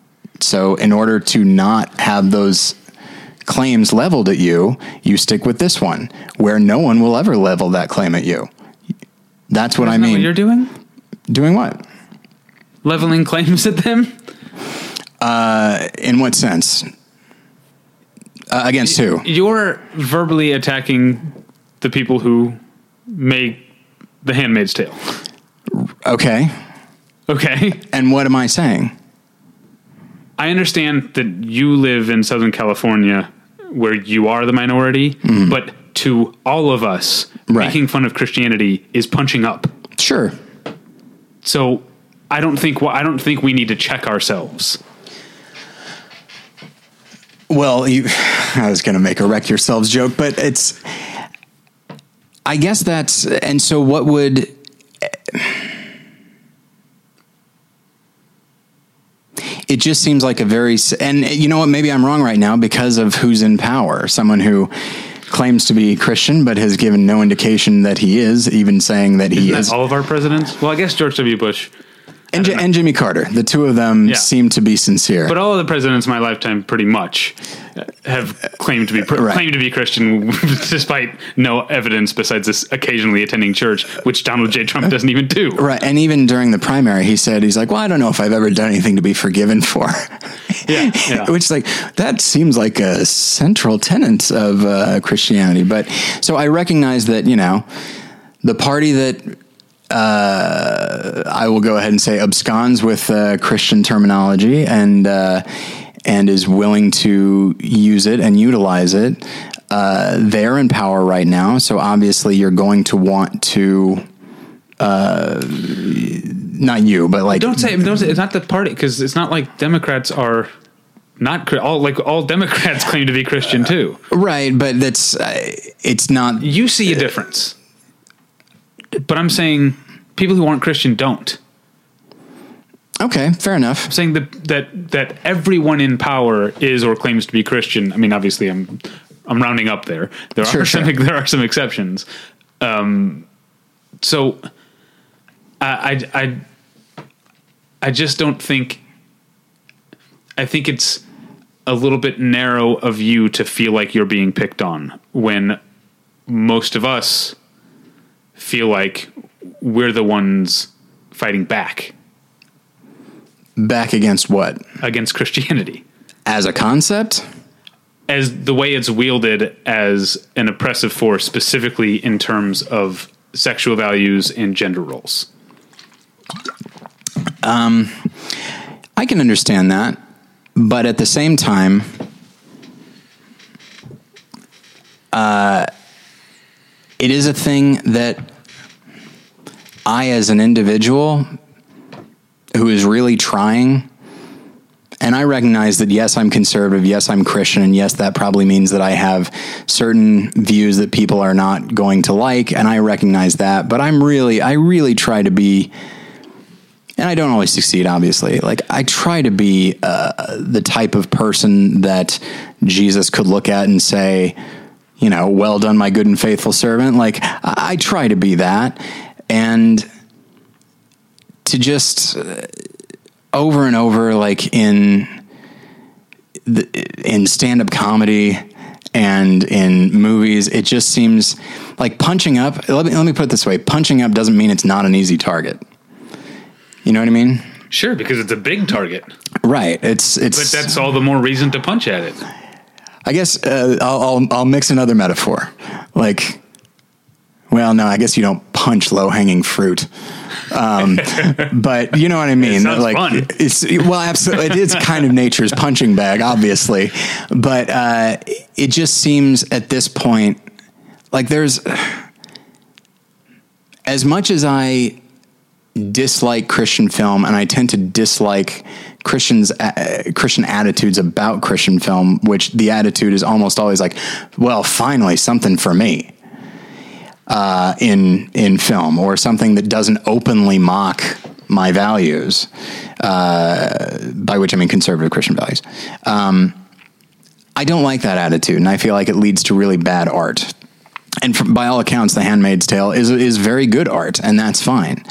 so in order to not have those claims leveled at you, you stick with this one where no one will ever level that claim at you. That's what That's I mean. What you're doing? Doing what? Leveling claims at them? Uh, in what sense? Uh, against y- who? You're verbally attacking the people who made The Handmaid's Tale. Okay. Okay. And what am I saying? I understand that you live in Southern California where you are the minority, mm. but to all of us, right. making fun of Christianity is punching up. Sure. So I don't think, I don't think we need to check ourselves. Well, you, I was going to make a wreck yourselves joke, but it's, I guess that's, and so what would, it just seems like a very, and you know what, maybe I'm wrong right now because of who's in power. Someone who claims to be Christian, but has given no indication that he is, even saying that he Isn't is. That all of our presidents? Well, I guess George W. Bush. And, J- and Jimmy Carter. The two of them yeah. seem to be sincere. But all of the presidents in my lifetime pretty much have claimed to be pr- right. claimed to be Christian despite no evidence besides this occasionally attending church, which Donald J. Trump doesn't even do. Right. And even during the primary, he said, he's like, well, I don't know if I've ever done anything to be forgiven for. yeah, yeah. Which, like, that seems like a central tenet of uh, Christianity. But so I recognize that, you know, the party that uh, I will go ahead and say absconds with uh, Christian terminology and uh, and is willing to use it and utilize it, uh, they're in power right now. So obviously, you're going to want to. Uh, not you, but like don't say don't say it's not the party, because it's not like Democrats are not all like all Democrats claim to be Christian too, uh, right? But that's uh, it's not. You see a difference, but I'm saying people who aren't Christian don't. Okay, fair enough. I'm saying that that that everyone in power is or claims to be Christian. I mean, obviously, I'm I'm rounding up there. There sure, are sure. some there are some exceptions. Um, so. I, I, I just don't think, I think it's a little bit narrow of you to feel like you're being picked on when most of us feel like we're the ones fighting back. Back against what? Against Christianity. As a concept? As the way it's wielded as an oppressive force, specifically in terms of sexual values and gender roles. Um, I can understand that, but at the same time, uh, it is a thing that I, as an individual who is really trying, and I recognize that, yes, I'm conservative, yes, I'm Christian, and yes, that probably means that I have certain views that people are not going to like, and I recognize that, but I'm really, I really try to be... And I don't always succeed, obviously. Like, I try to be uh, the type of person that Jesus could look at and say, you know, well done, my good and faithful servant. Like, I, I try to be that. And to just uh, over and over, like in the, in stand-up comedy and in movies, it just seems like punching up. Let me, let me put it this way. Punching up doesn't mean it's not an easy target. You know what I mean? Sure, because it's a big target. Right. It's it's. But that's all the more reason to punch at it. I guess uh, I'll, I'll I'll mix another metaphor. Like, well, no, I guess you don't punch low-hanging fruit. Um, but you know what I mean? It sounds like fun. It's well, absolutely. It is kind of nature's punching bag, obviously. But uh, it just seems at this point, like there's as much as I. dislike Christian film, and I tend to dislike Christians, uh, Christian attitudes about Christian film, which the attitude is almost always like, well, finally something for me, uh, in, in film, or something that doesn't openly mock my values, uh, by which I mean conservative Christian values. Um, I don't like that attitude, and I feel like it leads to really bad art. And from, by all accounts, The Handmaid's Tale is is very good art, and that's fine.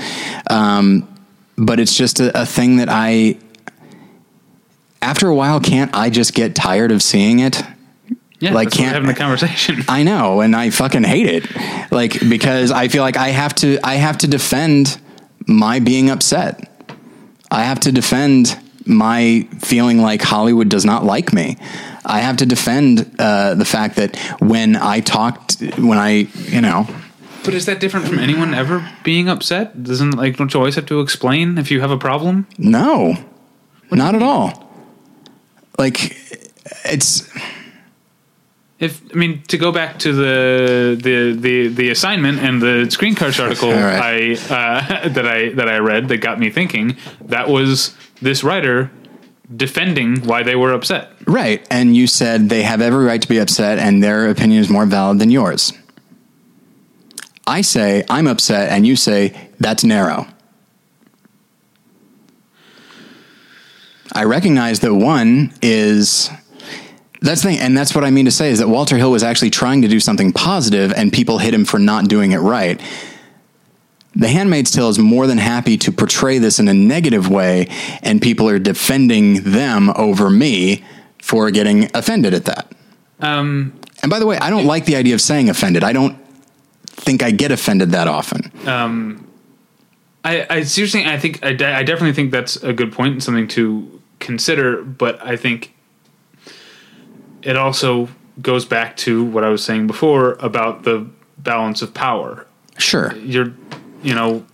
Um, but it's just a, a thing that I, after a while, can't I just get tired of seeing it? Yeah, like, that's can't, having the conversation. I know, and I fucking hate it. Like, because I feel like I have to, I have to defend my being upset. I have to defend my feeling like Hollywood does not like me. I have to defend uh, the fact that when I talked, when I, you know. But is that different from anyone ever being upset? Doesn't, like, don't you always have to explain if you have a problem? No, what not at mean? all. Like, it's. If I mean to go back to the the the, the assignment and the Screen Coach article right. I uh, that I that I read that got me thinking, that was this writer defending why they were upset. Right. And you said they have every right to be upset and their opinion is more valid than yours. I say I'm upset and you say that's narrow. I recognize that one is that's the thing. And that's what I mean to say is that Walter Hill was actually trying to do something positive and people hit him for not doing it right. The Handmaid's Tale is more than happy to portray this in a negative way, and people are defending them over me for getting offended at that. Um, and by the way, I don't it, like the idea of saying offended. I don't think I get offended that often. Um, I, I seriously, I think I, I definitely think that's a good point and something to consider, but I think it also goes back to what I was saying before about the balance of power. Sure. You're, you know...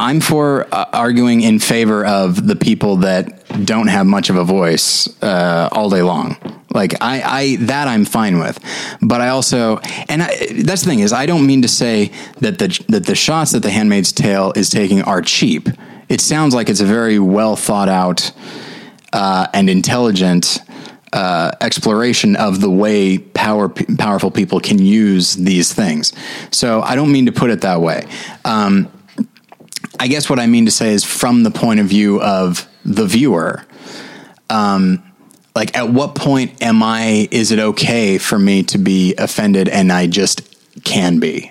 I'm for uh, arguing in favor of the people that don't have much of a voice uh, all day long. Like, I, I that I'm fine with. But I also... And I, that's the thing is, I don't mean to say that the, that the shots that The Handmaid's Tale is taking are cheap. It sounds like it's a very well thought out uh, and intelligent... Uh, exploration of the way power powerful people can use these things. So I don't mean to put it that way. Um, I guess what I mean to say is from the point of view of the viewer, um, like at what point am I, is it okay for me to be offended? And I just can be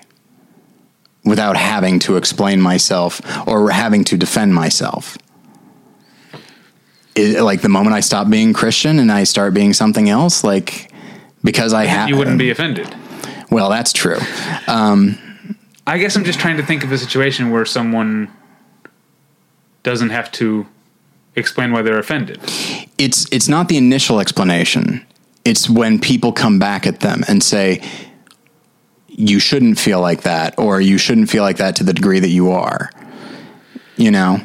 without having to explain myself or having to defend myself. It, like the moment I stop being Christian and I start being something else, like because I have, you wouldn't be offended. Well, that's true. Um, I guess I'm just trying to think of a situation where someone doesn't have to explain why they're offended. It's, it's not the initial explanation. It's when people come back at them and say, you shouldn't feel like that, or you shouldn't feel like that to the degree that you are, you know?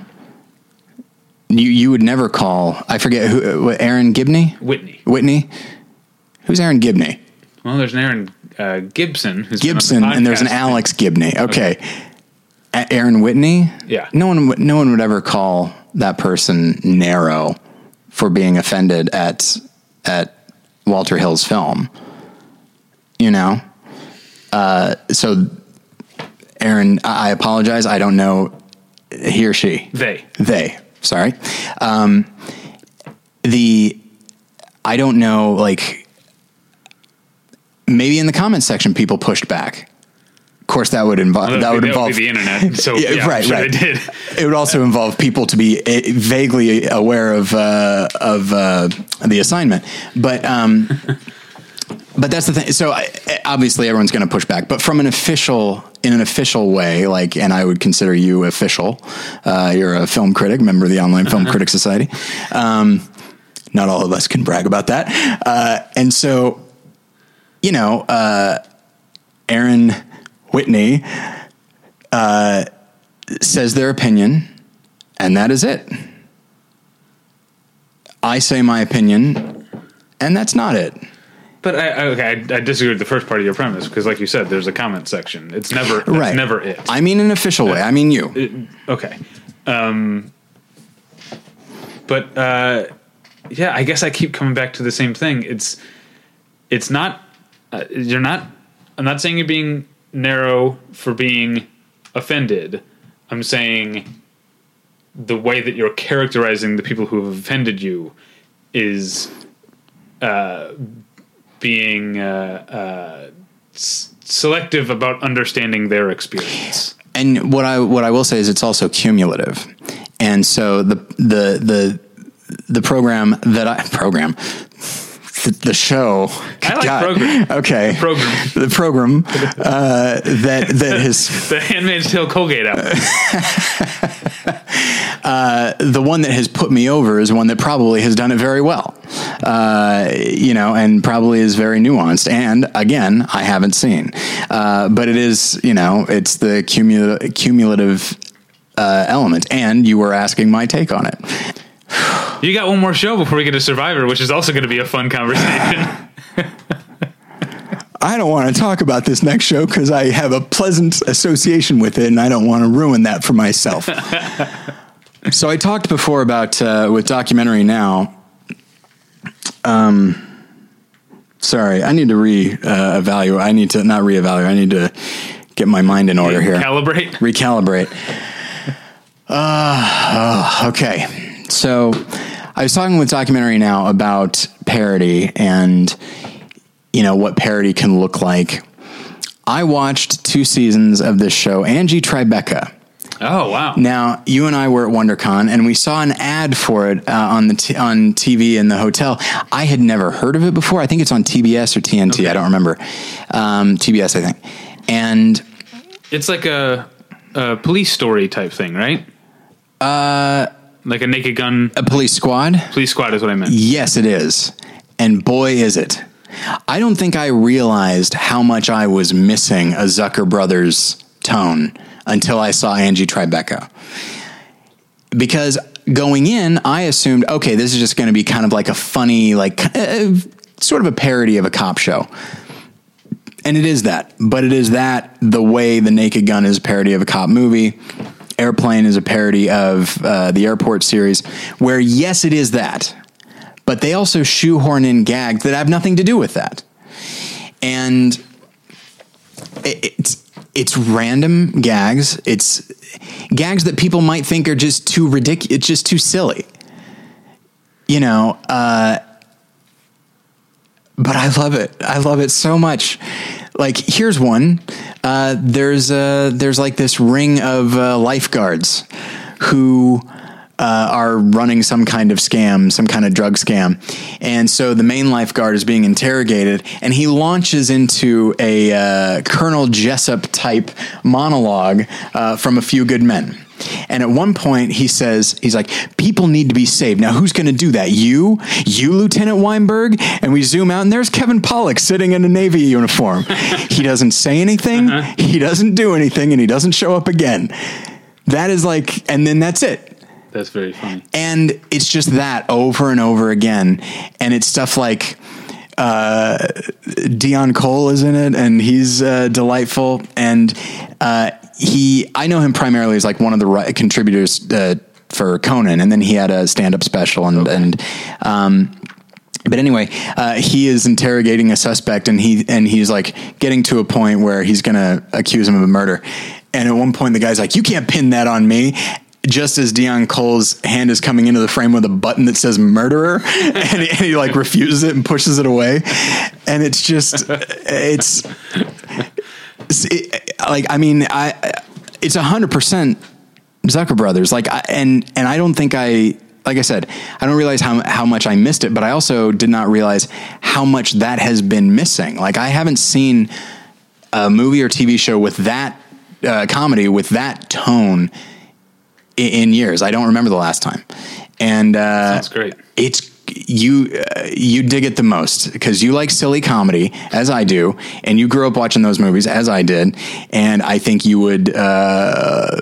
You you would never call, I forget who, Aaron Gibney? Whitney. Whitney? Who's Aaron Gibney? Well, there's an Aaron uh, Gibson. Who's Gibson, the and there's an Alex Gibney. Okay. okay. A- Aaron Whitney? Yeah. No one, no one would ever call that person narrow for being offended at at Walter Hill's film. You know? Uh, so, Aaron, I, I apologize. I don't know he or she. They. They. Sorry. Um, the, I don't know, like maybe in the comments section, people pushed back. Of course that would involve, well, that would involve the internet. So yeah, yeah, right, sure right. They did. It would also involve people to be a, vaguely aware of, uh, of, uh, the assignment, but, um, but that's the thing. So I, obviously everyone's going to push back, but from an official, in an official way, like, and I would consider you official, uh, you're a film critic, member of the Online Film Critics Society. Um, not all of us can brag about that. Uh, and so, you know, uh, Aaron Whitney, uh, says their opinion and that is it. I say my opinion and that's not it. But I, okay, I, I disagree with the first part of your premise because, like you said, there's a comment section. It's never, that's right. never it. I mean, an official uh, way. I mean, you. It, okay, um, but uh, yeah, I guess I keep coming back to the same thing. It's, it's not. Uh, you're not. I'm not saying you're being narrow for being offended. I'm saying the way that you're characterizing the people who have offended you is. Uh, being uh, uh, s- selective about understanding their experience. And what I what I will say is it's also cumulative. And so the the the the program that I program the, the show I like God, program okay program the program uh, that that has the Handmaid's Tale Colgate out. Uh, the one that has put me over is one that probably has done it very well, uh, you know, and probably is very nuanced. And again, I haven't seen, uh, but it is, you know, it's the cumul- cumulative uh, element. And you were asking my take on it. You got one more show before we get to Survivor, which is also going to be a fun conversation. I don't want to talk about this next show because I have a pleasant association with it and I don't want to ruin that for myself. So I talked before about, uh, with Documentary Now, um, sorry, I need to re, uh, evaluate. I need to not reevaluate. I need to get my mind in order here. Recalibrate. Recalibrate. Uh, oh, okay. So I was talking with Documentary Now about parody and, you know, what parody can look like. I watched two seasons of this show, Angie Tribeca. Oh, wow. Now, you and I were at WonderCon, and we saw an ad for it uh, on the t- on T V in the hotel. I had never heard of it before. I think it's on T B S or T N T. Okay. I don't remember. Um, T B S, I think. And it's like a, a police story type thing, right? Uh, Like a Naked Gun? A Police Squad? Police Squad is what I meant. Yes, it is. And boy, is it. I don't think I realized how much I was missing a Zucker Brothers tone until I saw Angie Tribeca. Because going in, I assumed, okay, this is just going to be kind of like a funny, like uh, sort of a parody of a cop show. And it is that. But it is that the way The Naked Gun is a parody of a cop movie. Airplane is a parody of uh, the Airport series, where, yes, it is that. But they also shoehorn in gags that have nothing to do with that. And it, it's it's random gags. It's gags that people might think are just too ridiculous. It's just too silly. You know, uh, but I love it. I love it so much. Like, here's one. Uh, there's uh, there's like this ring of uh, lifeguards who uh, are running some kind of scam, some kind of drug scam. And so the main lifeguard is being interrogated, and he launches into a uh, Colonel Jessup-type monologue uh, from A Few Good Men. And at one point he says, he's like, people need to be saved. Now who's going to do that? You, you Lieutenant Weinberg. And we zoom out and there's Kevin Pollak sitting in a Navy uniform. He doesn't say anything. Uh-huh. He doesn't do anything, and he doesn't show up again. That is like, and then that's it. That's very funny. And it's just that over and over again. And it's stuff like, uh, Dion Cole is in it, and he's uh, delightful. And, uh, He, I know him primarily as like one of the ri- contributors uh, for Conan, and then he had a stand-up special, and, okay. and um, but anyway, uh, he is interrogating a suspect, and he and he's like getting to a point where he's going to accuse him of a murder, and at one point the guy's like, "You can't pin that on me." Just as Dion Cole's hand is coming into the frame with a button that says murderer, and, he, and he like refuses it and pushes it away, and it's just it's. It, like, I mean, I, it's a hundred percent Zucker Brothers. Like, I, and, and I don't think I, like I said, I don't realize how, how much I missed it, but I also did not realize how much that has been missing. Like, I haven't seen a movie or T V show with that, uh, comedy with that tone in, in years. I don't remember the last time. And, uh, that's great. It's, You uh, you dig it the most because you like silly comedy as I do, and you grew up watching those movies as I did, and I think you would uh,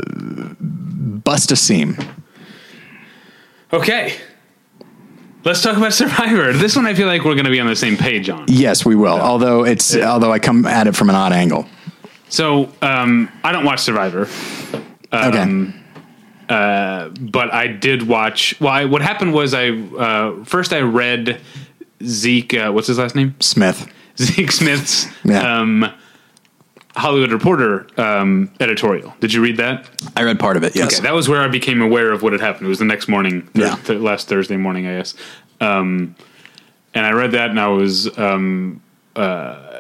bust a seam. Okay, let's talk about Survivor. This one I feel like we're going to be on the same page on. Yes, we will. So, although it's it, although I come at it from an odd angle. So um, I don't watch Survivor. Um, okay. Uh, but I did watch, well, I, what happened was I, uh, first I read Zeke, uh, what's his last name? Smith. Zeke Smith's, yeah. um, Hollywood Reporter, um, editorial. Did you read that? I read part of it. Yes. Okay. That was where I became aware of what had happened. It was the next morning, thir- yeah. th- last Thursday morning, I guess. Um, and I read that and I was, um, uh,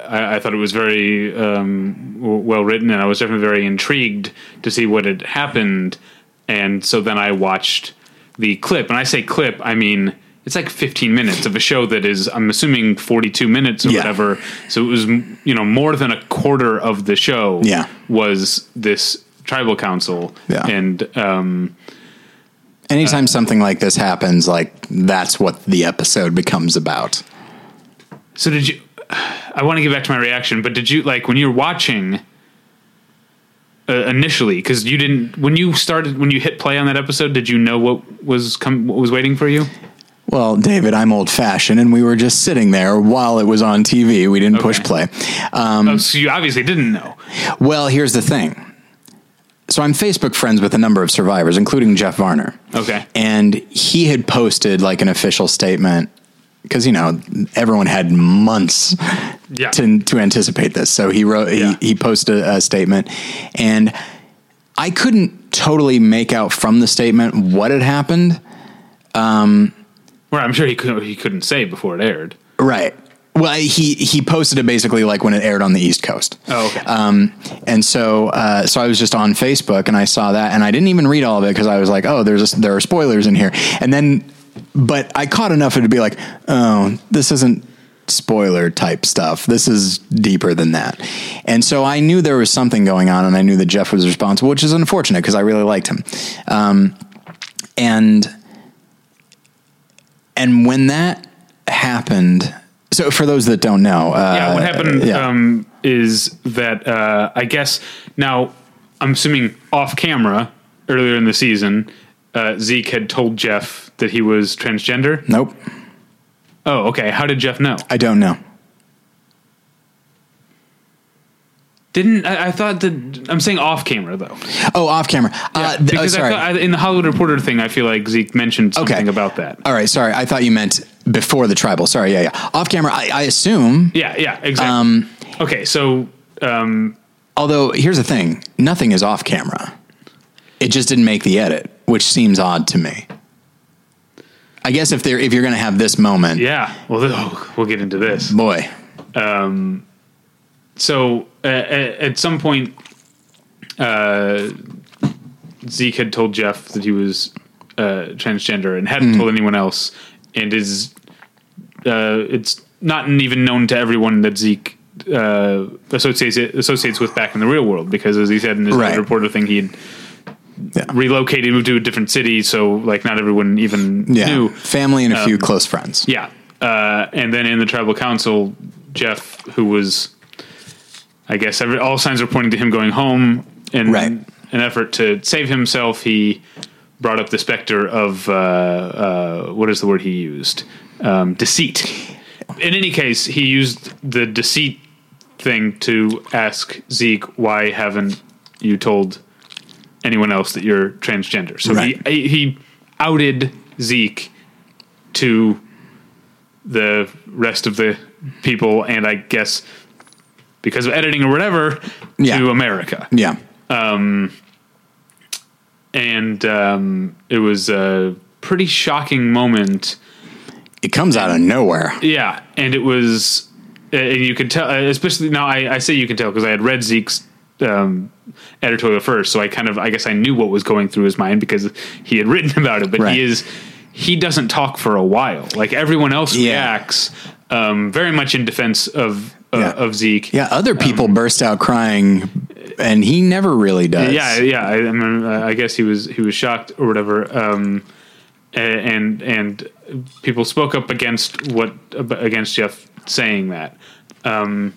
I, I thought it was very, um, w- well written, and I was definitely very intrigued to see what had happened. And so then I watched the clip, and I say clip, I mean, it's like fifteen minutes of a show that is, I'm assuming forty-two minutes or yeah. whatever. So it was, you know, more than a quarter of the show yeah. was this tribal council. Yeah. And, um, anytime uh, something like this happens, like that's what the episode becomes about. So did you, I want to get back to my reaction, but did you, like, when you're watching, Uh, initially, because you didn't, when you started, when you hit play on that episode, did you know what was com- what was waiting for you? Well, David, I'm old fashioned, and we were just sitting there while it was on T V. We didn't okay. push play. Um, oh, so you obviously didn't know. Well, here's the thing. So I'm Facebook friends with a number of survivors, including Jeff Varner. Okay. And he had posted like an official statement, because, you know, everyone had months yeah. to to anticipate this. So he wrote, yeah. he, he posted a, a statement, and I couldn't totally make out from the statement what had happened. Um, well, I'm sure he, could, he couldn't say before it aired. Right. Well, he, he posted it basically like when it aired on the East Coast. Oh, okay. Um, and so, uh, so I was just on Facebook and I saw that, and I didn't even read all of it because I was like, oh, there's, a, there are spoilers in here. And then, but I caught enough of it to be like, oh, this isn't spoiler type stuff. This is deeper than that. And so I knew there was something going on, and I knew that Jeff was responsible, which is unfortunate because I really liked him. Um, And and when that happened, so for those that don't know, uh, yeah, what happened yeah. Um, is that uh, I guess now I'm assuming off camera earlier in the season, uh, Zeke had told Jeff that he was transgender. Nope. Oh, okay. How did Jeff know? I don't know. Didn't I, I thought that I'm saying off camera though. Oh, off camera. Yeah, uh, th- because oh, sorry. I thought I, in the Hollywood Reporter thing, I feel like Zeke mentioned something okay. about that. All right. Sorry. I thought you meant before the tribal. Sorry. Yeah. Yeah. Off camera. I, I assume. Yeah. Yeah. Exactly. Um, okay. So, um, although here's the thing, nothing is off camera. It just didn't make the edit, which seems odd to me. I guess if they're, if you're going to have this moment. Yeah. Well, th- oh, we'll get into this. Boy. Um, So uh, at some point, uh, Zeke had told Jeff that he was uh, transgender and hadn't mm. told anyone else, and is uh, it's not even known to everyone that Zeke uh, associates it, associates with back in the real world, because as he said in his right. Reporter thing, he had yeah. relocated, moved to a different city, so like not everyone even yeah. knew. Family and a um, few close friends. Yeah, uh, and then in the tribal council, Jeff, who was I guess every, all signs were pointing to him going home, and right. in an effort to save himself, he brought up the specter of, uh, uh, what is the word he used? Um, deceit. In any case, he used the deceit thing to ask Zeke, why haven't you told anyone else that you're transgender? So right. he, he outed Zeke to the rest of the people, and I guess because of editing or whatever, yeah. to America. Yeah. Um, and um, it was a pretty shocking moment. It comes out of nowhere. Yeah. And it was, and you could tell, especially now I, I say you can tell, because I had read Zeke's um, editorial first. So I kind of, I guess I knew what was going through his mind because he had written about it, but right. he is, he doesn't talk for a while. Like everyone else yeah. reacts um, very much in defense of, Yeah. of Zeke. Yeah, other people um, burst out crying, and he never really does. Yeah, yeah. I, I mean, I guess he was he was shocked or whatever. Um, and and people spoke up against what against Jeff saying that. Um,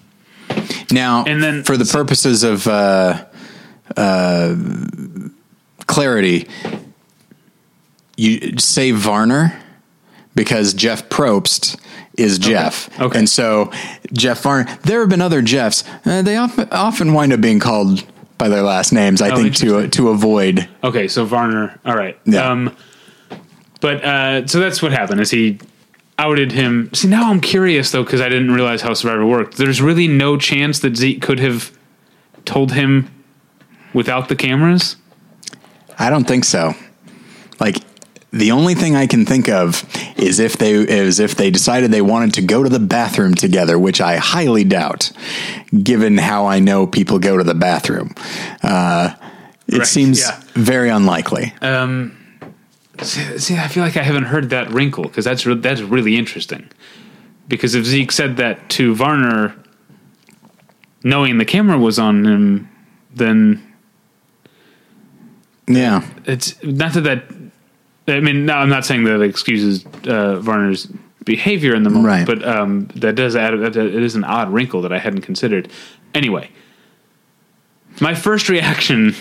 now, and then for the purposes of uh, uh, clarity, you say Varner because Jeff Probst is Jeff. Okay. Okay. And so Jeff Varner, there have been other Jeffs. Uh, they often, often wind up being called by their last names, I oh, think, to uh, to avoid. Okay, so Varner. All right. Yeah. Um, but uh, so that's what happened, is he outed him. See, now I'm curious, though, because I didn't realize how Survivor worked. There's really no chance that Zeke could have told him without the cameras? I don't think so. Like, the only thing I can think of is if they is if they decided they wanted to go to the bathroom together, which I highly doubt, given how I know people go to the bathroom. Uh, it right. seems yeah. very unlikely. Um, see, see, I feel like I haven't heard that wrinkle, because that's re- that's really interesting. Because if Zeke said that to Varner, knowing the camera was on him, then yeah, it's not that that. I mean, no, I'm not saying that it excuses uh, Varner's behavior in the moment, right. but um, that does add. That it is an odd wrinkle that I hadn't considered. Anyway, my first reaction,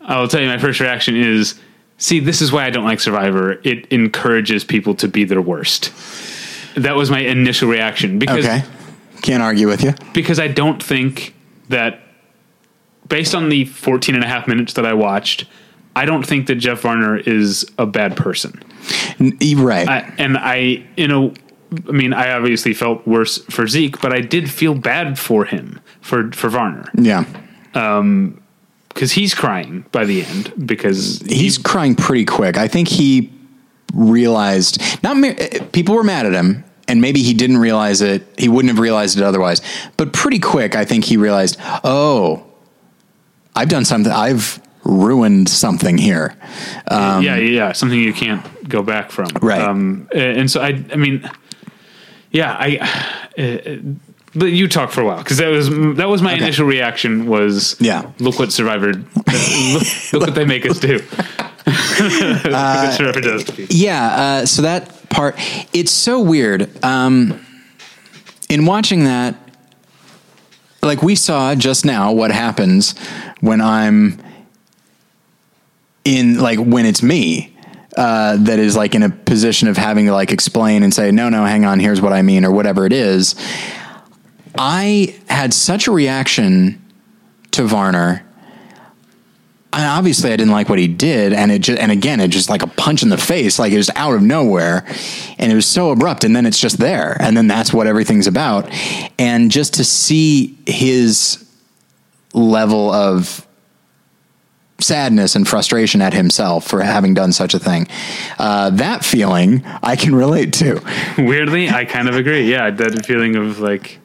I'll tell you, my first reaction is, see, this is why I don't like Survivor. It encourages people to be their worst. That was my initial reaction, because okay. can't argue with you, because I don't think that, based on the fourteen and a half minutes that I watched, I don't think that Jeff Varner is a bad person. Right. I, and I, you know, I mean, I obviously felt worse for Zeke, but I did feel bad for him, for, for Varner. Yeah. Um, cause he's crying by the end, because he's he, crying pretty quick. I think he realized not people were mad at him, and maybe he didn't realize it. He wouldn't have realized it otherwise, but pretty quick, I think he realized, oh, I've done something. I've, ruined something here. Um, yeah, yeah, something you can't go back from. Right. Um, and so, I I mean, yeah, I, uh, but you talk for a while, because that was, that was my okay. initial reaction was, yeah. look what Survivor, uh, look, look what they make us do. uh, sure does. Yeah, uh, so that part, it's so weird. Um, in watching that, like we saw just now what happens when I'm in, like when it's me. Uh, that is like in a position of having to like explain and say, no, no, hang on, here's what I mean, or whatever it is. I had such a reaction to Varner. And obviously I didn't like what he did. And it just, and again, it just like a punch in the face, like it was out of nowhere and it was so abrupt. And then it's just there. And then that's what everything's about. And just to see his level of sadness and frustration at himself for having done such a thing. Uh, that feeling I can relate to. Weirdly, I kind of agree. Yeah. That feeling of like,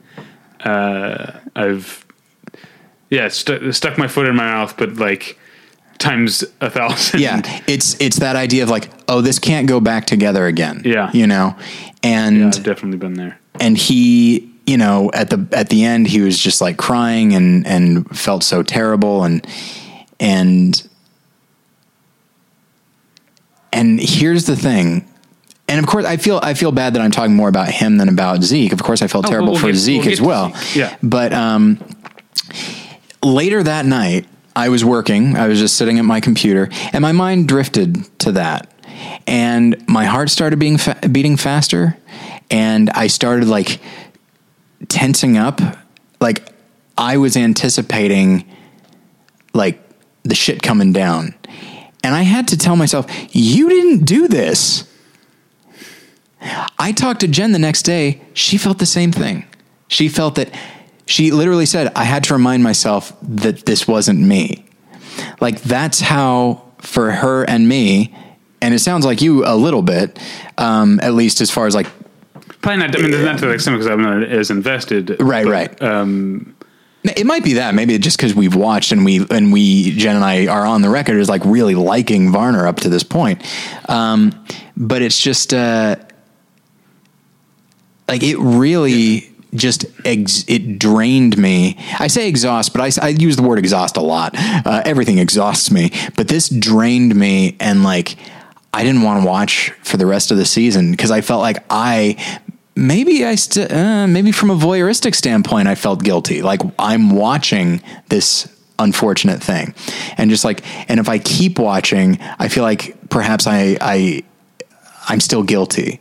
uh, I've, yeah, st- stuck my foot in my mouth, but like times a thousand. Yeah. It's, it's that idea of like, oh, this can't go back together again. Yeah. You know, and yeah, I've definitely been there. And he, you know, at the, at the end, he was just like crying and, and felt so terrible. And, And, and here's the thing. And of course I feel, I feel bad that I'm talking more about him than about Zeke. Of course I felt oh, terrible we'll for get, Zeke we'll as well. Zeke. Yeah. But, um, later that night I was working, I was just sitting at my computer and my mind drifted to that and my heart started being, fa- beating faster. And I started like tensing up. Like I was anticipating like, the shit coming down. And I had to tell myself, you didn't do this. I talked to Jen the next day. She felt the same thing. She felt that she literally said, I had to remind myself that this wasn't me. Like that's how for her and me, and it sounds like you a little bit, um, at least as far as like, probably not. I mean, not to the extent because I'm not as invested. Right. But, right. Um, It might be that maybe just because we've watched and we, and we, Jen and I are on the record as like really liking Varner up to this point. Um, but it's just, uh, like it really just, ex- it drained me. I say exhaust, but I, I use the word exhaust a lot. Uh, everything exhausts me, but this drained me. And like, I didn't want to watch for the rest of the season. Cause I felt like I, Maybe I st- uh, maybe from a voyeuristic standpoint, I felt guilty. Like I'm watching this unfortunate thing, and just like, and if I keep watching, I feel like perhaps I, I, I'm still guilty,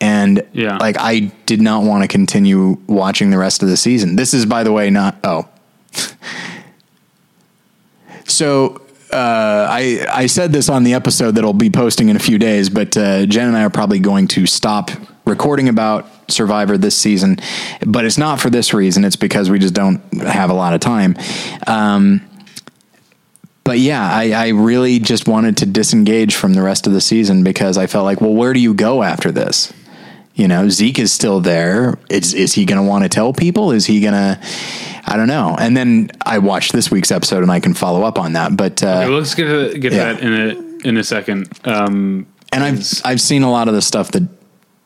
and yeah. like I did not want to continue watching the rest of the season. This is, by the way, not oh. so. Uh, I, I said this on the episode that'll be posting in a few days, but, uh, Jen and I are probably going to stop recording about Survivor this season, but it's not for this reason. It's because we just don't have a lot of time. Um, but yeah, I, I really just wanted to disengage from the rest of the season because I felt like, well, where do you go after this? You know, Zeke is still there. It's, is he going to want to tell people? Is he going to, I don't know. And then I watched this week's episode and I can follow up on that, but, uh, okay, well, let's get to get yeah. that in a, in a second. Um, and I've, I've seen a lot of the stuff that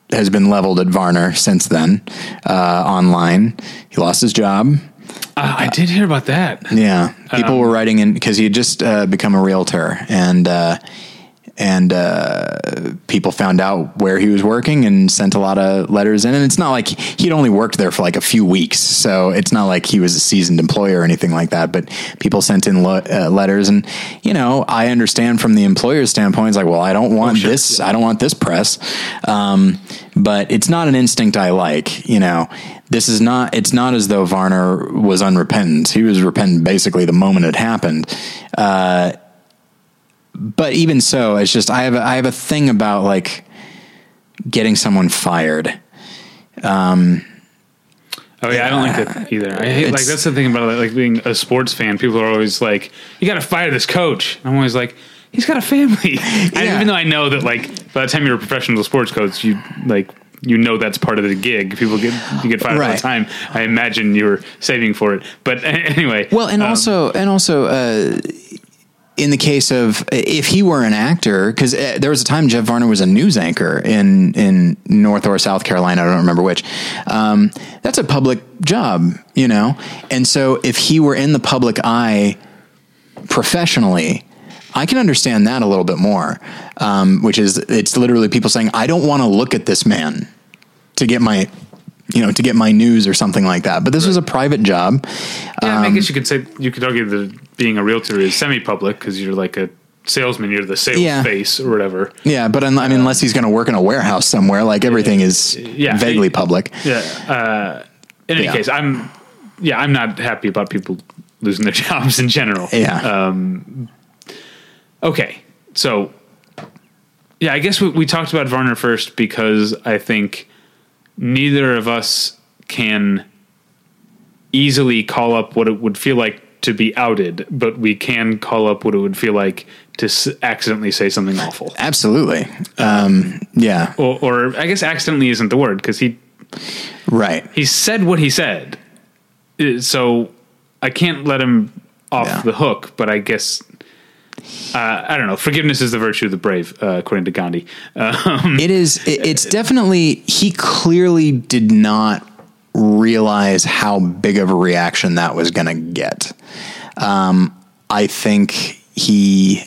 has been leveled at Varner since then, uh, online. He lost his job. Uh, I did hear about that. Yeah. People um, were writing in cause he had just, uh, become a realtor and, uh, And uh, people found out where he was working and sent a lot of letters in. And it's not like he'd only worked there for like a few weeks. So it's not like he was a seasoned employer or anything like that. But people sent in lo- uh, letters. And, you know, I understand from the employer's standpoint, it's like, well, I don't want oh, sure. this. Yeah. I don't want this press. Um, but it's not an instinct I like, you know. This is not, it's not as though Varner was unrepentant. He was repentant basically the moment it happened. Uh But even so, it's just, I have, a, I have a thing about like getting someone fired. Um, oh yeah. I don't like that either. I hate, like, that's the thing about like being a sports fan. People are always like, you got to fire this coach. And I'm always like, he's got a family. Yeah. And even though I know that like by the time you're a professional sports coach, you like, you know, that's part of the gig. People get, you get fired right. all the time. I imagine you were saving for it, but anyway. Well, and um, also, and also, uh, in the case of if he were an actor, because uh, there was a time Jeff Varner was a news anchor in, in North or South Carolina. I don't remember which. Um, that's a public job, you know? And so if he were in the public eye professionally, I can understand that a little bit more, um, which is it's literally people saying, I don't want to look at this man to get my, you know, to get my news or something like that. But this right. was a private job. Yeah, um, I guess you could say you could argue that being a realtor is semi-public because you're like a salesman, you're the sales yeah. face or whatever. Yeah, but un- uh, I mean, unless he's going to work in a warehouse somewhere, like everything yeah, is yeah, vaguely I, public. Yeah. Uh, in any yeah. case, I'm yeah, I'm not happy about people losing their jobs in general. Yeah. Um, okay, so yeah, I guess we, we talked about Varner first because I think neither of us can easily call up what it would feel like to be outed, but we can call up what it would feel like to s- accidentally say something awful. Absolutely. Um, yeah. Or, or I guess accidentally isn't the word because he, right. He said what he said. So I can't let him off yeah. the hook, but I guess, uh, I don't know. Forgiveness is the virtue of the brave, uh, according to Gandhi. Um, it is. It, it's definitely, he clearly did not realize how big of a reaction that was going to get. Um, I think he,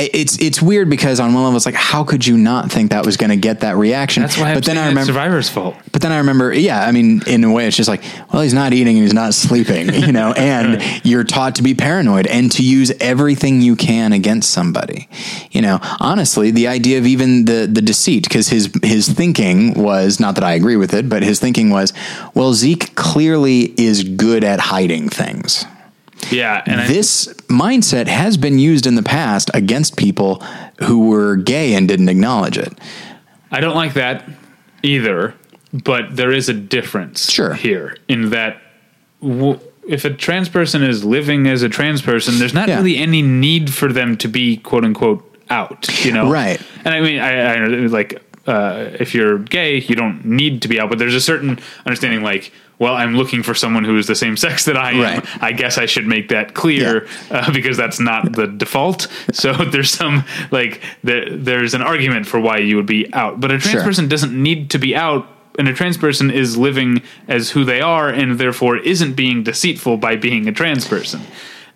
it's, it's weird because on one level it's like, how could you not think that was going to get that reaction? That's why but then I remember Survivor's fault, but then I remember, yeah, I mean, in a way it's just like, well, he's not eating and he's not sleeping, you know, and you're taught to be paranoid and to use everything you can against somebody, you know, honestly, the idea of even the, the deceit, cause his, his thinking was not that I agree with it, but his thinking was, well, Zeke clearly is good at hiding things. Yeah, and this I, mindset has been used in the past against people who were gay and didn't acknowledge it. I don't like that either, but there is a difference sure. here in that w- if a trans person is living as a trans person, there's not yeah. really any need for them to be quote unquote out, you know? Right. And I mean, I, I like uh, if you're gay, you don't need to be out, but there's a certain understanding like, well, I'm looking for someone who is the same sex that I am. Right. I guess I should make that clear yeah. uh, because that's not the default. So there's some like the, there's an argument for why you would be out, but a trans sure. person doesn't need to be out. And a trans person is living as who they are and therefore isn't being deceitful by being a trans person.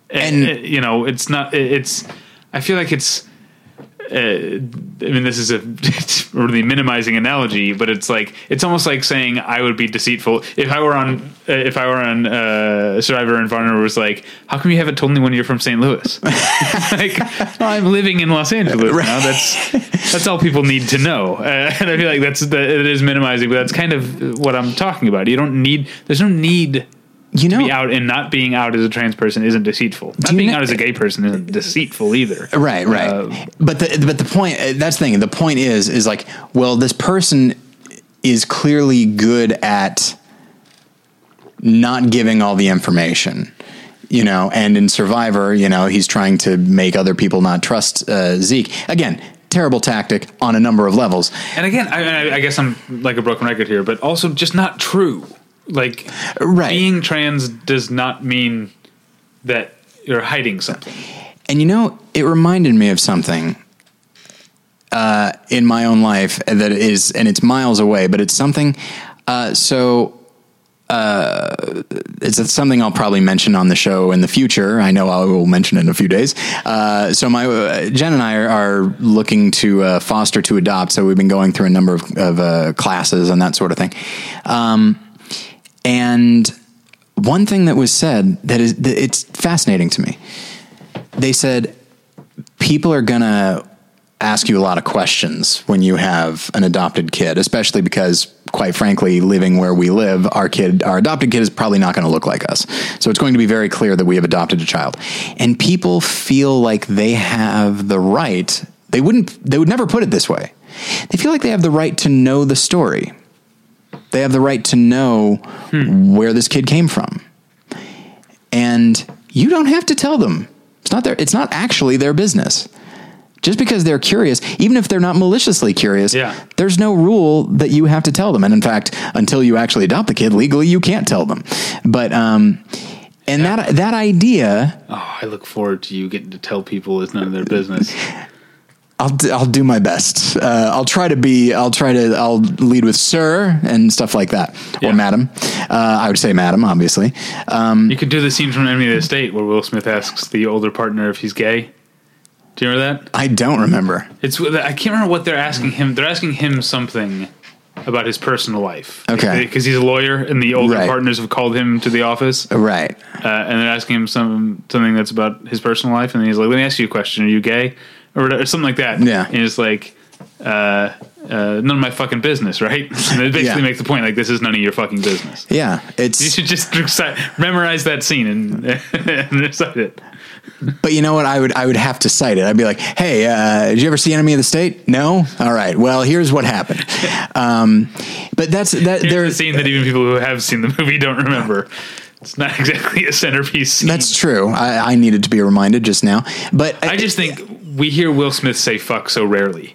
And, and it, you know, it's not, it's, I feel like it's, uh, I mean, this is a really minimizing analogy, but it's like it's almost like saying I would be deceitful if I were on uh, if I were on uh, Survivor and Varner was like, how come you haven't told anyone you're from Saint Louis? Like, well, I'm living in Los Angeles right. now. That's that's all people need to know, uh, and I feel like that's that it is minimizing, but that's kind of what I'm talking about. You don't need there's no need. You know, to be out and not being out as a trans person isn't deceitful. Not being know, out as a gay person isn't deceitful either. Right, right. Uh, but the but the point that's the thing. The point is is like, well, this person is clearly good at not giving all the information, you know. And in Survivor, you know, he's trying to make other people not trust uh, Zeke again. Terrible tactic on a number of levels. And again, I, I guess I'm like a broken record here, but also just not true. Like right. being trans does not mean that you're hiding something. And you know, it reminded me of something uh, in my own life that is, and it's miles away, but it's something. Uh, so uh, it's something I'll probably mention on the show in the future. I know I will mention it in a few days. Uh, so my uh, Jen and I are, are looking to uh, foster to adopt. So we've been going through a number of, of uh, classes and that sort of thing. Um, And one thing that was said that is, that it's fascinating to me. They said, people are going to ask you a lot of questions when you have an adopted kid, especially because quite frankly, living where we live, our kid, our adopted kid is probably not going to look like us. So it's going to be very clear that we have adopted a child and people feel like they have the right. They wouldn't, they would never put it this way. They feel like they have the right to know the story. They have the right to know hmm. where this kid came from. And you don't have to tell them. It's not their, it's not actually their business. Just because they're curious, even if they're not maliciously curious, yeah. there's no rule that you have to tell them. And in fact, until you actually adopt the kid, legally, you can't tell them. But, um, and yeah. that, that idea. Oh, I look forward to you getting to tell people it's none of their business. I'll d- I'll do my best. Uh, I'll try to be, I'll try to, I'll lead with sir and stuff like that. Yeah. Or madam. Uh, I would say madam, obviously. Um, you could do the scene from Enemy of the State where Will Smith asks the older partner if he's gay. Do you remember that? I don't remember. It's I can't remember what they're asking him. They're asking him something about his personal life. Okay. Because he's a lawyer, and the older right. partners have called him to the office. Right. Uh, and they're asking him some something that's about his personal life, and then he's like, let me ask you a question. Are you gay? Or, or something like that. Yeah. And it's like... Uh, uh, none of my fucking business, right? And it basically yeah. makes the point, like, this is none of your fucking business. Yeah, it's... You should just recite, memorize that scene and, and recite it. But you know what? I would I would have to cite it. I'd be like, hey, uh, did you ever see Enemy of the State? No? All right. Well, here's what happened. Um, but that's... that. There's a scene that even people who have seen the movie don't remember. It's not exactly a centerpiece scene. That's true. I, I needed to be reminded just now. But I, I just think we hear Will Smith say fuck so rarely.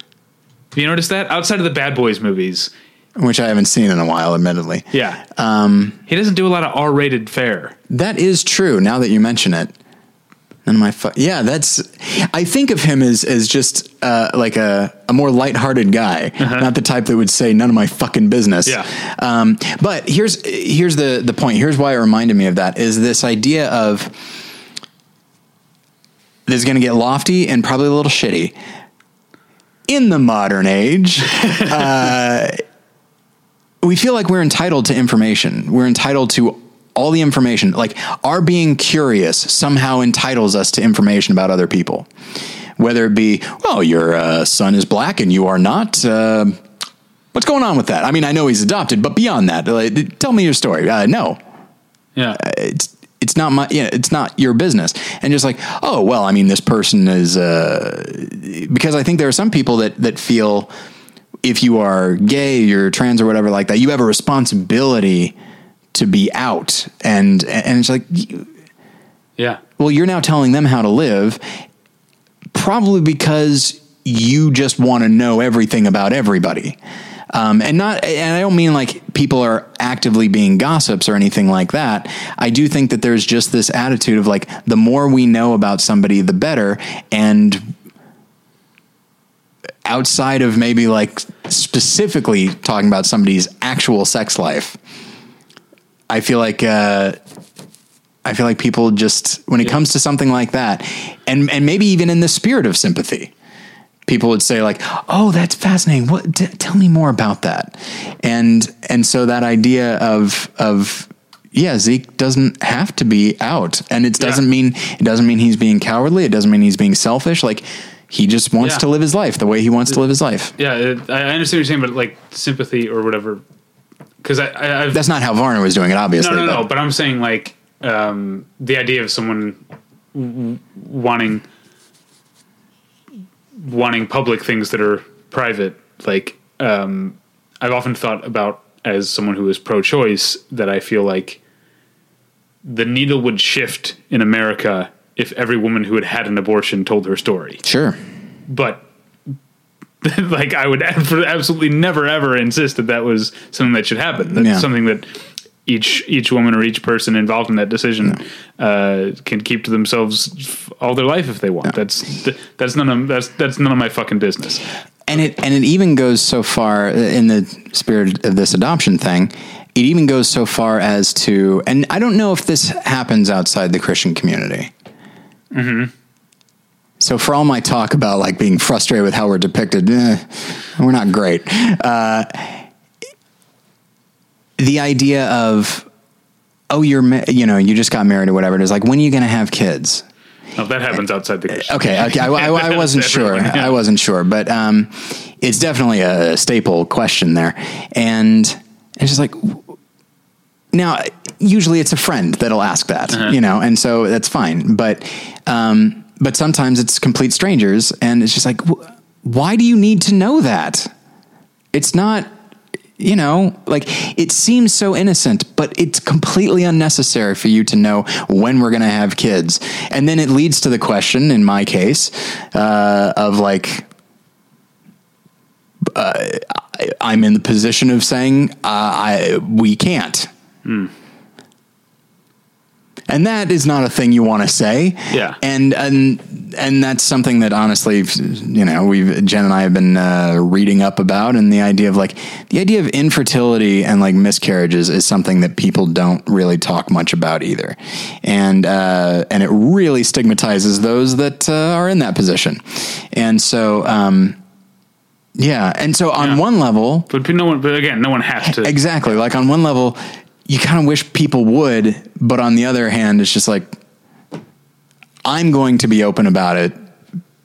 Have you noticed that? Outside of the Bad Boys movies. Which I haven't seen in a while, admittedly. Yeah. Um, he doesn't do a lot of R-rated fare. That is true, now that you mention it. And my fu- Yeah, that's... I think of him as, as just uh, like a, a more lighthearted guy. Uh-huh. Not the type that would say, none of my fucking business. Yeah. Um, but here's here's the, the point. Here's why it reminded me of that, is this idea of... This is going to get lofty and probably a little shitty. In the modern age, uh, we feel like we're entitled to information. We're entitled to all the information. Like, our being curious somehow entitles us to information about other people. Whether it be, well, your uh, son is black and you are not. Uh, what's going on with that? I mean, I know he's adopted, but beyond that, like, tell me your story. Uh, no. Yeah. Uh, it's, it's not my, you know, it's not your business. And just like, oh, well, I mean, this person is, uh, because I think there are some people that, that feel if you are gay, you're trans or whatever like that, you have a responsibility to be out. And, and it's like, yeah, well, you're now telling them how to live, probably because you just want to know everything about everybody. Um, and not, and I don't mean like people are actively being gossips or anything like that. I do think that there's just this attitude of like, the more we know about somebody, the better. And outside of maybe like specifically talking about somebody's actual sex life, I feel like, uh, I feel like people just, when it yeah. comes to something like that, and, and maybe even in the spirit of sympathy, people would say like, oh, that's fascinating. What? T- tell me more about that. And, and so that idea of, of, yeah, Zeke doesn't have to be out, and it doesn't yeah. mean, it doesn't mean he's being cowardly. It doesn't mean he's being selfish. Like, he just wants yeah. to live his life the way he wants it, to live his life. Yeah. It, I understand what you're saying, but like sympathy or whatever. Cause I, I I've, that's not how Varner was doing it, obviously. No, no, but. no. But I'm saying like, um, the idea of someone w- wanting, wanting public things that are private. Like, um, I've often thought about, as someone who is pro-choice, that I feel like the needle would shift in America if every woman who had had an abortion told her story. Sure. But like, I would absolutely never, ever insist that that was something that should happen. That's yeah. something that each, each woman or each person involved in that decision, no. uh, can keep to themselves f- all their life if they want. No. That's, th- that's none of, that's, that's none of my fucking business. And it, and it even goes so far in the spirit of this adoption thing. It even goes so far as to, and I don't know if this happens outside the Christian community. Mm-hmm. So for all my talk about like being frustrated with how we're depicted, eh, we're not great. Uh, The idea of, oh, you're, ma- you know, you just got married or whatever it is. Like, when are you going to have kids? Oh, that happens outside the Christian. Okay. Okay. I, I, I wasn't sure. Yeah. I wasn't sure, but, um, it's definitely a staple question there. And it's just like, now usually it's a friend that'll ask that, uh-huh. you know, and so that's fine. But, um, but sometimes it's complete strangers, and it's just like, why do you need to know that? It's not, you know, like, it seems so innocent, but it's completely unnecessary for you to know when we're going to have kids. And then it leads to the question, in my case, uh, of like, uh, I, I'm in the position of saying, uh, I, we can't. Mm. And that is not a thing you want to say. Yeah. And, and, and that's something that honestly, you know, we've, Jen and I have been uh, reading up about, and the idea of like the idea of infertility and like miscarriages is something that people don't really talk much about either. And, uh, and it really stigmatizes those that uh, are in that position. And so, um, yeah. And so on yeah. one level, but no one, but again, no one has to. Exactly. Like on one level, you kind of wish people would, but on the other hand, it's just like, I'm going to be open about it,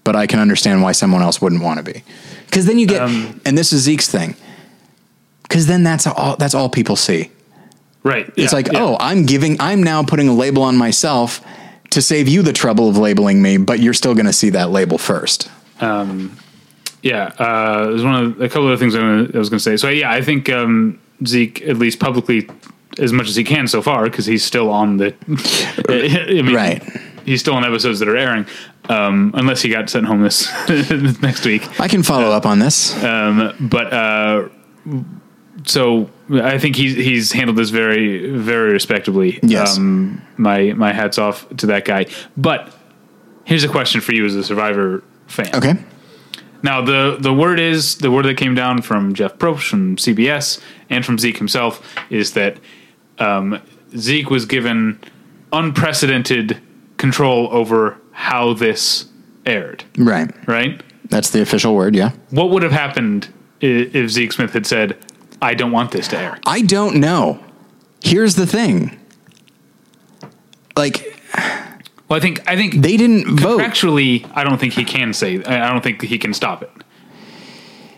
but I can understand why someone else wouldn't want to be. Cause then you get, um, and this is Zeke's thing. Cause then that's all, that's all people see. Right. It's yeah, like, yeah. Oh, I'm giving, I'm now putting a label on myself to save you the trouble of labeling me, but you're still going to see that label first. Um, Yeah, uh, there's one of the, a couple of things I was going to say. So yeah, I think um, Zeke, at least publicly, as much as he can so far, because he's still on the, I mean, right. He's still on episodes that are airing, um, unless he got sent home this next week. I can follow uh, up on this, um, but uh, so I think he's he's handled this very very respectably. Yes, um, my my hat's off to that guy. But here's a question for you as a Survivor fan. Okay. Now, the, the word is, the word that came down from Jeff Probst, from C B S, and from Zeke himself, is that um, Zeke was given unprecedented control over how this aired. Right. Right? That's the official word, yeah. What would have happened if Zeke Smith had said, I don't want this to air? I don't know. Here's the thing. Like... Well, I think I think they didn't vote. Actually, I don't think he can say. I don't think he can stop it.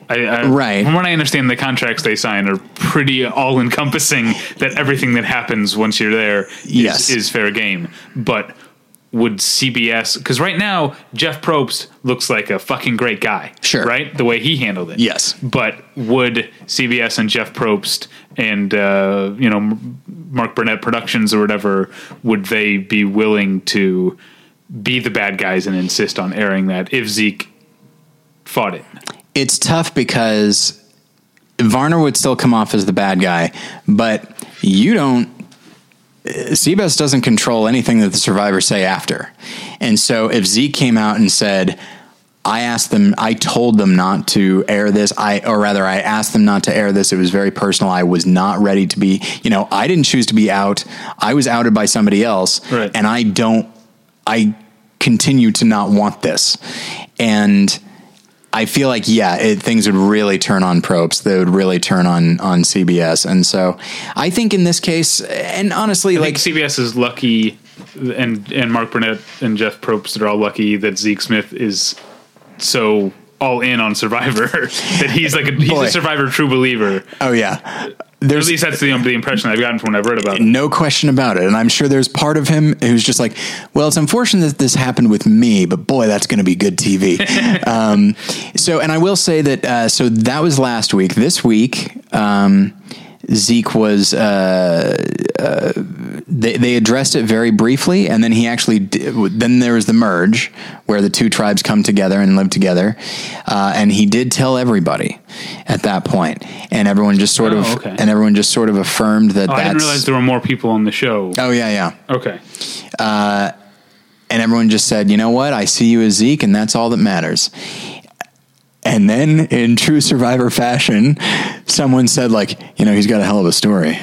I, I, right. From what I understand, the contracts they sign are pretty all-encompassing. That everything that happens once you're there is, yes. is fair game. But would C B S? Because right now, Jeff Probst looks like a fucking great guy. Sure. Right. The way he handled it. Yes. But would C B S and Jeff Probst and uh, you know. Mark Burnett Productions or whatever, would they be willing to be the bad guys and insist on airing that if Zeke fought it? It's tough because Varner would still come off as the bad guy, but you don't, C B S doesn't control anything that the survivors say after. And so if Zeke came out and said, I asked them, I told them not to air this. I, or rather I asked them not to air this. It was very personal. I was not ready to be, you know, I didn't choose to be out. I was outed by somebody else. Right. And I don't, I continue to not want this. And I feel like, yeah, it, things would really turn on Probst. They would really turn on, on C B S. And so I think in this case, and honestly, I like C B S is lucky and, and Mark Burnett and Jeff Probst are all lucky that Zeke Smith is so all in on Survivor that he's like a, he's Boy. a Survivor true believer. Oh yeah, there's, at least that's the, the impression I've gotten from when I've read about it. No question about it, and I'm sure there's part of him who's just like, well, it's unfortunate that this happened with me, but boy, that's going to be good T V. um, so, and I will say that uh, so that was last week. This week, um, Zeke was uh, uh, they, they addressed it very briefly, and then he actually did, then there was the merge where the two tribes come together and live together, uh, and he did tell everybody at that point, and everyone just sort oh, of okay. and everyone just sort of affirmed that. Oh, that's, I didn't realize there were more people on the show. Oh yeah, yeah. Okay. Uh, and everyone just said, you know what? I see you as Zeke, and that's all that matters. And then in true Survivor fashion, someone said like, you know, he's got a hell of a story.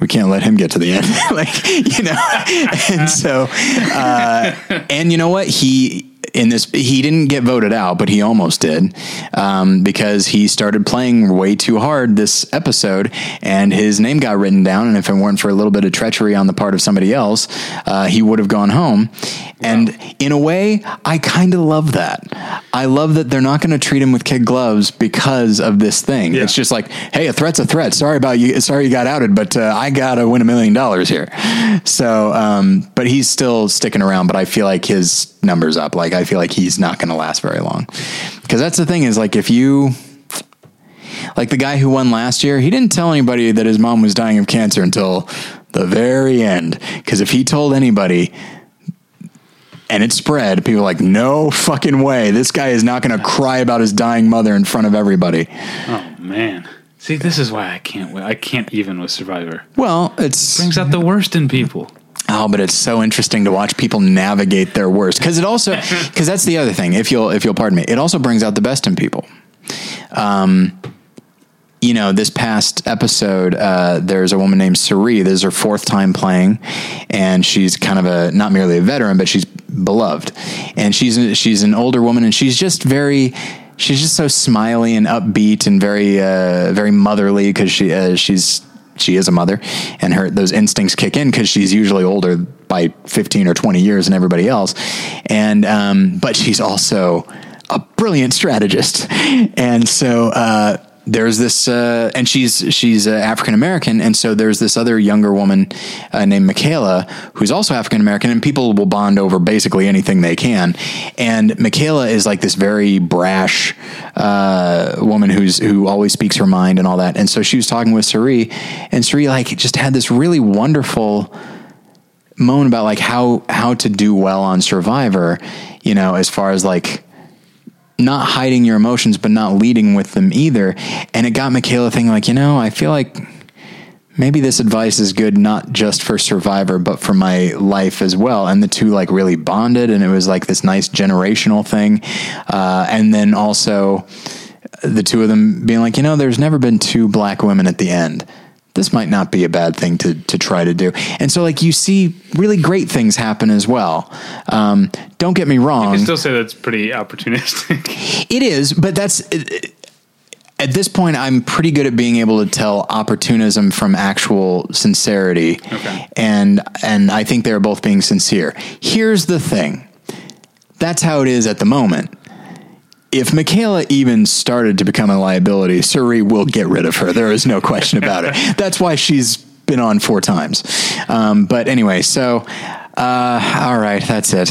We can't let him get to the end. Like, you know, and so, uh, and you know what? He, in this, he didn't get voted out, but he almost did, um, because he started playing way too hard this episode and his name got written down. And if it weren't for a little bit of treachery on the part of somebody else, uh, he would have gone home. Wow. And in a way, I kind of love that. I love that they're not going to treat him with kid gloves because of this thing. Yeah. It's just like, hey, a threat's a threat. Sorry about you. Sorry you got outed, but uh, I got to win a million dollars here. So, um, but he's still sticking around, but I feel like his number's up. Like, I feel like he's not going to last very long. Because that's the thing is, like, if you... Like the guy who won last year, he didn't tell anybody that his mom was dying of cancer until the very end. Because if he told anybody... And it spread. People were like, no fucking way. This guy is not going to cry about his dying mother in front of everybody. Oh, man. See, this is why I can't win. I can't even with Survivor. Well, it's... It brings out the worst in people. Oh, but it's so interesting to watch people navigate their worst. Cause it also, cause that's the other thing. If you'll, if you'll pardon me, it also brings out the best in people. Um, you know, this past episode, uh, there's a woman named Suri. This is her fourth time playing, and she's kind of a, not merely a veteran, but she's beloved, and she's, she's an older woman, and she's just very, she's just so smiley and upbeat and very, uh, very motherly. Cause she, uh, she's, she is a mother, and her, those instincts kick in because she's usually older by fifteen or twenty years than everybody else. And, um, but she's also a brilliant strategist. And so, uh, there's this, uh, and she's, she's uh, African-American. And so there's this other younger woman uh, named Michaela, who's also African-American, and people will bond over basically anything they can. And Michaela is like this very brash, uh, woman who's, who always speaks her mind and all that. And so she was talking with Suri, and Suri like just had this really wonderful moan about like how, how to do well on Survivor, you know, as far as like, not hiding your emotions, but not leading with them either. And it got Michaela thinking like, you know, I feel like maybe this advice is good, not just for Survivor, but for my life as well. And the two like really bonded, and it was like this nice generational thing. Uh, and then also the two of them being like, you know, there's never been two black women at the end. This might not be a bad thing to, to try to do. And so like you see really great things happen as well. Um, don't get me wrong. You can still say that's pretty opportunistic. It is, but that's, at this point, I'm pretty good at being able to tell opportunism from actual sincerity. Okay. And, and I think they're both being sincere. Here's the thing. That's how it is at the moment. If Michaela even started to become a liability, Suri will get rid of her. There is no question about it. That's why she's been on four times. Um, but anyway, so, uh, all right, that's it.